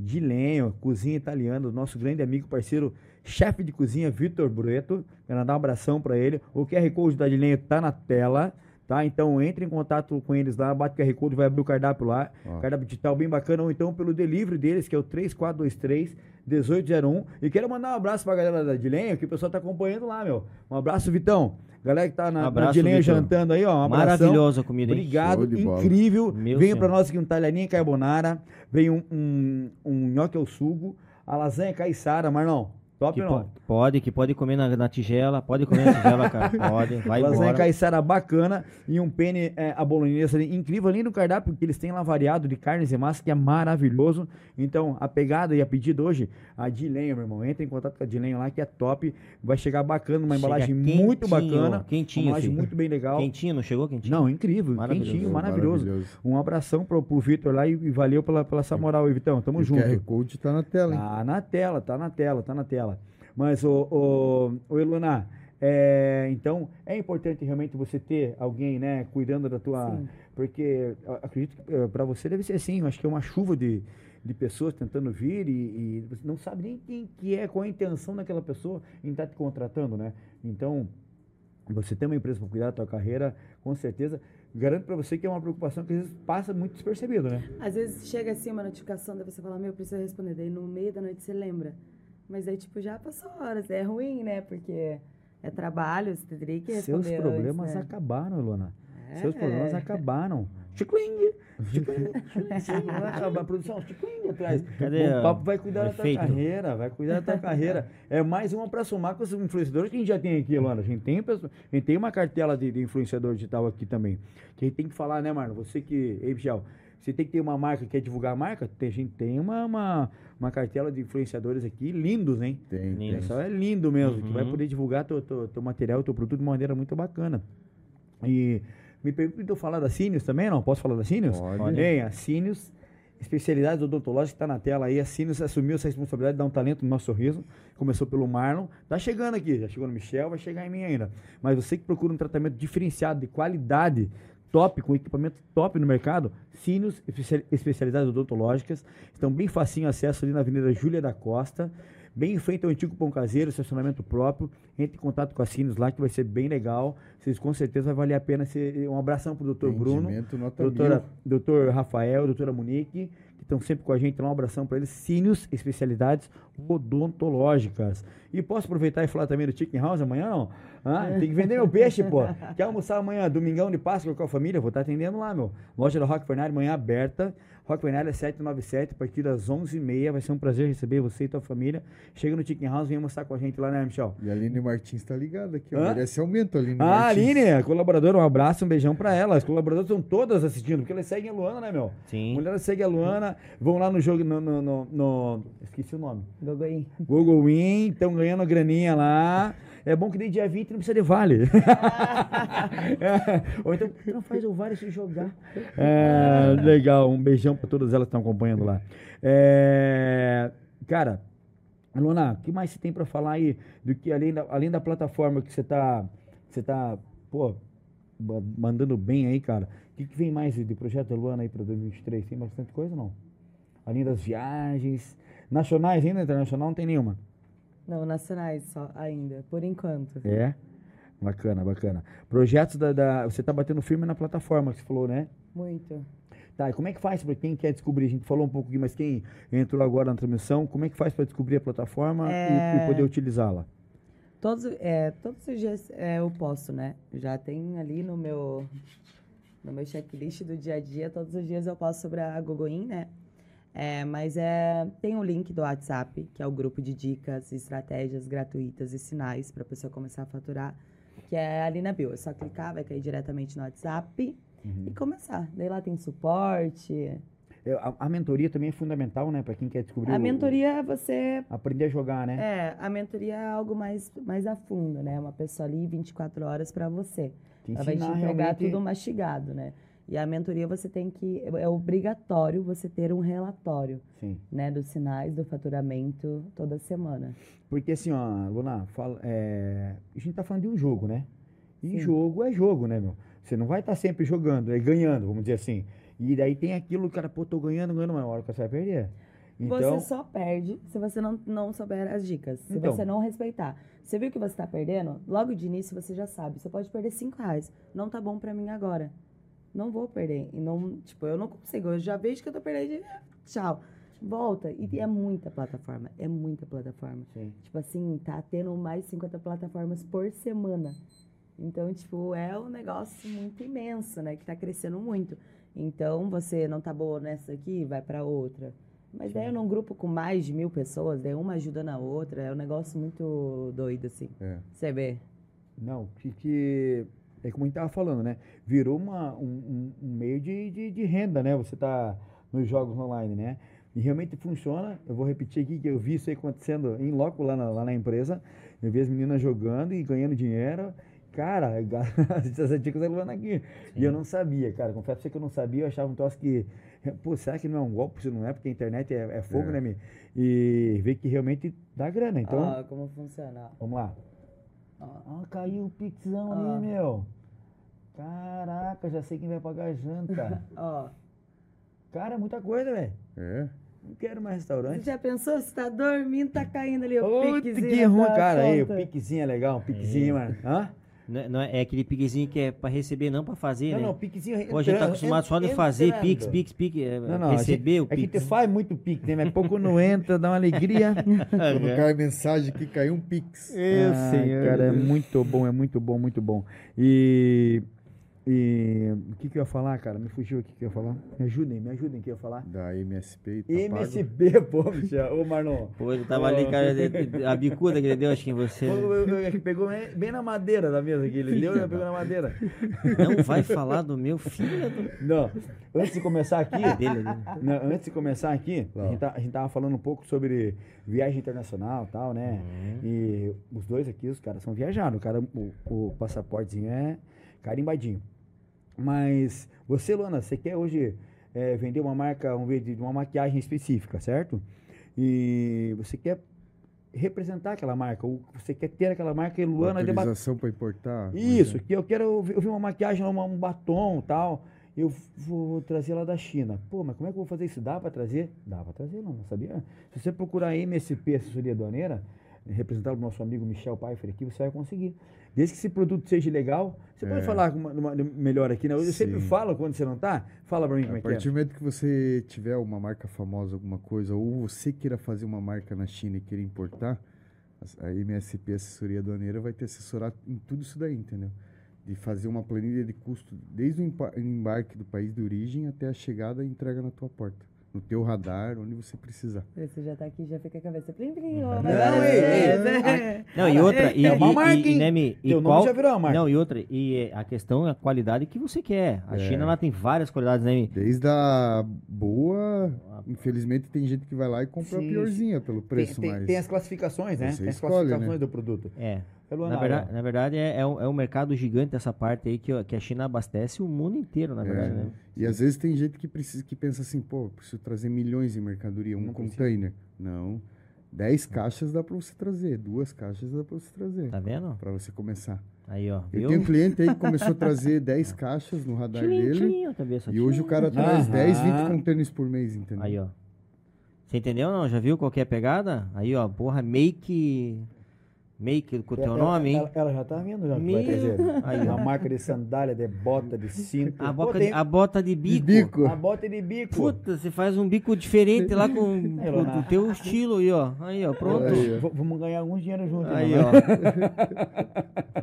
Di Lenho, cozinha italiana, do nosso grande amigo, parceiro, chefe de cozinha, Vitor Bretto. Quero dar um abração para ele. O QR Code da Di Lenho tá na tela, tá? Então entre em contato com eles lá, bate o QR Code, vai abrir o cardápio lá. Ah. Cardápio digital bem bacana. Ou então pelo delivery deles, que é o 3423-1801. E quero mandar um abraço pra galera da Di Lenho, que o pessoal tá acompanhando lá, meu. Um abraço, Vitão. Galera que tá na Di Lenho jantando aí, ó. Um abração. Maravilhosa comida, hein? Obrigado, incrível. Veio pra nós aqui um talharinho carbonara, veio um nhoque ao sugo, a lasanha caiçara, Marlon. Top ou não? Pode comer na tigela, pode comer na tigela, cara. Pode, vai embora. Lasanha caiçara bacana e um penne à bolonhesa ali, incrível, ali no cardápio, que eles têm lá variado de carnes e massa, que é maravilhoso. Então, a pegada e a pedida hoje, a Di Lenho, meu irmão, entra em contato com a Di Lenho lá, que é top, vai chegar bacana, uma embalagem muito bacana. Quentinho, uma embalagem muito bem legal. Quentinho, não chegou quentinho? Não, incrível, quentinho, maravilhoso. Um abração pro Vitor lá e valeu pela essa moral, Vitão, tamo junto. O QR Code tá na tela, hein? Tá na tela. Mas, ô Eluanna, então é importante realmente você ter alguém, né, cuidando da tua... Sim. Porque acredito que para você deve ser assim, eu acho que é uma chuva de pessoas tentando vir e você não sabe nem quem que é, qual é a intenção daquela pessoa em estar te contratando, né? Então, você ter uma empresa para cuidar da tua carreira, com certeza... Garanto pra você que é uma preocupação que às vezes passa muito despercebida, né? Às vezes chega assim uma notificação, daí você fala, meu, eu preciso responder. Daí no meio da noite você lembra. Mas aí, tipo, já passou horas. É ruim, né? Porque é trabalho, você teria que responder. Seus problemas antes, né? Acabaram, Eluanna. Seus problemas acabaram. A produção atrás. O papo vai cuidar da tua carreira, É mais uma para somar com os influenciadores que a gente já tem aqui, Eluanna. A gente tem uma cartela de influenciador digital aqui também. Que a gente tem que falar, né, Marlon? Você que, ei, Michel, você tem que ter uma marca, quer divulgar a marca? A gente tem uma cartela de influenciadores aqui lindos, hein? Tem. Isso é lindo mesmo, que vai poder divulgar teu material, teu produto de uma maneira muito bacana. E... me perguntou falar da Cineus também, não? Posso falar da Cineus? Pode. Bem, a Cineus, especialidade odontológica, está na tela aí. A Cineus assumiu essa responsabilidade de dar um talento no nosso sorriso. Começou pelo Marlon. Está chegando aqui. Já chegou no Michel, vai chegar em mim ainda. Mas você que procura um tratamento diferenciado, de qualidade, top, com equipamento top no mercado, Cineus, especialidades odontológicas. Estão bem facinho acesso ali na Avenida Júlia da Costa. Bem em frente ao antigo Pão Caseiro, estacionamento próprio. Entre em contato com a Cineus lá, que vai ser bem legal. Vocês com certeza vai valer a pena. Um abração pro doutor Bruno, doutor Rafael, doutora Monique, que estão sempre com a gente. Um abração para eles. Cineus, especialidades odontológicas. E posso aproveitar e falar também do Chicken House amanhã, não? Tem que vender meu peixe, pô. Quer almoçar amanhã, domingão de Páscoa com a família? Vou estar atendendo lá, meu. Loja da Rock Fernandes, amanhã aberta. Rock Fernandes é 797, a partir das 11h30. Vai ser um prazer receber você e tua família. Chega no Chicken House, vem almoçar com a gente lá, né, Michel? E a Aline Martins tá ligada aqui, ó. Merece aumento, Aline Martins. Aline, colaboradora, um abraço, um beijão pra ela. As colaboradoras estão todas assistindo, porque elas seguem a Eluanna, né, meu? Sim. Mulheres seguem a Eluanna, vão lá no jogo, esqueci o nome. Gogoin, estão ganhando a graninha lá. É bom que nem dia 20 não precisa de vale. Ou então, não faz o vale se jogar. Legal, um beijão para todas elas que estão acompanhando lá. Cara, Eluanna, o que mais você tem para falar aí? Do que além da plataforma que você tá mandando bem aí, cara. O que vem mais de projeto Eluanna aí para 2023? Tem bastante coisa ou não? Além das viagens... nacionais ainda? Internacional não tem nenhuma? Não, nacionais só ainda, por enquanto. É? Bacana. Projetos você tá batendo firme na plataforma que você falou, né? Muito. tá? E como é que faz para quem quer descobrir? A gente falou um pouco aqui, mas quem entrou agora na transmissão, como é que faz para descobrir a plataforma e poder utilizá-la? Todos os dias eu posto, né? Já tem ali no meu checklist do dia a dia, todos os dias eu posto sobre a Gogoin, né? Tem o link do WhatsApp, que é o grupo de dicas, estratégias gratuitas e sinais para a pessoa começar a faturar, que é ali na bio. É só clicar, vai cair diretamente no WhatsApp e começar. Daí lá tem suporte. A mentoria também é fundamental, né? Para quem quer descobrir. A mentoria é você... aprender a jogar, né? A mentoria é algo mais a fundo, né? Uma pessoa ali 24 horas para você. Ela vai te entregar tudo mastigado, né? E a mentoria você tem que... é obrigatório você ter um relatório, né? Dos sinais, do faturamento, toda semana. Porque assim, ó, Luna, a gente tá falando de um jogo, né? E jogo é jogo, né, meu? Você não vai estar sempre jogando, ganhando, vamos dizer assim. E daí tem aquilo, cara, pô, tô ganhando, mas na hora que você vai perder. Então, você só perde se você não souber as dicas, se você não respeitar. Você viu que você tá perdendo? Logo de início você já sabe, você pode perder R$5. Não tá bom pra mim agora. Não vou perder. E não, eu não consigo. Eu já vejo que eu tô perdendo. Tchau. Volta. E é muita plataforma. É muita plataforma. Sim. Tá tendo mais 50 plataformas por semana. Então, é um negócio muito imenso, né? Que tá crescendo muito. Então, você não tá boa nessa aqui, vai pra outra. Mas daí eu num grupo com mais de 1.000 pessoas, daí uma ajuda na outra. É um negócio muito doido, assim. Você vê? Não, que... é como a gente estava falando, né? Virou um meio de renda, né? Você tá nos jogos online, né? E realmente funciona. Eu vou repetir aqui que eu vi isso aí acontecendo em loco lá na empresa. Eu vi as meninas jogando e ganhando dinheiro. Cara, essas dicas estão aqui. Sim. E eu não sabia, cara. Confesso pra você que eu não sabia. Eu achava um troço que... pô, será que não é um golpe? Se não é, porque a internet é fogo, né, Mi? E ver que realmente dá grana, então... como funciona. Vamos lá. Caiu o pixão ali, meu. Caraca, já sei quem vai pagar a janta. Cara, muita coisa, velho. Não quero mais restaurante. Você já pensou? Você tá dormindo, tá caindo ali o piquezinho. Que ruim, cara. Aí, o piquezinho é legal, um piquezinho, mano. Hã? Não, é aquele piquezinho que é pra receber, não pra fazer, né? Não, piquezinho... hoje a gente tá acostumado só a fazer pique. Receber o pique. É que tu faz muito pique, né? Mas pouco não entra, dá uma alegria. Quando cai a mensagem que caiu um pix. Cara, é muito bom, muito bom. E o que eu ia falar, cara? Me fugiu o que eu ia falar. Me ajudem o que eu ia falar. Da MSP e Tá Pago. MSP, pô, bicha. Ô, Marlon. Pô, eu tava ali, cara, a bicuda que ele deu, acho que em você. Ele pegou bem na madeira da mesa que ele deu, ele pegou na madeira. Não vai falar do meu filho. Não, antes de começar aqui... a gente tava falando um pouco sobre viagem internacional e tal, né? E os dois aqui, os caras são viajados. O cara, o passaportezinho é carimbadinho. Mas você, Luana, você quer hoje vender uma marca, uma maquiagem específica, certo? E você quer representar aquela marca, ou você quer ter aquela marca e Luana... autorização para importar. Isso, que eu quero ouvir uma maquiagem, um batom e tal, eu vou trazer lá da China. Pô, mas como é que eu vou fazer isso? Dá para trazer? Dá para trazer, não sabia? Se você procurar MSP, assessoria aduaneira, representado pelo nosso amigo Michel Pfeiffer aqui, você vai conseguir. Desde que esse produto seja legal, você pode falar melhor aqui, né? Eu sempre falo quando você não tá, fala pra mim como é que é. A partir do momento que você tiver uma marca famosa, alguma coisa, ou você queira fazer uma marca na China e queira importar, a MSP, assessoria aduaneira, vai te assessorar em tudo isso daí, entendeu? De fazer uma planilha de custo, desde o embarque do país de origem até a chegada e entrega na tua porta. No teu radar, onde você precisar. Você já tá aqui, já fica a cabeça plim-plim. Não, e outra... é uma marca, hein? Teu nome já virou uma marca. Não, e outra, e a questão é a qualidade que você quer. A China, ela tem várias qualidades, né? Desde a boa... infelizmente, tem gente que vai lá e compra a piorzinha pelo preço, mas... tem as classificações, né? Tem as classificações do produto. Na verdade, um mercado gigante essa parte aí que a China abastece o mundo inteiro, na verdade, né? E às vezes tem gente que pensa assim, pô, preciso trazer milhões de mercadoria, um container. Não, 10 caixas dá para você trazer, 2 caixas dá para você trazer. Tá vendo? Para você começar. Aí, ó. Eu tenho um cliente aí que começou a trazer 10 caixas no radar dele. E hoje o cara traz 10, 20 containers por mês, entendeu? Aí, ó. Você entendeu ou não? Já viu qual que é a pegada? Aí, ó, porra, make... Maker com o teu nome, hein? Ela já tá vendo, já. Aí, uma marca de sandália, de bota, de cinto. A bota de bico. A bota de bico. Puta, você faz um bico diferente lá com o teu estilo aí, ó. Aí, ó, pronto. Aí, ó. Vamos ganhar algum dinheiro junto. Aí, ó.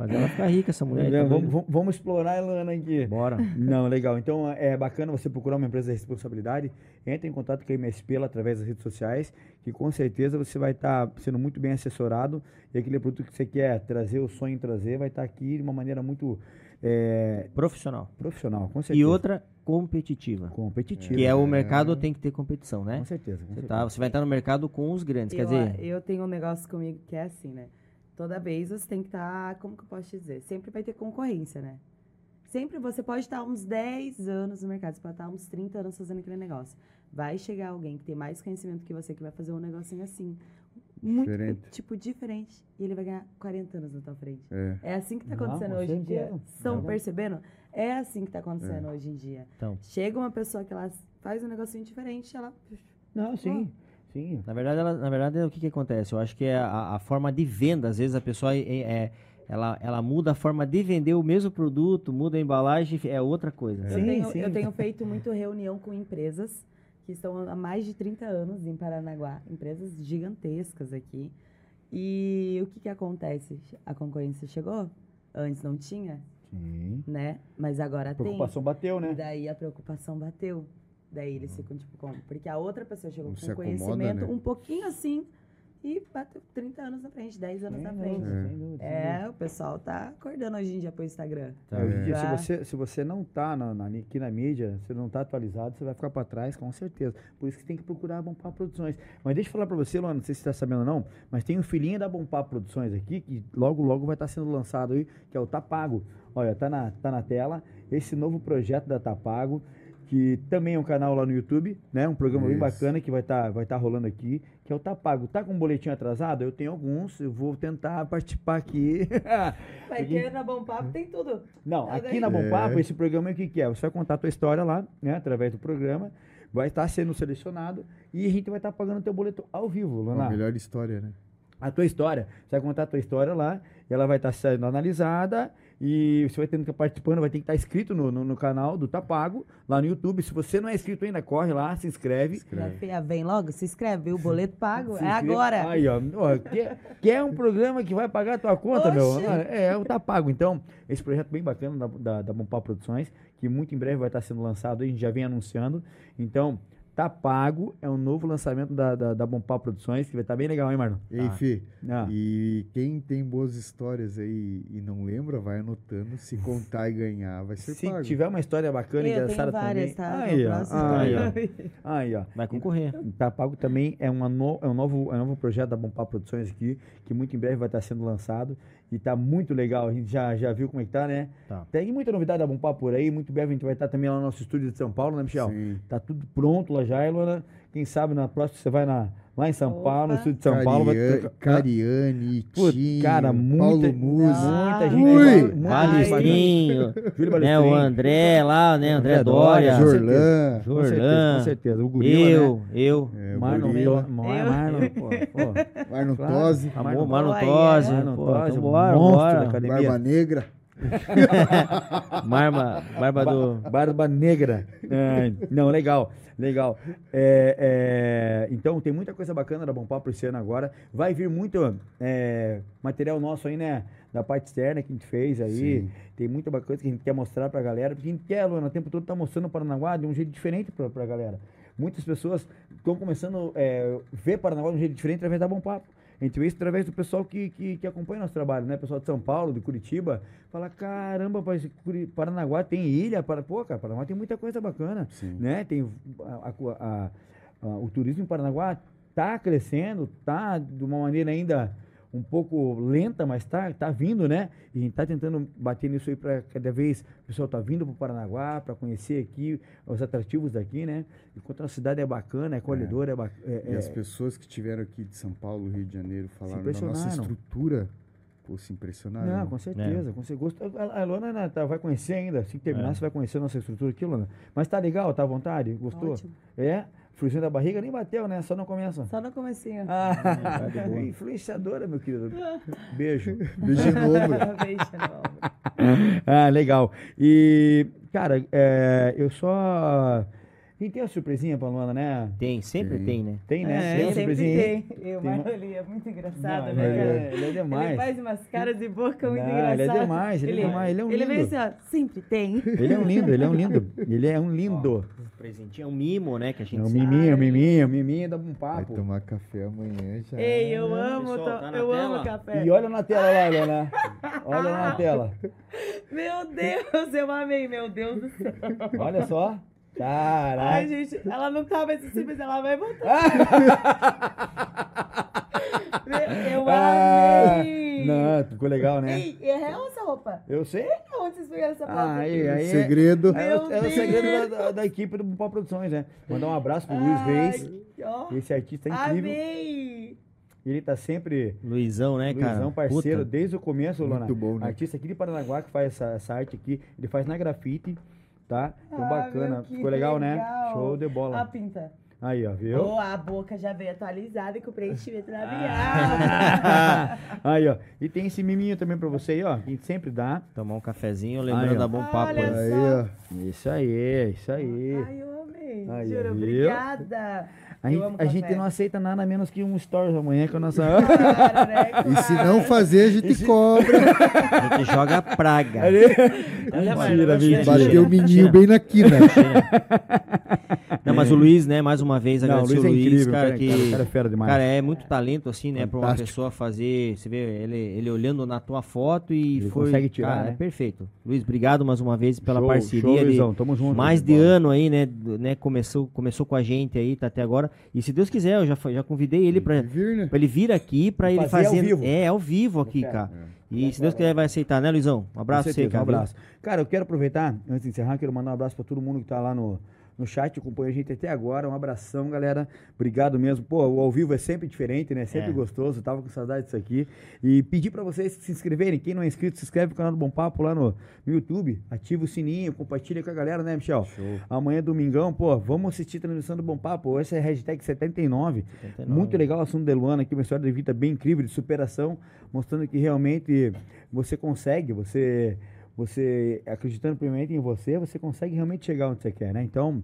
Mas ela fica rica, essa mulher. Tá vamos explorar a Eluanna aqui. Bora. Não, legal. Então, é bacana você procurar uma empresa de responsabilidade. Entre em contato com a MSP lá, através das redes sociais, que com certeza você vai estar sendo muito bem assessorado. E aquele produto que você quer trazer, o sonho em trazer, vai estar aqui de uma maneira muito... profissional. Profissional, com certeza. E outra, competitiva. Competitiva. Que é o mercado tem que ter competição, né? Com certeza. Com certeza. Você vai estar no mercado com os grandes, quer dizer... Eu tenho um negócio comigo que é assim, né? Toda vez você tem que estar... Como que eu posso te dizer? Sempre vai ter concorrência, né? Sempre você pode estar uns 10 anos no mercado, você pode estar uns 30 anos fazendo aquele negócio. Vai chegar alguém que tem mais conhecimento que você, que vai fazer um negocinho assim... Muito diferente. Diferente. E ele vai ganhar 40 anos na tua frente. É assim que tá acontecendo hoje em dia. Estão percebendo? É assim que tá acontecendo hoje em dia. Então. Chega uma pessoa que ela faz um negocinho diferente, ela... Sim. Na verdade, o que acontece? Eu acho que é a forma de venda. Às vezes a pessoa ela muda a forma de vender o mesmo produto, muda a embalagem, é outra coisa. Eu tenho feito muito reunião com empresas que estão há mais de 30 anos em Paranaguá, empresas gigantescas aqui. E o que acontece? A concorrência chegou? Antes não tinha? Sim. Né? Mas agora tem. A preocupação bateu, né? Daí a preocupação bateu. Daí eles ficam tipo como? Porque a outra pessoa chegou com conhecimento, né? Um pouquinho assim, e bateu 30 anos na frente, 10 anos na frente. O pessoal tá acordando hoje em dia pro Instagram. Hoje em dia, se você não tá aqui na mídia, se não tá atualizado, você vai ficar pra trás, com certeza. Por isso que tem que procurar Bom Papo Produções. Mas deixa eu falar pra você, Eluanna, não sei se você tá sabendo ou não, mas tem um filhinho da Bom Papo Produções aqui, que logo vai estar sendo lançado aí, que é o Tá Pago. Olha, tá na tela, esse novo projeto da Tá Pago, que também é um canal lá no YouTube, né? Um programa bem bacana que vai tá rolando aqui, que é o Tá Pago. Tá com um boletim atrasado? Eu tenho alguns, eu vou tentar participar aqui. Mas aqui na Bom Papo tem tudo. Não, aqui na Bom Papo, esse programa é o que é? Você vai contar a tua história lá, né? Através do programa, vai estar sendo selecionado e a gente vai estar pagando o teu boleto ao vivo, Luana. A melhor história, né? A tua história. Você vai contar a tua história lá, ela vai estar sendo analisada e você vai ter que estar participando, vai ter que estar inscrito no canal do Tá Pago, lá no YouTube. Se você não é inscrito ainda, corre lá, se inscreve. Vem logo, se inscreve, o boleto pago é agora. Aí, ó quer um programa que vai pagar a tua conta, meu? É o Tá Pago. Então, esse projeto bem bacana da Bom Papo Produções, que muito em breve vai estar sendo lançado, a gente já vem anunciando. Então... Tá Pago, é um novo lançamento da Bom Papo Produções, que vai estar bem legal, hein, Marlon? Ei, Fê, e quem tem boas histórias aí e não lembra, vai anotando, se contar e ganhar, vai ser pago. Se tiver uma história bacana e engraçada também... Tá? Aí, ó. Vai concorrer. Tá Pago também é um novo projeto da Bom Papo Produções aqui, que muito em breve vai estar sendo lançado. E tá muito legal, a gente já viu como é que tá, né? Tá. Tem muita novidade da Bom Papo por aí, muito breve a gente vai estar também lá no nosso estúdio de São Paulo, né, Michel? Sim. Tá tudo pronto lá já, Eluanna. Quem sabe na próxima você vai lá em São Paulo, no estúdio de São Paulo. Cariani, Tim, cara, muita gente. Balestrinho, né, o André lá, né, André Dória. Jorlan. Com certeza. O Gurila, eu. Marlon Tose. Amor, Marlon Tose. Monstro da academia. Barba Negra. Barba Negra. Não, legal. Então tem muita coisa bacana da Bom Papo esse ano agora. Vai vir muito material nosso aí, né? Da parte externa que a gente fez aí. Sim. Tem muita coisa que a gente quer mostrar pra galera. Porque a gente quer, Luana, o tempo todo tá mostrando o Paranaguá de um jeito diferente pra galera. Muitas pessoas estão começando a ver Paranaguá de um jeito diferente através da Bom Papo. A gente vê isso através do pessoal que acompanha nosso trabalho, né? Pessoal de São Paulo, de Curitiba, fala, caramba, Paranaguá tem ilha, Paranaguá tem muita coisa bacana, sim, né? Tem o turismo em Paranaguá tá crescendo, tá de uma maneira ainda um pouco lenta, mas tá vindo, né? E a gente tá tentando bater nisso aí para cada vez o pessoal tá vindo pro Paranaguá para conhecer aqui os atrativos daqui, né? Enquanto a cidade é bacana, é acolhedora, e as pessoas que tiveram aqui de São Paulo, Rio de Janeiro, falaram da nossa estrutura, se impressionaram. Não, com certeza, com certeza. A Eluanna vai conhecer ainda, assim que terminar, você vai conhecer a nossa estrutura aqui, Eluanna. Mas tá legal, tá à vontade? Gostou? Ótimo. Friozinho da barriga nem bateu, né? Só no começo. Só no comecinho. Ah, influenciadora, meu querido. Beijo. Beijo de novo. Beijo de novo. Ah, legal. E, cara, eu só... E tem uma surpresinha pra Luana, né? Tem, sempre tem, né? Tem, né? Tem uma surpresinha. Tem. Eu, Maroli, é muito engraçado, não, né, cara? Ele é demais. Ele faz umas caras de boca muito engraçadas. Ele é demais, ele é demais. Ele é um lindo. Ele vem assim, ó, sempre tem. Ele é um lindo, ele é um lindo. Ele é um lindo. Ó, um presentinho, um mimo, né, que a gente sabe. Um miminho, dá um papo. Vai tomar café amanhã já. Ei, eu amo, pessoal, tá eu amo café. E olha na tela lá, Luana. Olha lá na tela. Meu Deus, eu amei, meu Deus do céu. Olha só. Caraca. Ai, gente, ela não tá mais assim, mas ela vai voltar. Eu amei. Não, ficou legal, né? E é real essa roupa? Eu sei. Onde vocês pegaram essa roupa? Segredo. É o segredo da equipe do Bom Papo Produções, né? Mandar um abraço pro Luiz Reis. Ó, esse artista é incrível. Amei. Ele tá sempre... Luizão, né, cara? Luizão, parceiro, puta, desde o começo, Luana. Muito bom, né? Artista aqui de Paranaguá que faz essa arte aqui. Ele faz na grafite. Tá? Então bacana. Ficou legal, né? Show de bola. A pinta. Aí, ó, viu? Oh, a boca já veio atualizada e com preenchimento labial. Aí, ó. E tem esse miminho também pra você aí, ó. Que sempre dá. Tomar um cafezinho, lembrando da Bom Papo. Aí, ó. Isso aí, isso aí. Ai, eu amei. Aí, juro, obrigada. A gente não aceita nada menos que um stories amanhã com a nossa... Claro, né? Claro. E se não fazer, a gente cobra. A gente joga praga. Mentira. Bateu o menino bem na quina. Não, mas o Luiz, né, mais uma vez, agradecer o Luiz, incrível, cara, cara, é fera demais. Cara, é muito talento, assim, né, fantástico, pra uma pessoa fazer, você vê, ele olhando na tua foto e ele foi... consegue tirar, cara, né? É perfeito. Luiz, obrigado mais uma vez pela parceria. Show, Luizão, tamo junto. Mais de ano aí, né, começou com a gente aí, tá até agora. E se Deus quiser, eu já convidei ele pra ele vir aqui, pra ele fazer... ao vivo aqui, cara. E se Deus quiser, vai aceitar, né, Luizão? Um abraço pra você, cara. Um abraço. Cara, eu quero aproveitar, antes de encerrar, quero mandar um abraço pra todo mundo que tá lá no chat, acompanha a gente até agora, um abração, galera, obrigado mesmo, pô, o ao vivo é sempre diferente, né, sempre gostoso, tava com saudade disso aqui, e pedir pra vocês se inscreverem, quem não é inscrito, se inscreve no canal do Bom Papo lá no YouTube, ativa o sininho, compartilha com a galera, né, Michel? Show. Amanhã, domingão, pô, vamos assistir a transmissão do Bom Papo, essa é a hashtag 79, muito legal o assunto da Eluanna aqui, uma história de vida bem incrível, de superação, mostrando que realmente você consegue, você acreditando primeiramente em você, você consegue realmente chegar onde você quer, né? Então,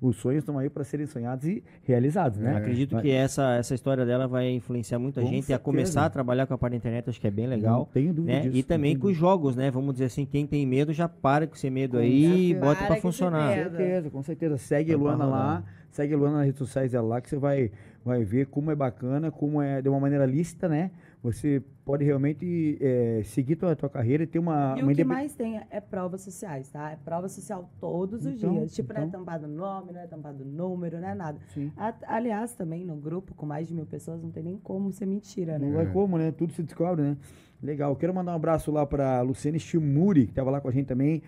os sonhos estão aí para serem sonhados e realizados, né? Eu acredito que essa história dela vai influenciar muita gente certeza. A começar a trabalhar com a parte da internet, acho que é bem legal. Não tenho dúvida, né? Disso. E também com os jogos, né? Vamos dizer assim, quem tem medo já para com esse medo aí e bota para funcionar. Com certeza. Segue a Eluanna lá, segue a Eluanna nas redes sociais dela lá, que você vai ver como é bacana, como é de uma maneira lícita, né? Você pode realmente seguir tua carreira e ter uma... E o que mais tem é provas sociais, tá? É prova social todos os dias. Tipo, não é tampado o nome, não é tampado o número, não é nada. Aliás, também no grupo com mais de 1.000 pessoas não tem nem como ser mentira, né? Não é como, né? Tudo se descobre, né? Legal. Quero mandar um abraço lá para a Luciane Shimuri, que estava lá com a gente também.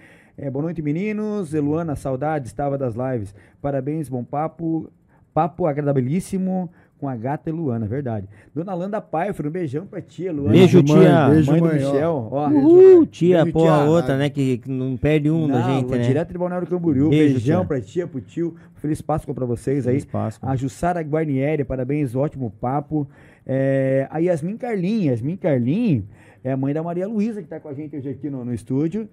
Boa noite, meninos. Eluanna, saudade, estava das lives. Parabéns, Bom Papo. Papo agradabilíssimo. Com a gata Eluanna, verdade. Dona Landa Pfeiffer, um beijão pra tia, Eluanna. Beijo, tia. Beijo, mãe do Michel. Ó. Tia, pô, a outra, né, que não perde da gente, né? Direto de Balneário do Camboriú. Beijão tia. Pra tia, pro tio. Feliz Páscoa pra vocês aí. Feliz Páscoa. A Jussara Guarnieri, parabéns, ótimo papo. A Yasmin Carlin, é a mãe da Maria Luísa, que tá com a gente hoje aqui no estúdio.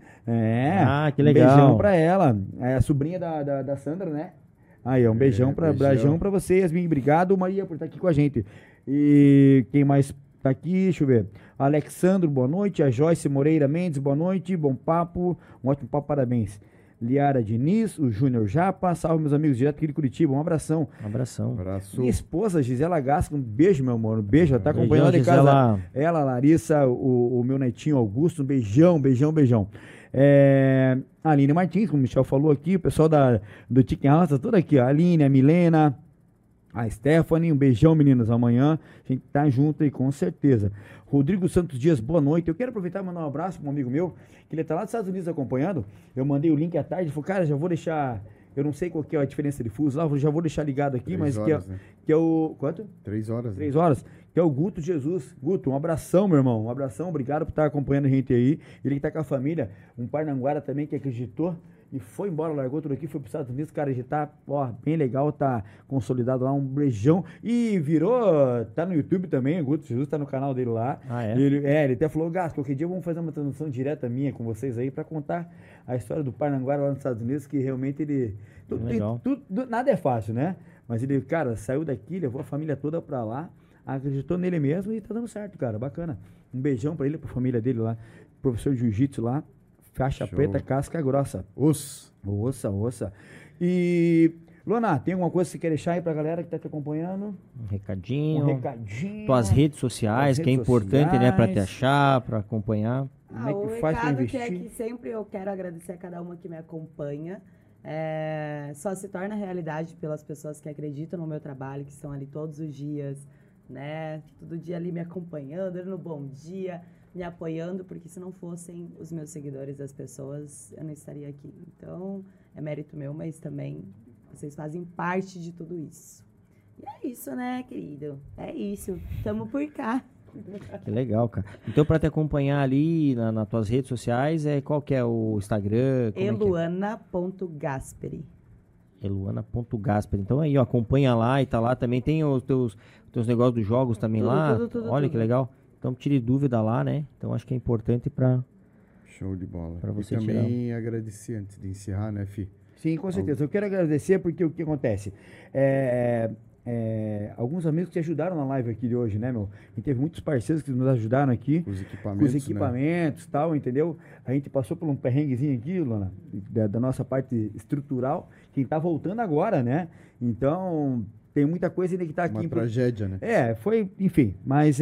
Que legal. Beijão pra ela. É a sobrinha da Sandra, né? Aí, um beijão pra vocês, Yasmin. Obrigado, Maria, por estar aqui com a gente. E quem mais tá aqui? Deixa eu ver. Alexandro, boa noite. A Joyce Moreira Mendes, boa noite. Bom papo. Um ótimo papo, parabéns. Liara Diniz, o Júnior Japa. Salve, meus amigos, direto aqui de Curitiba. Um abração. Minha esposa, Gisela Gasco. Um beijo, meu amor. Um beijo. Ela tá acompanhando lá de casa. Ela, Larissa, o meu netinho Augusto. Um beijão. A Aline Martins, como o Michel falou aqui, o pessoal do Chicken House, tá tudo aqui, ó. A Aline, a Milena, a Stephanie, um beijão, meninas, amanhã a gente tá junto aí, com certeza. Rodrigo Santos Dias, boa noite. Eu quero aproveitar e mandar um abraço para um amigo meu, que ele tá lá dos Estados Unidos acompanhando. Eu mandei o link à tarde, falei, cara, já vou deixar, eu não sei qual que é a diferença de fuso lá, já vou deixar ligado aqui, 3 horas, que é, né? Que é o... Quanto? 3 horas. 3 horas. Que é o Guto Jesus. Guto, um abração, meu irmão. Um abração, obrigado por estar acompanhando a gente aí. Ele que está com a família, um parnanguara também que acreditou e foi embora, largou tudo aqui, foi para os Estados Unidos, cara, já tá, ó, bem legal, tá consolidado lá, um beijão, e virou, tá no YouTube também, o Guto Jesus tá no canal dele lá, ah, é? Ele até falou, Gás, qualquer dia vamos fazer uma transmissão direta minha com vocês aí, para contar a história do Paranaguá lá nos Estados Unidos, que realmente ele, nada é fácil, né, mas ele, cara, saiu daqui, levou a família toda para lá, acreditou nele mesmo e tá dando certo, cara, bacana, um beijão para ele, para a família dele lá, professor de jiu-jitsu lá, faixa preta, casca grossa. Ossa. E, Luana, tem alguma coisa que você quer deixar aí pra galera que tá te acompanhando? Um recadinho. Tuas redes sociais, que é importante, né, pra te achar, pra acompanhar. Como é que faz pra investir? O recado que é que sempre eu quero agradecer a cada uma que me acompanha. Só se torna realidade pelas pessoas que acreditam no meu trabalho, que estão ali todos os dias, né? Todo dia ali me acompanhando, no bom dia, me apoiando, porque se não fossem os meus seguidores, as pessoas, eu não estaria aqui. Então, é mérito meu, mas também vocês fazem parte de tudo isso. E é isso, né, querido? É isso. Tamo por cá. Que legal, cara. Então, para te acompanhar ali nas tuas redes sociais, qual que é o Instagram? Eluanna.Gasperi. Eluanna.Gasperi. Então, aí, ó, acompanha lá e tá lá. Também tem os teus negócios dos jogos também lá. Olha que legal. Então, tire dúvida lá, né? Então, acho que é importante para... Show de bola. Para você tirar. E também agradecer antes de encerrar, né, Fi? Sim, com certeza. Eu quero agradecer porque o que acontece? Alguns amigos que te ajudaram na live aqui de hoje, né, meu? A gente teve muitos parceiros que nos ajudaram aqui. Os equipamentos, né? Tal, entendeu? A gente passou por um perrenguezinho aqui, Luana, da nossa parte estrutural, que tá voltando agora, né? Então, tem muita coisa ainda que tá aqui. Uma tragédia, né? Enfim, mas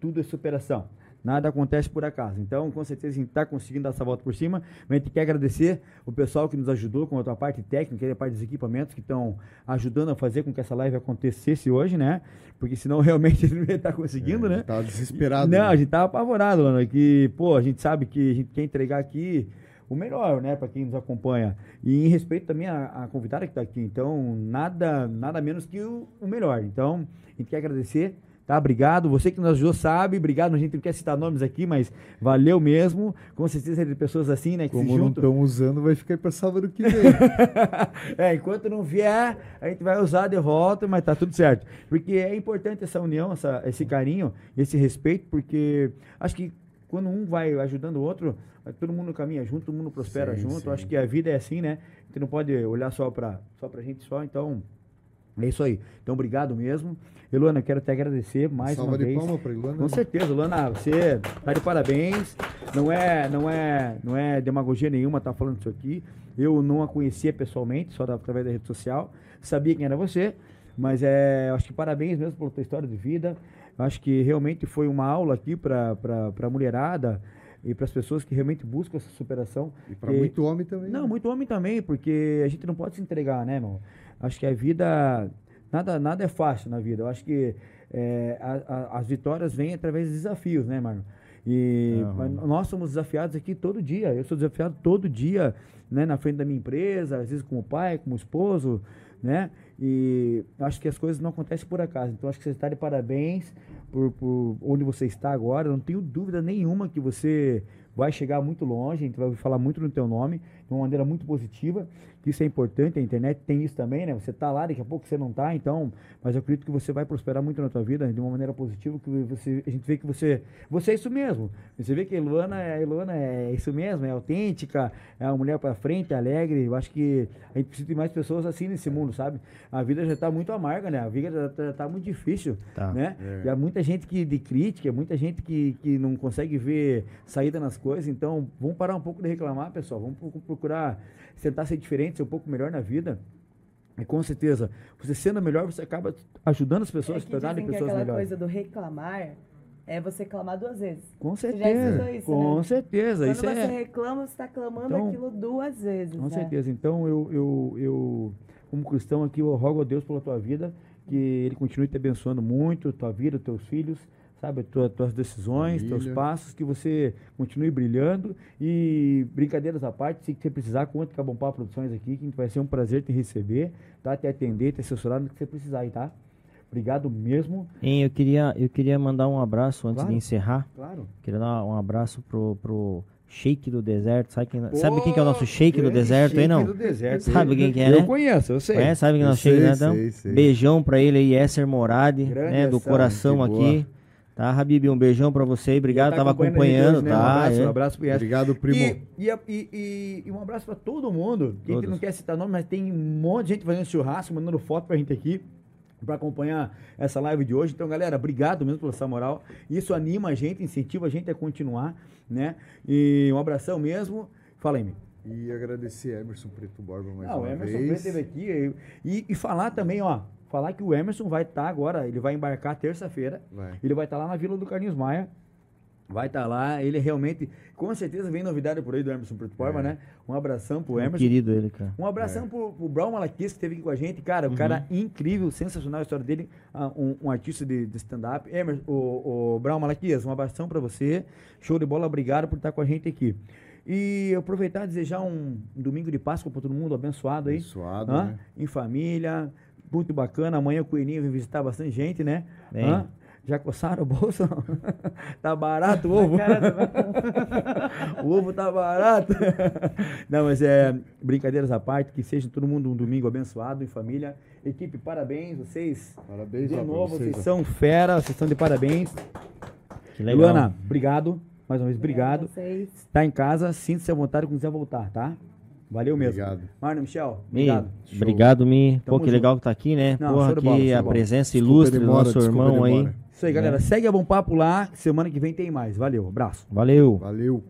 tudo é superação. Nada acontece por acaso. Então, com certeza, a gente está conseguindo dar essa volta por cima. Mas a gente quer agradecer o pessoal que nos ajudou com a tua parte técnica e a parte dos equipamentos que estão ajudando a fazer com que essa live acontecesse hoje, né? Porque senão realmente a gente não ia estar conseguindo, né? A gente estava desesperado. Não, né? A gente estava apavorado, mano. Que, pô, a gente sabe que a gente quer entregar aqui o melhor, né, para quem nos acompanha. E em respeito também à convidada que está aqui. Então, nada menos que o melhor. Então, a gente quer agradecer. Tá, obrigado, você que nos ajudou sabe, obrigado, a gente não quer citar nomes aqui, mas valeu mesmo, com certeza de pessoas assim, né, que como se juntam. Como não estão usando, vai ficar para sábado que vem. Enquanto não vier, a gente vai usar de volta, mas tá tudo certo, porque é importante essa união, esse carinho, esse respeito, porque acho que quando um vai ajudando o outro, todo mundo caminha junto, todo mundo prospera junto, acho que a vida é assim, né, a gente não pode olhar só pra gente só, então... É isso aí. Então, obrigado mesmo. Eluanna, quero te agradecer mais uma vez. Salva de palmas para Eluanna. Com certeza, Eluanna, você tá de parabéns. Não é demagogia nenhuma tá falando isso aqui. Eu não a conhecia pessoalmente, só através da rede social. Sabia quem era você, mas acho que parabéns mesmo pela tua história de vida. Acho que realmente foi uma aula aqui para mulherada e para as pessoas que realmente buscam essa superação. E para muito homem também. Não, né? Muito homem também, porque a gente não pode se entregar, né, irmão? Acho que a vida, nada é fácil na vida. Eu acho que as vitórias vêm através dos desafios, né, mano? E nós somos desafiados aqui todo dia. Eu sou desafiado todo dia, né, na frente da minha empresa, às vezes com o pai, com o esposo, né? E acho que as coisas não acontecem por acaso. Então, acho que você está de parabéns por onde você está agora. Eu não tenho dúvida nenhuma que você vai chegar muito longe, a gente vai falar muito no teu nome, de uma maneira muito positiva, que isso é importante, a internet tem isso também, né? Você está lá, daqui a pouco você não está, então, mas eu acredito que você vai prosperar muito na tua vida, de uma maneira positiva, que a gente vê que você é isso mesmo, você vê que a Eluanna é isso mesmo, é autêntica, é uma mulher para frente, alegre, eu acho que a gente precisa de mais pessoas assim nesse mundo, sabe? A vida já está muito amarga, né? A vida já está muito difícil, né? É. E há muita gente de crítica, muita gente que não consegue ver saída nas coisas, então vamos parar um pouco de reclamar, pessoal, vamos procurar tentar ser diferente, ser um pouco melhor na vida, e com certeza, você sendo melhor, você acaba ajudando as pessoas, se tornarem pessoas melhores. Aquela coisa do reclamar, você clamar duas vezes. Com certeza, você já isso, com né? certeza. Quando isso você reclama, você está clamando então, aquilo duas vezes. Com certeza, então eu como cristão aqui, eu rogo a Deus pela tua vida, que Ele continue te abençoando muito, tua vida, teus filhos, sabe, tuas decisões, teus passos, que você continue brilhando e brincadeiras à parte, se você precisar, conta com a Bom Papo Produções aqui, que vai ser um prazer te receber, tá? Te atender, te assessorar no que você precisar aí, tá? Obrigado mesmo. E eu queria mandar um abraço antes de encerrar. Claro. Queria dar um abraço pro Shake do deserto, sabe quem, oh, sabe quem que é o nosso shake do deserto aí, não? Do deserto, sabe quem que é, né? Eu conheço, eu sei. Conhece, sabe quem é o nosso shake, né? Então, beijão pra ele aí, Esther Moradi, né? Do coração aqui. Boa. Tá, Habib, um beijão pra você, obrigado, tá, tava acompanhando, né? Um abraço, é. Um abraço pro Yas. Obrigado, primo. E um abraço pra todo mundo, quem não quer citar nome, mas tem um monte de gente fazendo churrasco, mandando foto pra gente aqui, pra acompanhar essa live de hoje. Então, galera, obrigado mesmo por essa moral, isso anima a gente, incentiva a gente a continuar, né, e um abração mesmo, fala aí, meu. E agradecer a Emerson Preto Borba mais uma vez. O Emerson Preto esteve aqui, e falar também, ó, falar que o Emerson vai estar agora, ele vai embarcar terça-feira, ele vai estar lá na Vila do Carlinhos Maia, vai estar lá, ele realmente, com certeza vem novidade por aí do Emerson Preto Borba, né? Um abração pro Emerson. Querido ele, cara. Um abração pro Bráulio Malaquias, que esteve aqui com a gente, cara, um cara incrível, sensacional a história dele, um artista de stand-up. Emerson, o Bráulio Malaquias, um abração para você, show de bola, obrigado por estar com a gente aqui. E aproveitar e desejar um domingo de Páscoa para todo mundo, abençoado aí. Abençoado, né? Em família... Muito bacana, amanhã o Coelhinho vai visitar bastante gente, né? Hã? Já coçaram o bolso? Tá barato o ovo? O ovo tá barato. Não, mas é brincadeiras à parte, que seja todo mundo um domingo abençoado em família. Equipe, parabéns, vocês. Parabéns, de novo, vocês são fera, vocês estão de parabéns. Que legal. Eluanna, obrigado, mais uma vez, obrigado. Tá em casa, sinta-se à vontade quando quiser voltar, tá? Valeu mesmo. Obrigado. Marno, Michel, obrigado. Obrigado, Mi. Pô, que legal que tá aqui, né? Não, porra, que a presença ilustre do nosso irmão aí. Isso aí, galera. Segue a Bom Papo lá. Semana que vem tem mais. Valeu, abraço. Valeu.